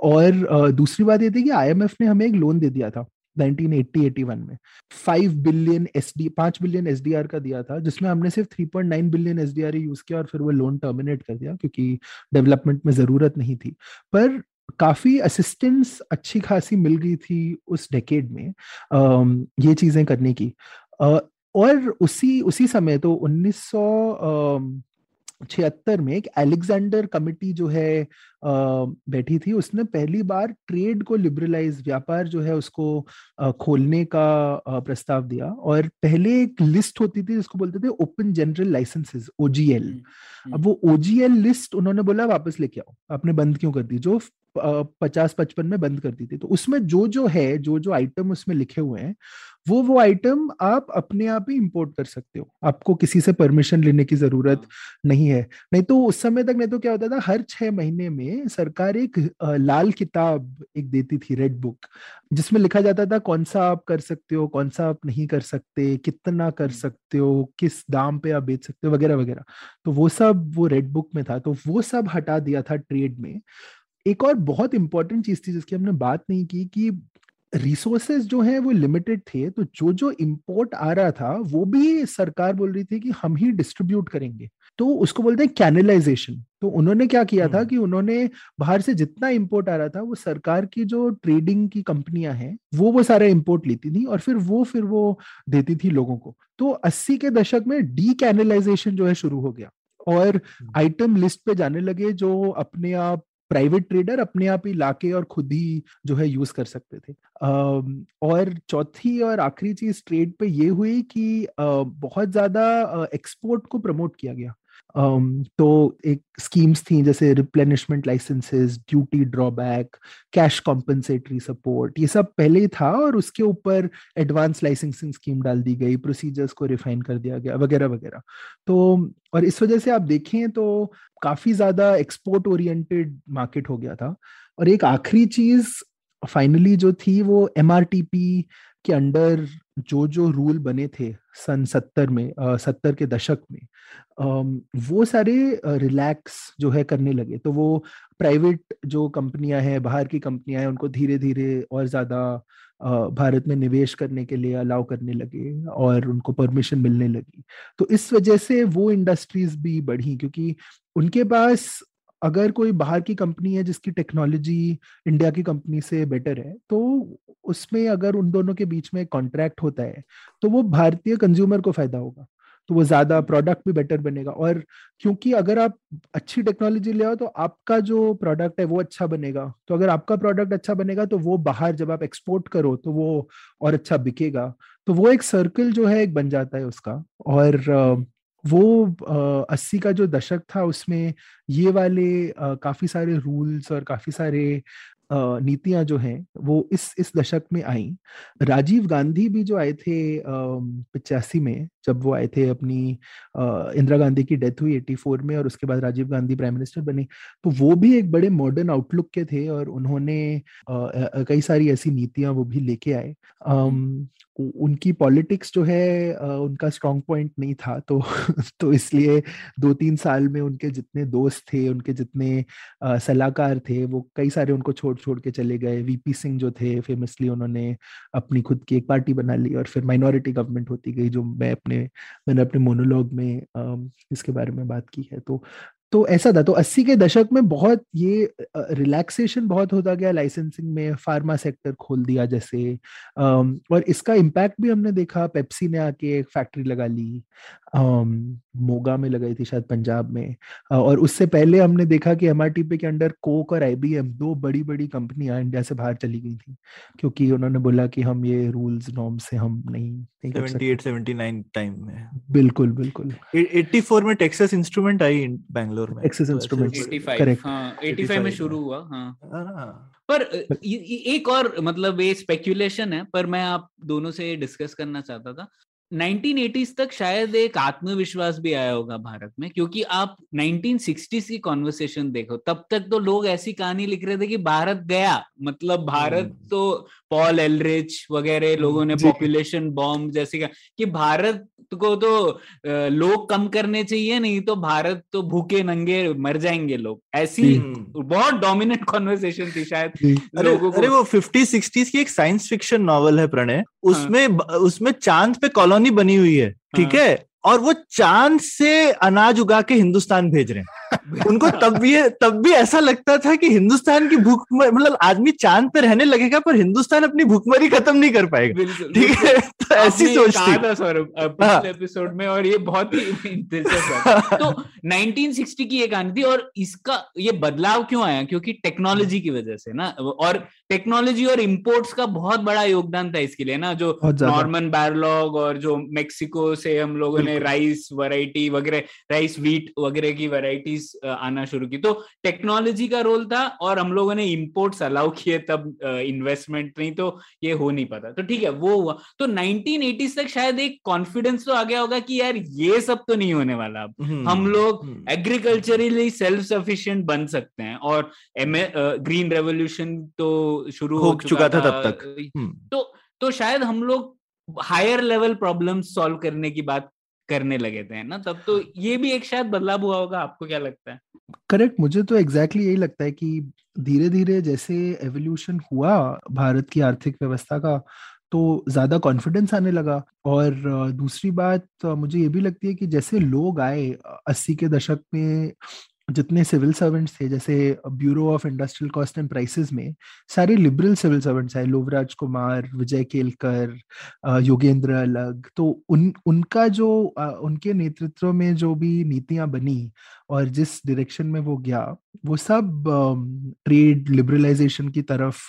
और आ, दूसरी बात ये थी कि आईएमएफ ने हमें एक लोन दे दिया था नाइनटीन एटी-एटी वन में, five billion SD, five billion SDR का दिया था, जिसमें हमने सिर्फ three point nine billion SDR use किया और फिर वो लोन टर्मिनेट कर दिया क्योंकि डेवलपमेंट में जरूरत नहीं थी। पर काफ़ी असिस्टेंस अच्छी खासी मिल गई थी उस डेकेड में uh, ये चीज़ें करने की। uh, और उसी उसी समय तो उन्नीस सौ छिहत्तर में एक अलेक्जेंडर कमिटी जो है आ, बैठी थी, उसने पहली बार ट्रेड को लिबरलाइज, व्यापार जो है उसको आ, खोलने का आ, प्रस्ताव दिया। और पहले एक लिस्ट होती थी जिसको बोलते थे open general licences, O G L. अब वो ओ जी एल लिस्ट उन्होंने बोला वापस लेके आओ, आपने बंद क्यों कर दी, जो पचास पचपन में बंद कर दी थी। तो उसमें जो जो है, जो जो आइटम उसमें लिखे हुए हैं, वो वो आइटम आप अपने आप ही इंपोर्ट कर सकते हो, आपको किसी से परमिशन लेने की जरूरत नहीं है। नहीं तो उस समय तक, नहीं तो क्या होता था, हर छह महीने में सरकार एक लाल किताब एक देती थी, रेड बुक, जिसमें लिखा जाता था कौन सा आप कर सकते हो, कौन सा आप नहीं कर सकते, कितना कर सकते हो, किस दाम पे आप बेच सकते हो, वगैरह वगैरह। तो वो सब वो रेड बुक में था, तो वो सब हटा दिया था ट्रेड में। एक और बहुत इंपॉर्टेंट चीज थी जिसकी हमने बात नहीं की कि रिसोर्सेज जो है वो लिमिटेड थे, तो जो जो इंपोर्ट आ रहा था वो भी सरकार बोल रही थी कि हम ही डिस्ट्रीब्यूट करेंगे, तो उसको बोलते हैं कैनलाइजेशन। तो उन्होंने क्या किया था कि उन्होंने बाहर से जितना इंपोर्ट आ रहा था वो सरकार की जो ट्रेडिंग की कंपनियां हैं वो वो सारा इंपोर्ट लेती थी और फिर वो फिर वो देती थी लोगों को। तो अस्सी के दशक में डी कैनलाइजेशन जो है शुरू हो गया और आइटम लिस्ट पे जाने लगे जो अपने आप प्राइवेट ट्रेडर अपने आप ही लाके और खुद ही जो है यूज कर सकते थे। और चौथी और आखिरी चीज ट्रेड पे ये हुई कि बहुत ज्यादा एक्सपोर्ट को प्रमोट किया गया। तो एक स्कीम्स थी जैसे replenishment licences, duty drawback, cash compensatory support, ये सब पहले ही था और उसके ऊपर एडवांस लाइसेंसिंग स्कीम डाल दी गई, प्रोसीजर्स को रिफाइन कर दिया गया, वगैरह वगैरह। तो और इस वजह से आप देखें तो काफी ज्यादा एक्सपोर्ट ओरिएंटेड मार्केट हो गया था। और एक आखिरी चीज फाइनली जो थी वो एम आर टी पी के अंडर जो जो रूल बने थे सन सत्तर में, सत्तर के दशक में, आ, वो सारे रिलैक्स जो है करने लगे। तो वो प्राइवेट जो कंपनियां हैं, बाहर की कंपनियां हैं, उनको धीरे धीरे और ज़्यादा भारत में निवेश करने के लिए अलाउ करने लगे और उनको परमिशन मिलने लगी। तो इस वजह से वो इंडस्ट्रीज भी बढ़ी, क्योंकि उनके पास अगर कोई बाहर की कंपनी है जिसकी टेक्नोलॉजी इंडिया की कंपनी से बेटर है, तो उसमें अगर उन दोनों के बीच में कॉन्ट्रैक्ट होता है तो वो भारतीय कंज्यूमर को फायदा होगा, तो वो ज़्यादा प्रोडक्ट भी बेटर बनेगा। और क्योंकि अगर आप अच्छी टेक्नोलॉजी ले आओ तो आपका जो प्रोडक्ट है वो अच्छा बनेगा, तो अगर आपका प्रोडक्ट अच्छा बनेगा तो वो बाहर जब आप एक्सपोर्ट करो तो वो और अच्छा बिकेगा। तो वो एक सर्कल जो है एक बन जाता है उसका। और वो अस्सी का जो दशक था उसमें ये वाले काफ़ी सारे रूल्स और काफ़ी सारे नीतियां जो हैं वो इस इस दशक में आई। राजीव गांधी भी जो आए थे पचासी में, जब वो आए थे, अपनी इंदिरा गांधी की डेथ हुई चौरासी में और उसके बाद राजीव गांधी प्राइम मिनिस्टर बने, तो वो भी एक बड़े मॉडर्न आउटलुक के थे और उन्होंने कई सारी ऐसी नीतियां वो भी लेके आए। उनकी पॉलिटिक्स जो है उनका स्ट्रॉन्ग पॉइंट नहीं था, तो तो इसलिए दो तीन साल में उनके जितने दोस्त थे, उनके जितने सलाहकार थे, वो कई सारे उनको छोड़ छोड़ के चले गए। वीपी सिंह जो थे फेमसली, उन्होंने अपनी खुद की एक पार्टी बना ली और फिर माइनॉरिटी गवर्नमेंट होती गई, जो मैं अपने मैंने अपने मोनोलॉग में इसके बारे में बात की है। तो तो ऐसा था। तो अस्सी के दशक में बहुत ये रिलैक्सेशन बहुत होता गया लाइसेंसिंग में, फार्मा सेक्टर खोल दिया जैसे, और इसका इम्पैक्ट भी हमने देखा। पेप्सी ने आके एक फैक्ट्री लगा ली, मोगा में लगाई थी शायद, पंजाब में। और उससे पहले हमने देखा कि एमआरटीपी के अंडर कोक और आई बी एम, दो बड़ी बड़ी कंपनियां इंडिया से बाहर चली गई थी, क्योंकि उन्होंने बोला कि हम ये रूल्स नॉर्म से हम नहीं अठहत्तर उन्यासी टाइम में। बिल्कुल बिल्कुल। चौरासी में टेक्सास इंस्ट्रूमेंट आई बैंगलोर में, टेक्सास इंस्ट्रूमेंट पचासी, हाँ, पचासी में शुरू हुआ, हाँ। पर एक और, मतलब ये स्पेक्यूलेशन है, पर मैं आप दोनों से डिस्कस करना चाहता था। नाइनटीन एटीज़ तक शायद एक आत्मविश्वास भी आया होगा भारत में, क्योंकि आप नाइनटीन सिक्सटीज़ की कॉन्वर्सेशन देखो, तब तक तो लोग ऐसी कहानी लिख रहे थे कि भारत गया, मतलब भारत तो पॉल एलरिच वगैरह लोगों ने पॉपुलेशन बॉम्ब जैसे कहा कि भारत को तो लोग कम करने चाहिए, नहीं तो भारत तो भूखे नंगे मर जाएंगे लोग, ऐसी बहुत डोमिनेंट कॉन्वर्सेशन थी शायद लोगों को। अरे वो फिफ्टी सिक्सटीज़ की एक साइंस फिक्शन नॉवल है प्रणय, उसमें उसमें चांद पे कॉलोनी बनी हुई है, ठीक है, और वो चांद से अनाज उगा के हिंदुस्तान भेज रहे हैं। उनको तब भी तब भी ऐसा लगता था कि हिंदुस्तान की भूख मतलब आदमी चांद पे रहने लगेगा पर हिंदुस्तान अपनी भूखमरी खत्म नहीं कर पाएगा। ठीक है, तो ऐसी सोच थी सौरभ पिछले एपिसोड में, और ये बहुत ही इंटरेस्टिंग है। तो नाइनटीन सिक्सटी की ये कहानी थी, और इसका ये बदलाव क्यों आया, क्योंकि टेक्नोलॉजी की वजह से ना, और टेक्नोलॉजी और इम्पोर्ट्स का बहुत बड़ा योगदान था इसके लिए ना, जो नॉर्मन बैरलॉग और जो मेक्सिको से हम लोगों ने राइस वैरायटी वगैरह, राइस व्हीट वगैरह की वैरायटी आना शुरू की। तो टेक्नोलॉजी का रोल था, और हम लोगों ने इंपोर्ट्स अलाउ किए तब, इन्वेस्टमेंट नहीं तो ये हो नहीं पाता। तो ठीक है, वो हुआ। तो नाइनटीन एटीज़ तक शायद एक कॉन्फिडेंस तो आ गया होगा कि यार ये सब तो नहीं होने वाला, अब हम लोग एग्रीकल्चरली सेल्फ सफिशिएंट बन सकते हैं। और ग्रीन रेवोल्यूशन तो शुरू हो चुका था तब तक, तो तो शायद हम लोग हायर लेवल प्रॉब्लम सॉल्व करने की बात करने लगे थे ना तब। तो ये भी एक शायद बदलाव हुआ होगा, आपको क्या लगता है? करेक्ट, मुझे तो एग्जैक्टली exactly यही लगता है कि धीरे धीरे जैसे एवोल्यूशन हुआ भारत की आर्थिक व्यवस्था का, तो ज्यादा कॉन्फिडेंस आने लगा। और दूसरी बात मुझे ये भी लगती है कि जैसे लोग आए अस्सी के दशक में, जितने सिविल सर्वेंट्स थे, जैसे bureau of industrial cost and prices में सारे लिबरल सिविल सर्वेंट्स आए, लोवराज कुमार, विजय केलकर, योगेंद्र अलग, तो उन उनका जो उनके नेतृत्व में जो भी नीतियां बनी और जिस डायरेक्शन में वो गया, वो सब ट्रेड लिबरलाइजेशन की तरफ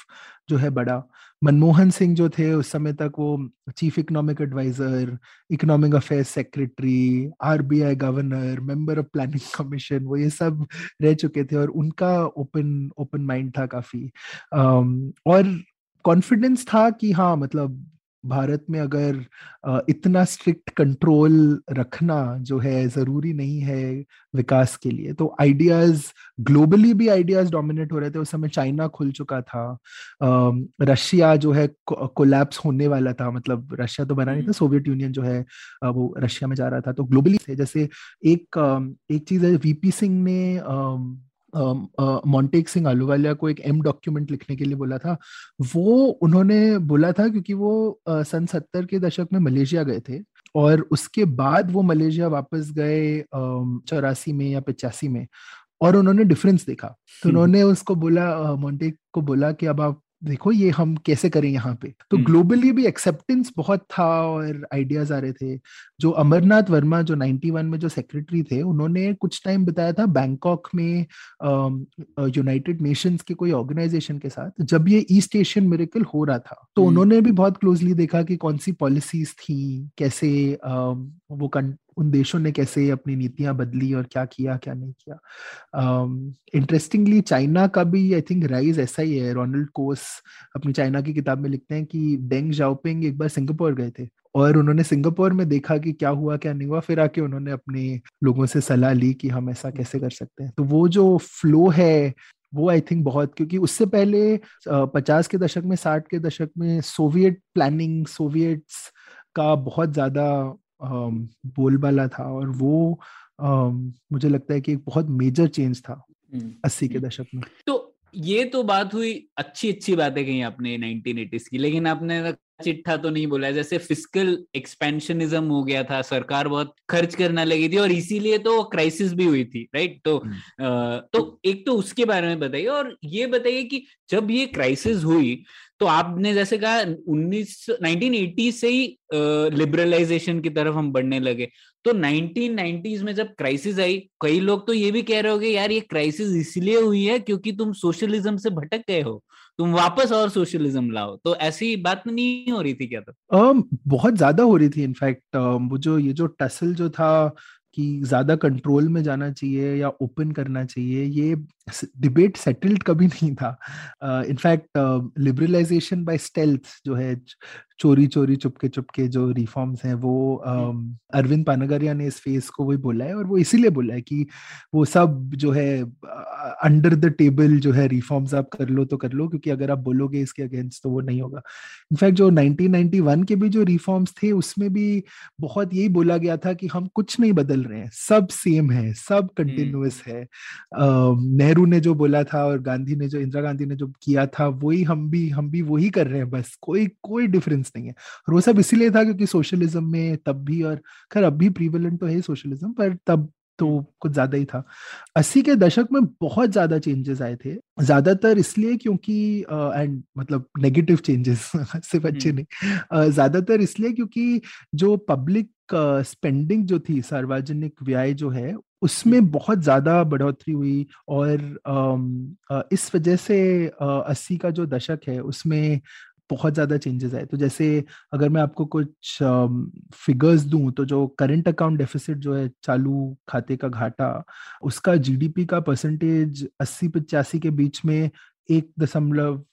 जो है बड़ा। मनमोहन सिंह जो थे उस समय तक वो chief economic adviser, economic affairs secretary, RBI governor, member of planning commission, वो ये सब रह चुके थे, और उनका ओपन ओपन माइंड था काफी, और कॉन्फिडेंस था कि हाँ मतलब भारत में अगर इतना स्ट्रिक्ट कंट्रोल रखना जो है जरूरी नहीं है विकास के लिए। तो आइडियाज ग्लोबली भी आइडियाज डोमिनेट हो रहे थे। उस समय चाइना खुल चुका था, रशिया जो है कोलैप्स होने वाला था, मतलब रशिया तो बना नहीं था, सोवियत यूनियन जो है वो रशिया में जा रहा था। तो ग्लोबली से जैसे एक एक चीज है, वीपी सिंह ने मॉन्टेक सिंह आलूवालिया को एक एम डॉक्यूमेंट लिखने के लिए बोला था। वो उन्होंने बोला था क्योंकि वो सन सत्तर के दशक में मलेशिया गए थे, और उसके बाद वो मलेशिया वापस गए चौरासी में या पचासी में, और उन्होंने डिफरेंस देखा। तो उन्होंने उसको बोला, मॉन्टेक को बोला कि अब आप देखो ये हम कैसे करें यहाँ पे। तो ग्लोबली भी एक्सेप्टेंस बहुत था और आइडियाज आ रहे थे। जो अमरनाथ वर्मा जो इक्यानवे में जो सेक्रेटरी थे, उन्होंने कुछ टाइम बिताया था बैंकॉक में यूनाइटेड नेशंस के कोई ऑर्गेनाइजेशन के साथ, जब ये ईस्ट एशियन मिरेकल हो रहा था। तो उन्होंने भी बहुत क्लोजली देखा कि कौन सी पॉलिसीज थी, कैसे uh, वो कं... उन देशों ने कैसे अपनी नीतियां बदली और क्या किया क्या नहीं किया। इंटरेस्टिंगली um, चाइना का भी आई थिंक राइज ऐसा ही है। रोनाल्ड कोस अपनी चाइना की किताब में लिखते हैं कि डेंग शाओपिंग एक बार सिंगापुर गए थे, और उन्होंने सिंगापुर में देखा कि क्या हुआ क्या नहीं हुआ, फिर आके उन्होंने अपने लोगों से सलाह ली कि हम ऐसा कैसे कर सकते हैं। तो वो जो फ्लो है वो आई थिंक बहुत, क्योंकि उससे पहले पचास के दशक में, साठ के दशक में सोवियत प्लानिंग, सोवियट्स का बहुत ज्यादा Um, बोलबाला था, और वो um, मुझे लगता है कि एक बहुत मेजर चेंज था अस्सी के दशक में। तो ये तो बात हुई, अच्छी अच्छी बातें कही आपने नाइनटीन एटीज़ की, लेकिन आपने चिट्ठा तो नहीं बोला। जैसे फिस्कल एक्सपेंशनिज्म हो गया था, सरकार बहुत खर्च करने लगी थी, और इसीलिए तो क्राइसिस भी हुई थी, राइट। तो आ, तो एक तो उसके बारे में बताइए, और ये बताइए कि जब ये क्राइसिस हुई तो आपने जैसे कहा उन्नीस नाइनटीन एटी से ही लिबरलाइजेशन की तरफ हम बढ़ने लगे। तो नाइनटीन नाइनटीज़ में जब क्राइसिस आई, कई लोग तो ये भी कह रहे होंगे यार ये क्राइसिस इसलिए हुई है क्योंकि तुम सोशलिज्म से भटक गए हो, तुम वापस और सोशलिज्म लाओ। तो ऐसी बात नहीं हो रही थी क्या? तो um, बहुत ज्यादा हो रही थी। इनफैक्ट um, वो जो ये जो टसल जो था कि ज्यादा कंट्रोल में जाना चाहिए या ओपन करना चाहिए, ये डिबेट सेटल्ड कभी नहीं था। इनफैक्ट लिबरलाइजेशन बाय स्टेल्थ जो है, चोरी चोरी चुपके चुपके जो रिफॉर्म्स हैं, वो अरविंद पानगरिया ने इस फेस को वही बोला है, और वो इसीलिए बोला है कि वो सब जो है अंडर द टेबल जो है रिफॉर्म्स आप कर लो तो कर लो, क्योंकि अगर आप बोलोगे इसके अगेंस्ट तो वो नहीं होगा। इनफैक्ट जो नाइनटीन नाइनटी वन के भी जो रिफॉर्म्स थे, उसमें भी बहुत यही बोला गया था कि हम कुछ नहीं बदल रहे हैं, सब सेम है, सब कंटिन्यूअस है। नेहरू ने जो बोला था और गांधी ने जो, इंदिरा गांधी ने जो किया था, वही हम भी हम भी वही कर रहे हैं, बस कोई कोई डिफरेंस नहीं है। और वो सब इसीलिए था क्योंकि सोशलिज्म में तब भी, और खैर अब भी प्रीवेलेंट तो है सोशलिज्म, पर तब तो कुछ ज्यादा ही था। अस्सी के दशक में बहुत ज्यादा चेंजेस आए थे, ज्यादातर इसलिए क्योंकि एंड uh, मतलब नेगेटिव चेंजेस सिर्फ अच्छे नहीं, uh, ज्यादातर इसलिए क्योंकि जो पब्लिक स्पेंडिंग uh, जो थी, सार्वजनिक व्यय जो है, उसमें बहुत ज्यादा बढ़ोतरी हुई और uh, uh, इस वजह से अस्सी uh, का जो दशक है उसमें बहुत ज़्यादा चेंजेस आए। तो जैसे अगर मैं आपको कुछ फिगर्स uh, दूं तो जो करंट अकाउंट डेफिसिट जो है, चालू खाते का घाटा, उसका जीडीपी का परसेंटेज अस्सी पचासी के बीच में एक दशमलव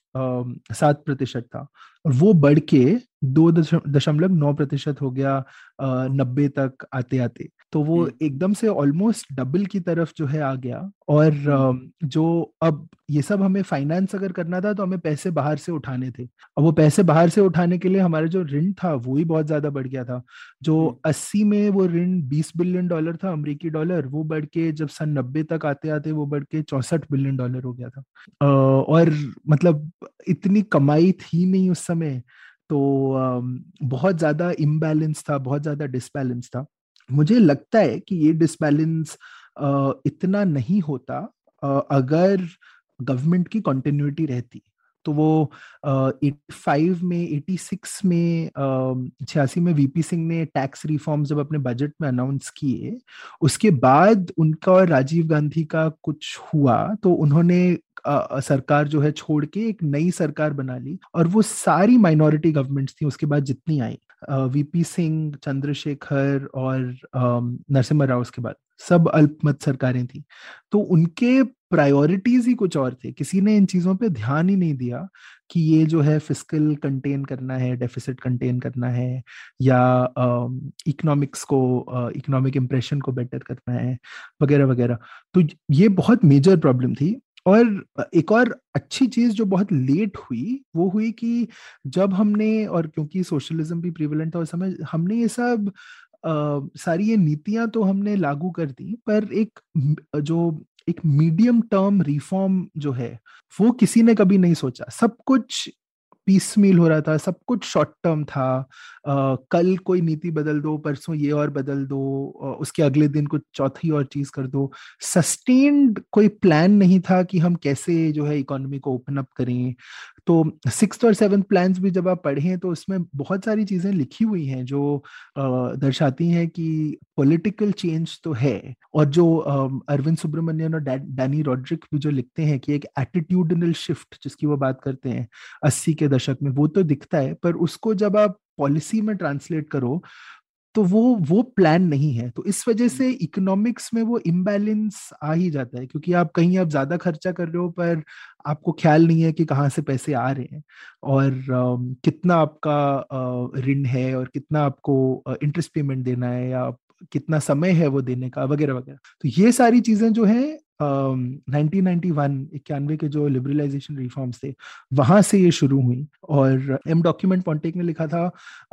सात प्रतिशत था और वो बढ़ के दो दशमलव नौ प्रतिशत हो गया नब्बे तक आते आते। तो वो एकदम से ऑलमोस्ट डबल की तरफ जो है आ गया। और जो अब ये सब हमें फाइनेंस अगर करना था तो हमें पैसे बाहर से उठाने थे, और वो पैसे बाहर से उठाने के लिए हमारा जो ऋण था वो ही बहुत ज्यादा बढ़ गया था। जो अस्सी में वो ऋण बीस बिलियन डॉलर था अमेरिकी डॉलर, वो बढ़ के जब सन नब्बे तक आते आते वो बढ़ के चौसठ बिलियन डॉलर हो गया था। और मतलब इतनी कमाई थी नहीं उस समय, तो बहुत ज्यादा इम्बैलेंस था, बहुत ज्यादा डिसबैलेंस था। मुझे लगता है कि ये डिसबैलेंस इतना नहीं होता अगर गवर्नमेंट की कंटिन्यूटी रहती। तो वो पचासी में, छियासी में, छियासी में वीपी सिंह ने टैक्स रिफॉर्म जब अपने बजट में अनाउंस किए, उसके बाद उनका और राजीव गांधी का कुछ हुआ, तो उन्होंने आ, सरकार जो है छोड़ के एक नई सरकार बना ली और वो सारी माइनॉरिटी गवर्नमेंट्स थी उसके बाद जितनी आई, वीपी सिंह, चंद्रशेखर और नरसिम्हा राव, उसके बाद सब अल्पमत सरकारें थी। तो उनके प्रायोरिटीज ही कुछ और थे, किसी ने इन चीजों पे ध्यान ही नहीं दिया कि ये जो है फिस्कल कंटेन करना है, डेफिसिट कंटेन करना है, या इकोनॉमिक्स को, इकोनॉमिक इंप्रेशन को बेटर करना है, वगैरह वगैरह। तो ये बहुत मेजर प्रॉब्लम थी। और एक और अच्छी चीज जो बहुत लेट हुई वो हुई कि जब हमने, और क्योंकि सोशलिज्म भी प्रिवेलेंट था उस समय, हमने ये सब आ, सारी ये नीतियां तो हमने लागू कर दी, पर एक जो एक मीडियम टर्म रिफॉर्म जो है वो किसी ने कभी नहीं सोचा। सब कुछ पीसमील हो रहा था, सब कुछ शॉर्ट टर्म था, आ, कल कोई नीति बदल दो, परसों ये और बदल दो, आ, उसके अगले दिन कुछ चौथी और चीज कर दो। सस्टेन्ड कोई प्लान नहीं था कि हम कैसे जो है इकोनॉमी को ओपन अप करें। तो सिक्स्थ और सेवन्थ प्लान्स भी जब आप पढ़ें तो उसमें बहुत सारी चीजें लिखी हुई हैं जो दर्शाती हैं कि पॉलिटिकल चेंज तो है, और जो अरविंद सुब्रमण्यन और डैनी रॉड्रिक भी जो लिखते हैं कि एक एटीट्यूडनल शिफ्ट जिसकी वो बात करते हैं अस्सी के दशक में, वो तो दिखता है, पर उसको जब आप पॉलिसी में ट्रांसलेट करो तो वो वो प्लान नहीं है। तो इस वजह से इकोनॉमिक्स में वो इम्बैलेंस आ ही जाता है, क्योंकि आप कहीं आप ज्यादा खर्चा कर रहे हो पर आपको ख्याल नहीं है कि कहाँ से पैसे आ रहे हैं और uh, कितना आपका ऋण uh, है और कितना आपको इंटरेस्ट uh, पेमेंट देना है या कितना समय है वो देने का, वगैरह वगैरह। तो ये सारी चीजें जो है नाइनटीन नाइंटी वन इक्यानवे के जो लिबरलाइजेशन रिफॉर्म्स थे वहां से ये शुरू हुई। और एम डॉक्यूमेंट पॉन्टेक ने लिखा था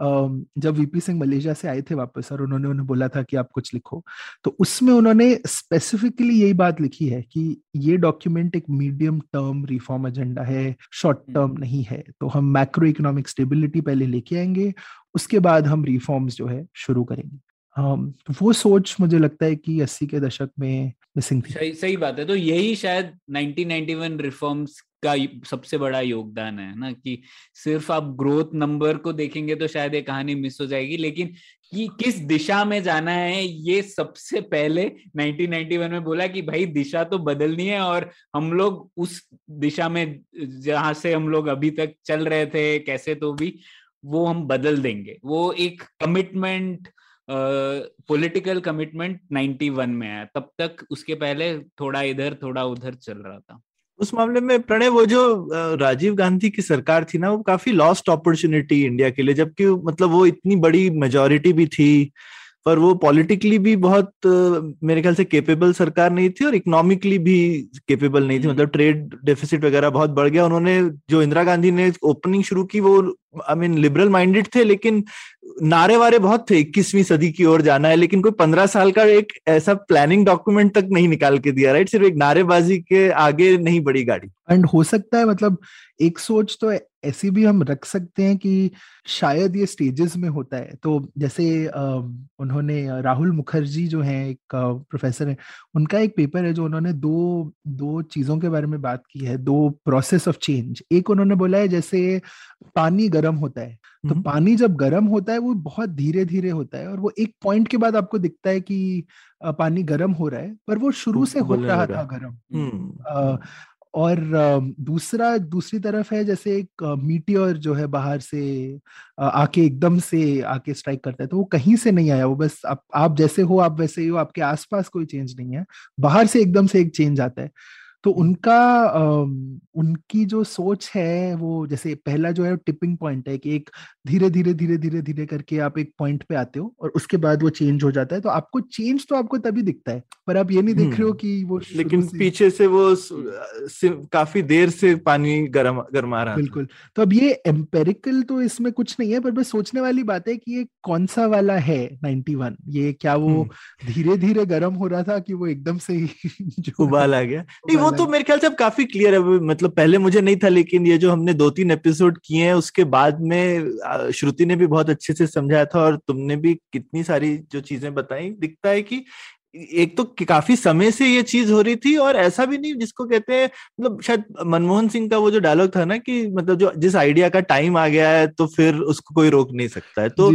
uh, जब वीपी सिंह मलेशिया से आए थे वापस और उन्होंने उन्हें बोला था कि आप कुछ लिखो, तो उसमें उन्होंने स्पेसिफिकली यही बात लिखी है कि ये डॉक्यूमेंट एक मीडियम टर्म रिफॉर्म एजेंडा है, शॉर्ट टर्म नहीं है। तो हम मैक्रो इकोनॉमिक स्टेबिलिटी पहले लेके आएंगे, उसके बाद हम रिफॉर्म्स जो है शुरू करेंगे। Um, तो वो सोच मुझे लगता है कि अस्सी के दशक में मिसिंग थी। सही, सही बात है। तो यही शायद नाइनटीन नाइंटी वन रिफॉर्म्स का सबसे बड़ा योगदान है ना, कि सिर्फ आप ग्रोथ नंबर को देखेंगे तो शायद ये कहानी मिस हो जाएगी, लेकिन कि किस दिशा में जाना है ये सबसे पहले नाइनटीन नाइंटी वन में बोला कि भाई दिशा तो बदलनी है, और हम लोग उस दिशा में जहां से हम लोग अभी तक चल रहे थे कैसे तो भी, वो हम बदल देंगे। वो एक commitment, political commitment ninety one में है, तब तक उसके पहले थोड़ा इधर थोड़ा उधर चल रहा था। उस मामले में प्रणय, वो जो राजीव गांधी की सरकार थी ना, वो काफी लॉस्ट अपॉर्चुनिटी इंडिया के लिए, जबकि मतलब वो इतनी बड़ी मेजोरिटी भी थी, पर वो पॉलिटिकली भी बहुत मेरे ख्याल से केपेबल सरकार नहीं थी और इकोनॉमिकली भी केपेबल नहीं थी। मतलब ट्रेड डेफिसिट वगैरह बहुत बढ़ गया। उन्होंने जो इंदिरा गांधी ने ओपनिंग शुरू की, वो आई मीन लिबरल माइंडेड थे, लेकिन नारे वारे बहुत थे, इक्कीसवीं सदी की ओर जाना है, लेकिन कोई पंद्रह साल का एक ऐसा प्लानिंग डॉक्यूमेंट तक नहीं निकाल के दिया। राइट, सिर्फ एक नारेबाजी के आगे नहीं बढ़ी गाड़ी। एंड हो सकता है मतलब एक सोच तो ऐसी भी हम रख सकते हैं कि शायद ये स्टेजेस में होता है। तो जैसे उन्होंने राहुल मुखर्जी जो हैं एक प्रोफेसर हैं, उनका एक पेपर है जो उन्होंने दो दो चीज़ों के बारे में बात की है, दो प्रोसेस ऑफ चेंज। एक उन्होंने बोला है जैसे पानी गर्म होता है, तो पानी जब गर्म होता है वो बहुत धीरे धीरे होता है और वो एक पॉइंट के बाद आपको दिखता है कि पानी गर्म हो रहा है, पर वो शुरू से हो रहा था गर्म। और दूसरा दूसरी तरफ है जैसे एक मीटियोर जो है बाहर से आके एकदम से आके स्ट्राइक करता है, तो वो कहीं से नहीं आया, वो बस आप आप जैसे हो आप वैसे ही हो, आपके आसपास कोई चेंज नहीं है, बाहर से एकदम से एक चेंज आता है। तो उनका उनकी जो सोच है वो जैसे पहला जो है टिपिंग पॉइंट है कि एक धीरे धीरे धीरे धीरे धीरे करके आप एक पॉइंट पे आते हो और उसके बाद वो चेंज हो जाता है। तो आपको चेंज तो आपको तभी दिखता है, पर आप ये नहीं देख रहे हो कि वो, लेकिन पीछे से वो काफी देर से पानी गर्म गर्मा रहा है। बिल्कुल। तो अब ये एम्पेरिकल तो इसमें कुछ नहीं है, पर बस सोचने वाली बात है कि ये कौन सा वाला है नाइंटी वन, ये क्या वो धीरे धीरे गर्म हो रहा था कि वो एकदम से ही उबाल आ गया। तो मेरे ख्याल से अब काफी क्लियर है, मतलब पहले मुझे नहीं था, लेकिन ये जो हमने दो तीन एपिसोड किए हैं उसके बाद में श्रुति ने भी बहुत अच्छे से समझाया था और तुमने भी कितनी सारी जो चीजें बताई, दिखता है कि एक तो काफी समय से ये चीज हो रही थी और ऐसा भी नहीं जिसको कहते हैं, मतलब शायद मनमोहन सिंह का वो जो डायलॉग था ना कि मतलब जो जिस आइडिया का टाइम आ गया है तो फिर उसको कोई रोक नहीं सकता है, तो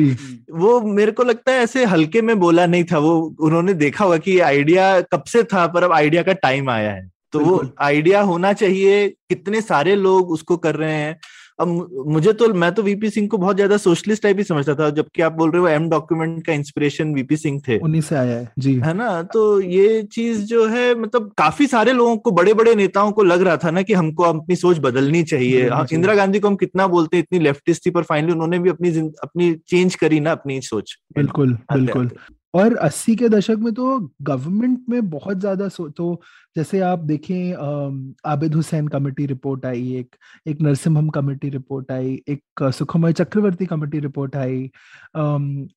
वो मेरे को लगता है ऐसे हल्के में बोला नहीं था, वो उन्होंने देखा हुआ कि आइडिया कब से था पर अब आइडिया का टाइम आया है, तो वो आइडिया होना चाहिए, कितने सारे लोग उसको कर रहे हैं। अब मुझे तो मैं तो वीपी सिंह को बहुत ज्यादा सोशलिस्ट टाइप ही समझता था, जबकि आप बोल रहे हो एम डॉक्यूमेंट का इंस्पिरेशन वीपी सिंह थे, उन्हीं से आया है जी, है ना। तो ये चीज जो है, मतलब काफी सारे लोगों को, बड़े बड़े नेताओं को लग रहा था ना कि हमको अपनी सोच बदलनी चाहिए। इंदिरा गांधी को हम कितना बोलते, इतनी लेफ्टिस्ट थी, पर फाइनली उन्होंने भी अपनी अपनी चेंज करी ना अपनी सोच। बिल्कुल बिल्कुल। और अस्सी के दशक में तो गवर्नमेंट में बहुत ज्यादा, तो जैसे आप देखें आबिद हुसैन कमेटी रिपोर्ट आई, एक एक नरसिम्हम कमेटी रिपोर्ट आई, एक सुखमय चक्रवर्ती कमेटी रिपोर्ट आई,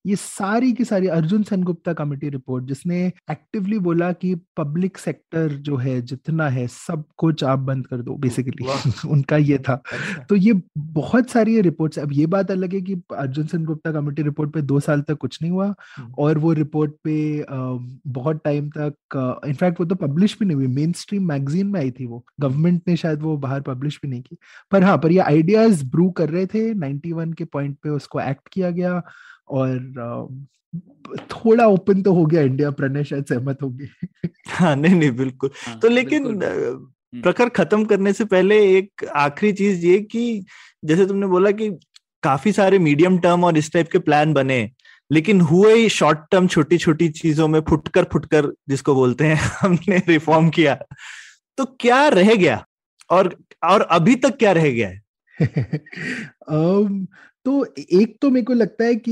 ये सारी की सारी, अर्जुन सेनगुप्ता कमेटी रिपोर्ट जिसने एक्टिवली बोला कि पब्लिक सेक्टर जो है जितना है सब कुछ आप बंद कर दो बेसिकली उनका ये था। तो ये बहुत सारी ये रिपोर्ट्स। अब ये बात अलग है कि अर्जुन सेनगुप्ता कमेटी रिपोर्ट पे दो साल तक कुछ नहीं हुआ और वो रिपोर्ट पे बहुत टाइम तक, इनफैक्ट वो तो पब्लिश भी नहीं हुई, मेन स्ट्रीम मैगजीन में आई थी वो, गवर्नमेंट ने शायद वो बाहर पब्लिश भी नहीं की। पर हाँ, पर ये आइडियाज ब्रू कर रहे थे, नाइंटी वन के पॉइंट पे उसको एक्ट किया गया और थोड़ा ओपन तो हो गया इंडिया, प्रणय शायद सहमत हो गए। हाँ नहीं नहीं बिल्कुल। हाँ, तो लेकिन बिल्कुल। प्रखर खत्म करने से पहले एक आखिरी चीज ये कि जैसे तुमने बोला कि काफी सारे मीडियम टर्म और इस टाइप के प्लान बने, लेकिन हुए ही शॉर्ट टर्म छोटी छोटी चीजों में फुटकर फुटकर जिसको बोलते हैं, हमने रिफॉर्म किया, तो क्या रह गया और और अभी तक क्या रह गया है? um, तो एक तो मेरे को लगता है कि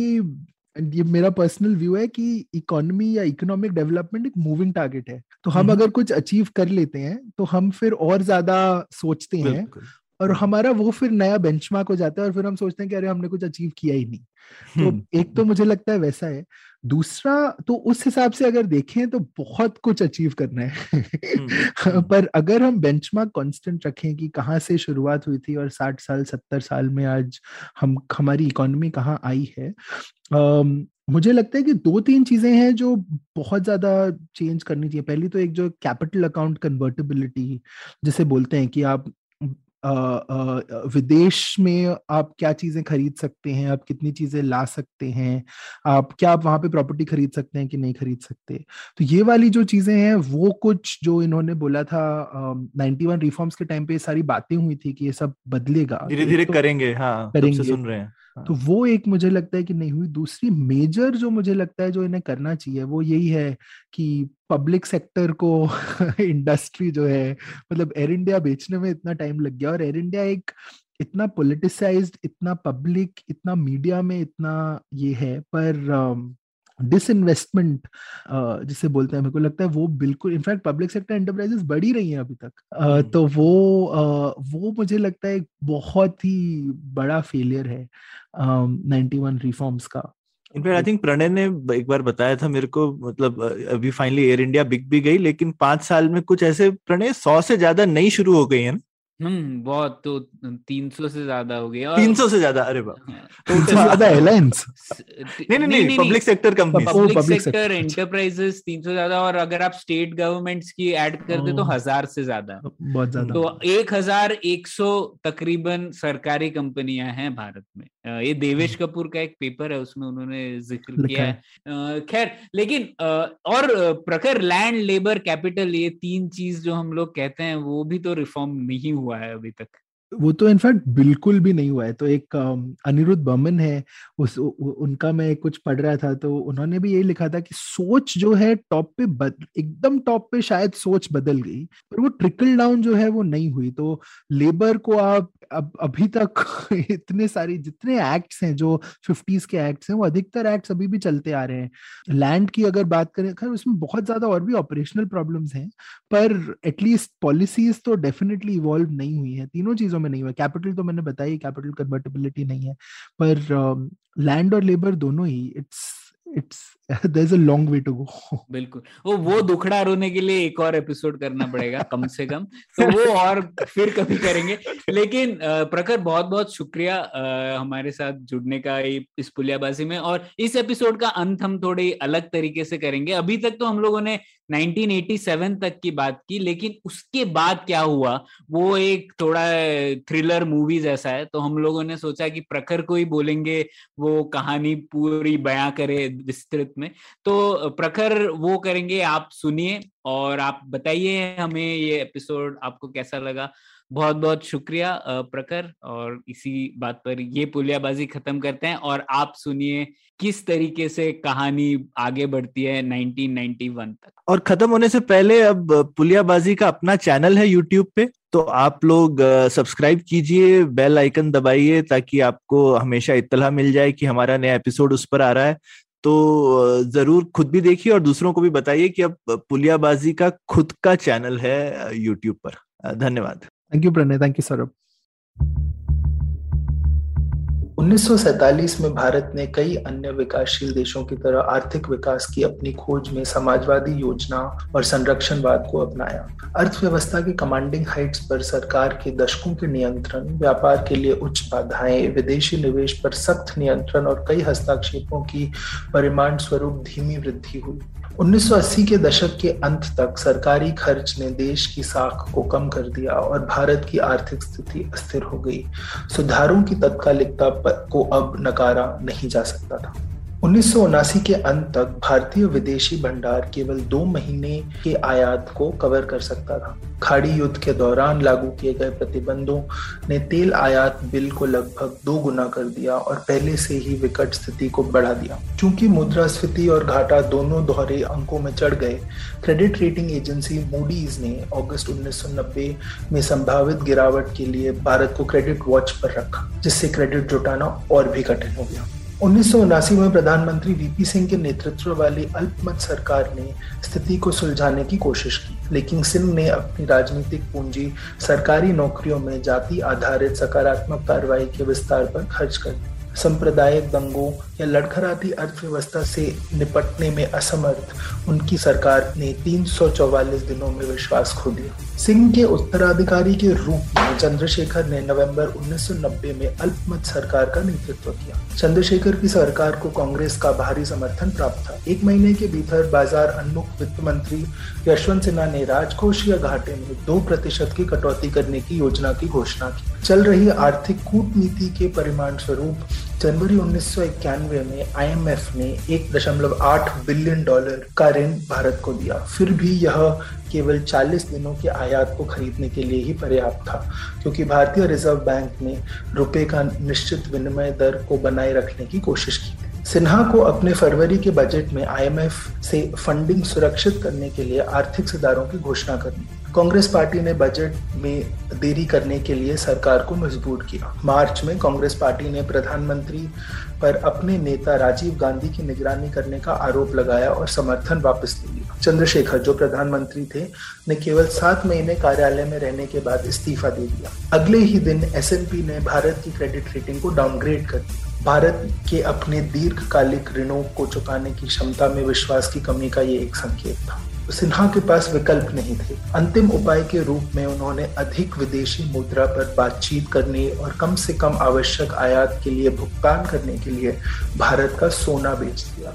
ये मेरा पर्सनल व्यू है कि इकोनॉमी या इकोनॉमिक डेवलपमेंट एक मूविंग टारगेट है, तो हम अगर कुछ अचीव कर लेते हैं तो हम फिर और ज्यादा सोचते हैं और हमारा वो फिर नया बेंचमार्क हो जाता है और फिर हम सोचते हैं कि अरे हमने कुछ अचीव किया ही नहीं। तो एक तो मुझे लगता है वैसा है। दूसरा, तो उस हिसाब से अगर देखें तो बहुत कुछ अचीव करना है पर अगर हम बेंचमार्क कांस्टेंट रखें कि कहाँ से शुरुआत हुई थी और साठ साल सत्तर साल में आज हम हमारी इकोनॉमी कहाँ आई है, अम, मुझे लगता है कि दो तीन चीजें हैं जो बहुत ज्यादा चेंज करनी चाहिए। पहली तो एक जो कैपिटल अकाउंट कन्वर्टेबिलिटी जिसे बोलते हैं कि आप विदेश में आप क्या चीजें खरीद सकते हैं, आप कितनी चीजें ला सकते हैं, आप क्या आप वहां पे प्रॉपर्टी खरीद सकते हैं कि नहीं खरीद सकते। तो ये वाली जो चीजें हैं वो कुछ जो इन्होंने बोला था नाइंटी वन रिफॉर्म्स के टाइम पे, ये सारी बातें हुई थी कि ये सब बदलेगा, धीरे धीरे करेंगे। हाँ, करेंगे, सुन रहे हैं। तो वो एक मुझे लगता है कि नहीं हुई। दूसरी मेजर जो मुझे लगता है जो इन्हें करना चाहिए वो यही है कि पब्लिक सेक्टर को इंडस्ट्री जो है, मतलब एयर इंडिया बेचने में इतना टाइम लग गया और एयर इंडिया एक इतना पॉलिटिसाइज्ड, इतना पब्लिक, इतना मीडिया में इतना ये है, पर डिसइन्वेस्टमेंट uh, जिसे बोलते हैं, मेरे को लगता है वो बिल्कुल, इनफैक्ट पब्लिक सेक्टर एंटरप्राइजेस बढ़ी रही हैं अभी तक, uh, तो वो uh, वो मुझे लगता है एक बहुत ही बड़ा फेलियर है नाइंटी वन रिफॉर्म्स का। इनफैक्ट आई थिंक प्रणय ने एक बार बताया था मेरे को, मतलब अभी फाइनली एयर इंडिया बिक भी गई, लेकिन पांच साल में कुछ ऐसे प्रणय सौ से ज्यादा नई शुरू हो गई है ना। हम्म बहुत, तो तीन सौ से ज्यादा हो गई। तीन सौ से ज्यादा, अरे बाप, तीन सौ ज्यादा एयरलाइंस, नहीं नहीं नहीं public sector company, public sector enterprises तीन सौ ज्यादा, और अगर आप स्टेट गवर्नमेंट्स की ऐड कर दे तो हजार से ज्यादा, बहुत ज्यादा। तो एक हजार एक सौ तकरीबन सरकारी कंपनियां हैं भारत में। ये देवेश कपूर का एक पेपर है, उसमें उन्होंने जिक्र किया है। खैर, लेकिन और प्रखर, लैंड, लेबर, कैपिटल, ये तीन चीज जो हम लोग कहते हैं वो भी तो रिफॉर्म नहीं हुआ है अभी तक। वो तो इनफैक्ट बिल्कुल भी नहीं हुआ है। तो एक अनिरुद्ध बर्मन है, उस उ, उनका मैं कुछ पढ़ रहा था, तो उन्होंने भी यही लिखा था कि सोच जो है टॉप पे बद, एकदम टॉप पे शायद सोच बदल गई, पर वो ट्रिकल डाउन जो है वो नहीं हुई। तो लेबर को आप अब अभी तक इतने सारे जितने एक्ट्स हैं जो फिफ्टीज के एक्ट्स हैं, वो अधिकतर एक्ट्स अभी भी चलते आ रहे हैं। लैंड की अगर बात करें, खैर उसमें बहुत ज्यादा और भी ऑपरेशनल प्रॉब्लम्स हैं, पर एटलीस्ट पॉलिसीज तो डेफिनेटली इवॉल्व नहीं हुई है। तीनों चीजों में नहीं हुआ। कैपिटल तो मैंने बताई, कैपिटल कन्वर्टेबिलिटी नहीं है, पर लैंड uh, और लेबर दोनों ही it's It's, there's a long way to go. बिल्कुल, वो वो दुखड़ा रोने के लिए एक और एपिसोड करना पड़ेगा कम से कम, तो वो और फिर कभी करेंगे। लेकिन प्रखर, बहुत बहुत शुक्रिया हमारे साथ जुड़ने का इस पुलियाबाजी में। और इस एपिसोड का अंत हम थोड़े अलग तरीके से करेंगे। अभी तक तो हम लोगों ने उन्नीस सौ सत्तासी तक की बात की, लेकिन उसके बाद क्या हुआ वो एक थोड़ा थ्रिलर मूवी जैसा है। तो हम लोगों ने सोचा कि प्रखर को ही बोलेंगे, वो कहानी पूरी बयां करे विस्तृत में। तो प्रखर वो करेंगे, आप सुनिए और आप बताइए हमें ये एपिसोड आपको कैसा लगा। बहुत बहुत शुक्रिया प्रखर, और इसी बात पर ये पुलियाबाजी खत्म करते हैं। और आप सुनिए किस तरीके से कहानी आगे बढ़ती है उन्नीस सौ इक्यानवे तक। और खत्म होने से पहले, अब पुलियाबाजी का अपना चैनल है यूट्यूब पे, तो आप लोग सब्सक्राइब कीजिए, बेल आइकन दबाइए, ताकि आपको हमेशा इत्तला मिल जाए कि हमारा नया एपिसोड उस पर आ रहा है। तो जरूर खुद भी देखिए और दूसरों को भी बताइए कि अब पुलियाबाजी का खुद का चैनल है यूट्यूब पर। धन्यवाद। Thank you Pranay, thank you Saurabh. उन्नीस सौ सैंतालीस में भारत ने कई अन्य विकासशील देशों की तरह आर्थिक विकास की अपनी खोज में समाजवादी योजना और संरक्षणवाद को अपनाया। अर्थव्यवस्था की कमांडिंग हाइट्स पर सरकार के दशकों के नियंत्रण, व्यापार के लिए उच्च बाधाएं, विदेशी निवेश पर सख्त नियंत्रण और कई हस्तक्षेपों की परिमाण स्वरूप धीमी वृद्धि हुई। उन्नीस सौ अस्सी के दशक के अंत तक सरकारी खर्च ने देश की साख को कम कर दिया और भारत की आर्थिक स्थिति अस्थिर हो गई। सुधारों की तत्कालिकता को अब नकारा नहीं जा सकता था। उन्नीस सौ उनासी के अंत तक भारतीय विदेशी भंडार केवल दो महीने के आयात को कवर कर सकता था। खाड़ी युद्ध के दौरान लागू किए गए प्रतिबंधों ने तेल आयात बिल को लगभग दो गुना कर दिया और पहले से ही विकट स्थिति को बढ़ा दिया। चूंकि मुद्रास्फीति और घाटा दोनों दोहरे अंकों में चढ़ गए, क्रेडिट रेटिंग एजेंसी मूडीज ने अगस्त उन्नीस सौ नब्बे में संभावित गिरावट के लिए भारत को क्रेडिट वॉच पर रखा, जिससे क्रेडिट जुटाना और भी कठिन हो गया। उन्नीस सौ उनासी में प्रधानमंत्री वीपी सिंह के नेतृत्व वाली अल्पमत सरकार ने स्थिति को सुलझाने की कोशिश की, लेकिन सिंह ने अपनी राजनीतिक पूंजी सरकारी नौकरियों में जाति आधारित सकारात्मक कार्रवाई के विस्तार पर खर्च कर दी। सांप्रदायिक दंगों या लड़खड़ाती अर्थव्यवस्था से निपटने में असमर्थ उनकी सरकार ने तीन सौ चौवालीस दिनों में विश्वास खो दिया। सिंह के उत्तराधिकारी के रूप में चंद्रशेखर ने नवंबर उन्नीस सौ नब्बे में अल्पमत सरकार का नेतृत्व किया। चंद्रशेखर की सरकार को कांग्रेस का भारी समर्थन प्राप्त था। एक महीने के भीतर बाजार उन्मुख वित्त मंत्री यशवंत सिन्हा ने राजकोषीय घाटे में दो प्रतिशत की कटौती करने की योजना की घोषणा की। चल रही आर्थिक कूटनीति के परिणाम स्वरूप जनवरी उन्नीस सौ इक्यानवे में आईएमएफ ने एक दशमलव आठ बिलियन डॉलर का ऋण भारत को दिया। फिर भी यह केवल चालीस दिनों के आयात को खरीदने के लिए ही पर्याप्त था, क्योंकि भारतीय रिजर्व बैंक ने रुपए का निश्चित विनिमय दर को बनाए रखने की कोशिश की। सिन्हा को अपने फरवरी के बजट में आईएमएफ से फंडिंग सुरक्षित करने के लिए आर्थिक सुधारों की घोषणा करनी। कांग्रेस पार्टी ने बजट में देरी करने के लिए सरकार को मजबूर किया। मार्च में कांग्रेस पार्टी ने प्रधानमंत्री पर अपने नेता राजीव गांधी की निगरानी करने का आरोप लगाया और समर्थन वापस ले लिया। चंद्रशेखर, जो प्रधानमंत्री थे, ने केवल सात महीने कार्यालय में रहने के बाद इस्तीफा दे दिया। अगले ही दिन एस एंड पी ने भारत की क्रेडिट रेटिंग को डाउनग्रेड कर दिया। भारत के अपने दीर्घकालिक ऋणों को चुकाने की क्षमता में विश्वास की कमी का ये एक संकेत था। सिन्हा के पास विकल्प नहीं थे। अंतिम उपाय के रूप में उन्होंने अधिक विदेशी मुद्रा पर बातचीत करने और कम से कम आवश्यक आयात के लिए भुगतान करने के लिए भारत का सोना बेच दिया।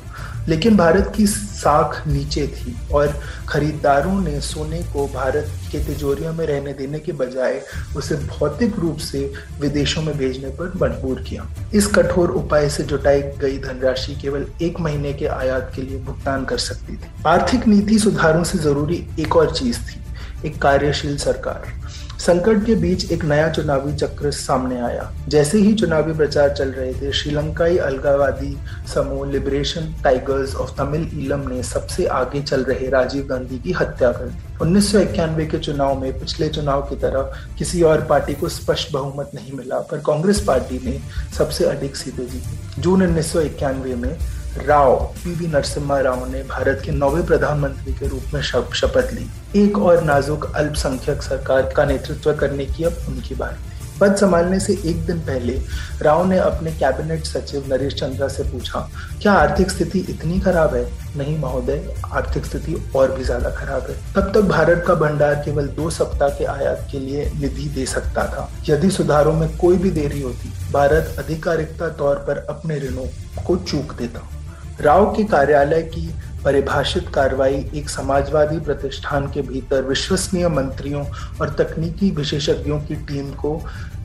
लेकिन भारत की साख नीचे थी और खरीदारों ने सोने को भारत के तिजोरियों में रहने देने के बजाय उसे भौतिक रूप से विदेशों में भेजने पर मजबूर किया। इस कठोर उपाय से जुटाई गई धनराशि केवल एक महीने के आयात के लिए भुगतान कर सकती थी। आर्थिक नीति सुधारों से जरूरी एक और चीज थी, एक कार्यशील सरकार। संकट के बीच एक नया चुनावी चक्र सामने आया। जैसे ही चुनावी प्रचार चल रहे थे, श्रीलंकाई अलगावादी समूह liberation tigers of Tamil Eelam ने सबसे आगे चल रहे राजीव गांधी की हत्या कर दी। उन्नीस सौ इक्यानवे के चुनाव में पिछले चुनाव की तरह किसी और पार्टी को स्पष्ट बहुमत नहीं मिला, पर कांग्रेस पार्टी ने सबसे अधिक सीटें जीती। जून उन्नीस सौ इक्यानवे में राव पीवी नरसिम्हा राव ने भारत के नौवे प्रधानमंत्री के रूप में शपथ ली। एक और नाजुक अल्पसंख्यक सरकार का नेतृत्व करने की अब उनकी बारी थी। पद संभालने से एक दिन पहले राव ने अपने कैबिनेट सचिव नरेश चंद्रा से पूछा, क्या आर्थिक स्थिति इतनी खराब है? नहीं महोदय, आर्थिक स्थिति और भी ज्यादा खराब है। तब तक भारत का भंडार केवल दो सप्ताह के आयात के लिए निधि दे सकता था। यदि सुधारों में कोई भी देरी होती, भारत आधिकारिकता तौर पर अपने ऋणों को चूक देता। राव के कार्यालय की परिभाषित कार्रवाई एक समाजवादी प्रतिष्ठान के भीतर विश्वसनीय मंत्रियों और तकनीकी विशेषज्ञों की टीम को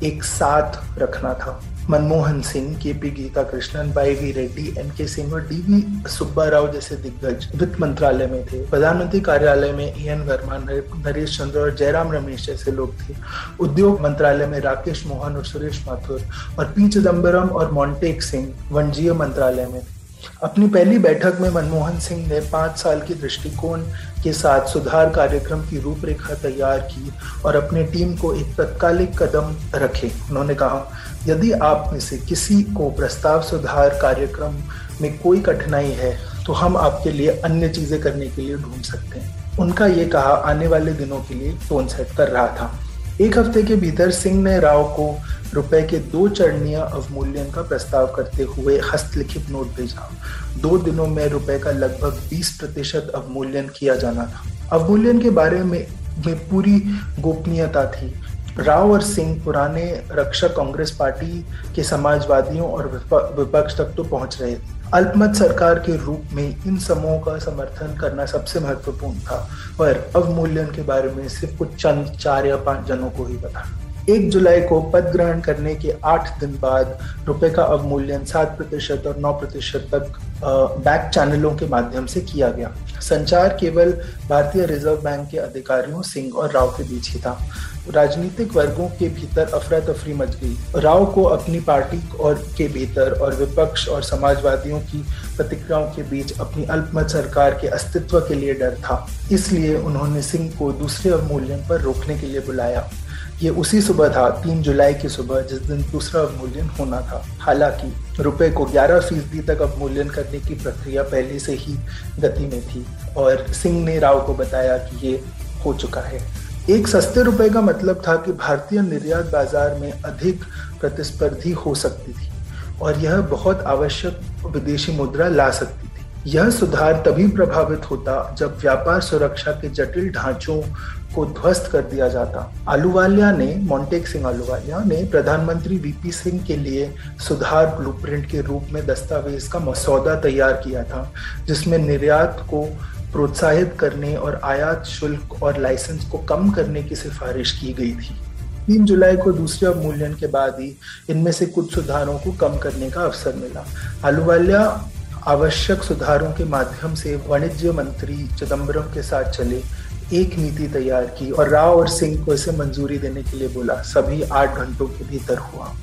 एक साथ रखना था। Manmohan Singh, K P Gita Krishnan, Y V Reddy, N K Singh और डी वी सुब्बा राव जैसे दिग्गज वित्त मंत्रालय में थे। प्रधानमंत्री कार्यालय में ए एन वर्मा, नरेश चंद्र और जयराम रमेश जैसे लोग थे। उद्योग मंत्रालय में राकेश मोहन और सुरेश माथुर और पी चिदम्बरम और मोन्टेक सिंह वाणिज्य मंत्रालय में थे। अपनी पहली बैठक में मनमोहन सिंह ने पाँच साल के दृष्टिकोण के साथ सुधार कार्यक्रम की रूपरेखा तैयार की और अपनी टीम को एक तत्कालिक कदम रखे। उन्होंने कहा, यदि आप में से किसी को प्रस्ताव सुधार कार्यक्रम में कोई कठिनाई है तो हम आपके लिए अन्य चीजें करने के लिए ढूंढ सकते हैं। उनका ये कहा आने वाले दिनों के लिए टोन सेट कर रहा था। एक हफ्ते के भीतर सिंह ने राव को रुपए के दो चरणीय अवमूल्यन का प्रस्ताव करते हुए हस्तलिखित नोट भेजा। दो दिनों में रुपए का लगभग बीस प्रतिशत अवमूल्यन किया जाना था। अवमूल्यन के बारे में, में पूरी गोपनीयता थी। राव और सिंह पुराने रक्षक कांग्रेस पार्टी के समाजवादियों और विपक्ष तक तो पहुंच रहे थे। अल्पमत सरकार के रूप में इन समूहों का समर्थन करना सबसे महत्वपूर्ण था, पर अवमूल्यन के बारे में सिर्फ कुछ चंद चार या पांच जनों को ही पता। एक जुलाई को पद ग्रहण करने के आठ दिन बाद रुपए का अवमूल्यन सात प्रतिशत और नौ प्रतिशत तक बैक चैनलों के माध्यम से किया गया। संचार केवल भारतीय रिजर्व बैंक के अधिकारियों, सिंह और राव के बीच ही था। राजनीतिक वर्गों के भीतर अफरा तफरी मच गई। राव को अपनी पार्टी और के भीतर और विपक्ष और समाजवादियों की प्रतिक्रियाओं के बीच अपनी अल्पमत सरकार के अस्तित्व के लिए डर था, इसलिए उन्होंने सिंह को दूसरे अवमूल्यन पर रोकने के लिए बुलाया। ये उसी सुबह था, तीन जुलाई की सुबह, जिस दिन दूसरा अवमूल्यन होना था। हालांकि रुपए को ग्यारह फीसदी तक अवमूल्यन करने की प्रक्रिया पहले से ही गति में थी और सिंह ने राव को बताया कि ये हो चुका है। एक सस्ते रुपए का मतलब था कि भारतीय निर्यात बाजार में अधिक प्रतिस्पर्धी हो सकती थी और यह बहुत आवश्यक विदेशी मुद्रा ला सकती थी। यह सुधार तभी प्रभावित होता जब व्यापार सुरक्षा के जटिल ढांचों को ध्वस्त कर दिया जाता। आलूवालिया ने मोन्टेक सिंह आलूवालिया ने प्रधानमंत्री वीपी सिंह के लिए सुधार ब्लूप्रिंट के रूप में दस्तावेज का मसौदा तैयार किया था, जिसमें निर्यात को प्रोत्साहित करने और आयात शुल्क और लाइसेंस को कम करने की सिफारिश की गई थी। तीन जुलाई को दूसरे अवमूल्यन के बाद ही इनमें से कुछ सुधारों को कम करने का अवसर मिला। आलूवालिया आवश्यक सुधारों के माध्यम से वाणिज्य मंत्री चिदम्बरम के साथ चले, एक नीति तैयार की और राव और सिंह को इसे मंजूरी देने के लिए बोला। सभी आठ घंटों के भीतर हुआ।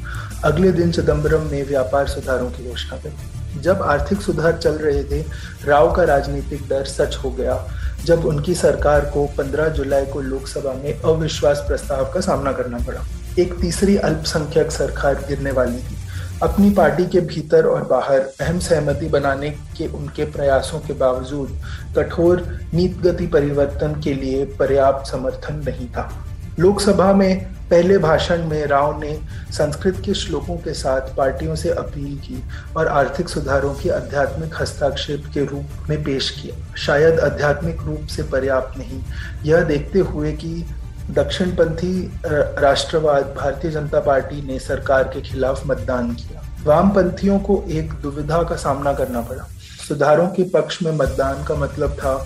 अगले दिन चिदम्बरम ने व्यापार सुधारों की घोषणा की। जब आर्थिक सुधार चल रहे थे, राव का राजनीतिक डर सच हो गया जब उनकी सरकार को पंद्रह जुलाई को लोकसभा में अविश्वास प्रस्ताव का सामना करना पड़ा। एक तीसरी अल्पसंख्यक सरकार गिरने वाली थी। अपनी पार्टी के भीतर और बाहर अहम सहमति बनाने के उनके प्रयासों के बावजूद कठोर नीतिगत परिवर्तन के लिए पर्याप्त समर्थन नहीं था। लोकसभा में पहले भाषण में राव ने संस्कृत के श्लोकों के साथ पार्टियों से अपील की और आर्थिक सुधारों की आध्यात्मिक हस्ताक्षेप के रूप में पेश किया। शायद आध्यात्मिक रूप से पर्याप्त नहीं, यह देखते हुए कि दक्षिणपंथी राष्ट्रवाद भारतीय जनता पार्टी ने सरकार के खिलाफ मतदान किया। वामपंथियों को एक दुविधा का सामना करना पड़ा। सुधारों के पक्ष में मतदान का मतलब था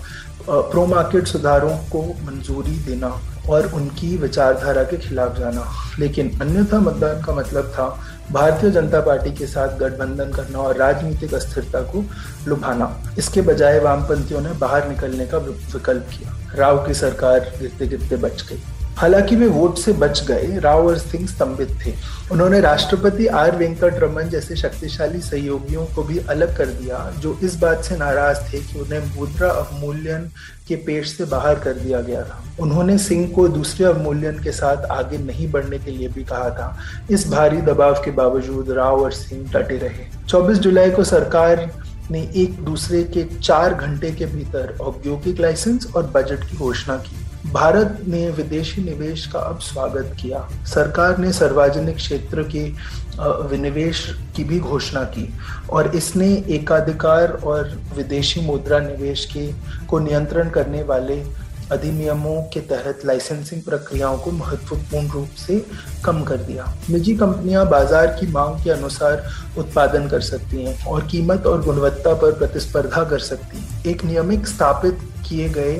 प्रो मार्केट सुधारों को मंजूरी देना और उनकी विचारधारा के खिलाफ जाना, लेकिन अन्यथा मतदान का मतलब था भारतीय जनता पार्टी के साथ गठबंधन करना और राजनीतिक अस्थिरता को लुभाना। इसके बजाय वामपंथियों ने बाहर निकलने का विकल्प किया। राव की सरकार गिरते गिरते बच गई। हालांकि वे वोट से बच गए, राव और सिंह स्तंभित थे। उन्होंने राष्ट्रपति आर वेंकटरमन जैसे शक्तिशाली सहयोगियों को भी अलग कर दिया, जो इस बात से नाराज थे कि उन्हें मुद्रा अवमूल्यन के पेश से बाहर कर दिया गया था। उन्होंने सिंह को दूसरे अवमूल्यन के साथ आगे नहीं बढ़ने के लिए भी कहा था। इस भारी दबाव के बावजूद राव और सिंह डटे रहे। चौबीस जुलाई को सरकार ने एक दूसरे के चार घंटे के भीतर औद्योगिक लाइसेंस और बजट की घोषणा की। भारत ने विदेशी निवेश का अब स्वागत किया। सरकार ने सार्वजनिक क्षेत्र के विनिवेश की भी घोषणा की और इसने एकाधिकार और विदेशी मुद्रा निवेश के को नियंत्रण करने वाले अधिनियमों के तहत लाइसेंसिंग प्रक्रियाओं को महत्वपूर्ण रूप से कम कर दिया। निजी कंपनियां बाजार की मांग के अनुसार उत्पादन कर सकती हैं और कीमत और गुणवत्ता पर प्रतिस्पर्धा कर सकती हैं। एक नियमित स्थापित किए गए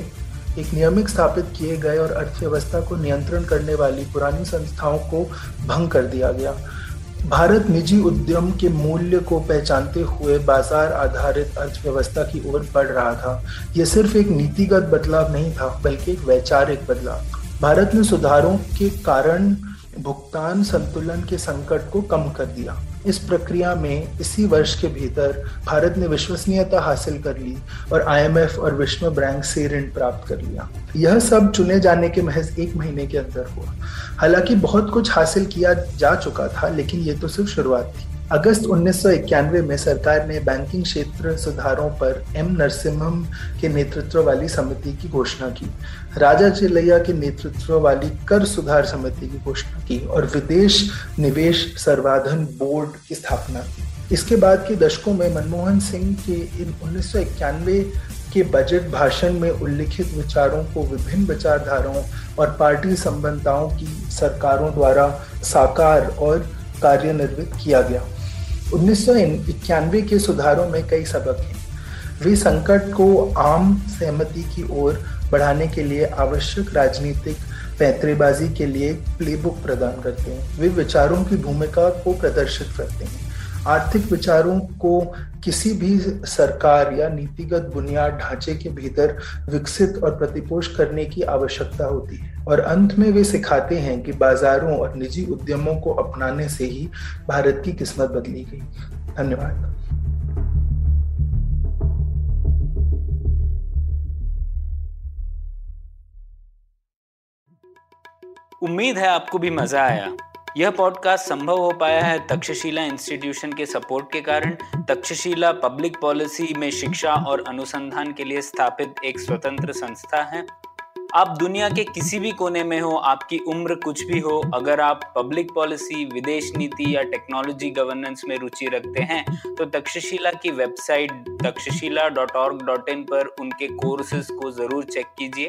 एक नियमित स्थापित किए गए और अर्थव्यवस्था को नियंत्रण करने वाली पुरानी संस्थाओं को भंग कर दिया गया। भारत निजी उद्यम के मूल्य को पहचानते हुए बाजार आधारित अर्थव्यवस्था की ओर बढ़ रहा था। यह सिर्फ एक नीतिगत बदलाव नहीं था, बल्कि एक वैचारिक बदलाव। भारत ने सुधारों के कारण भुगतान संतुलन के संकट को कम कर दिया। इस प्रक्रिया में इसी वर्ष के भीतर भारत ने विश्वसनीयता हासिल कर ली और आईएमएफ और विश्व बैंक से ऋण प्राप्त कर लिया। यह सब चुने जाने के महज एक महीने के अंदर हुआ। हालांकि बहुत कुछ हासिल किया जा चुका था, लेकिन ये तो सिर्फ शुरुआत थी। अगस्त उन्नीस सौ इक्यानवे में सरकार ने बैंकिंग क्षेत्र सुधारों पर एम नरसिम्हम के नेतृत्व वाली समिति की घोषणा की, राजा चिलैया के नेतृत्व वाली कर सुधार समिति की घोषणा की और विदेश निवेश संवर्धन बोर्ड की स्थापना की। इसके बाद के दशकों में मनमोहन सिंह के इन उन्नीस सौ इक्यानवे के बजट भाषण में उल्लिखित विचारों को विभिन्न विचारधाराओं और पार्टी संबंधताओं की सरकारों द्वारा साकार और कार्यान्वित किया गया। उन्नीस सौ इक्यानवे के सुधारों में कई सबक हैं। वे संकट को आम सहमति की ओर बढ़ाने के लिए आवश्यक राजनीतिक पैंतरेबाजी के लिए प्लेबुक प्रदान करते हैं। वे विचारों की भूमिका को प्रदर्शित करते हैं। आर्थिक विचारों को किसी भी सरकार या नीतिगत बुनियाद ढांचे के भीतर विकसित और प्रतिपोष करने की आवश्यकता होती है और अंत में वे सिखाते हैं कि बाजारों और निजी उद्यमों को अपनाने से ही भारत की किस्मत बदली गई। धन्यवाद। उम्मीद है आपको भी मजा आया। यह पॉडकास्ट संभव हो पाया है तक्षशिला इंस्टीट्यूशन के सपोर्ट के कारण। तक्षशिला पब्लिक पॉलिसी में शिक्षा और अनुसंधान के लिए स्थापित एक स्वतंत्र संस्था है। आप दुनिया के किसी भी कोने में हो, आपकी उम्र कुछ भी हो, अगर आप पब्लिक पॉलिसी, विदेश नीति या टेक्नोलॉजी गवर्नेंस में रुचि रखते हैं तो तक्षशिला की website Takshashila dot O R G dot in पर उनके कोर्सेज को ज़रूर चेक कीजिए।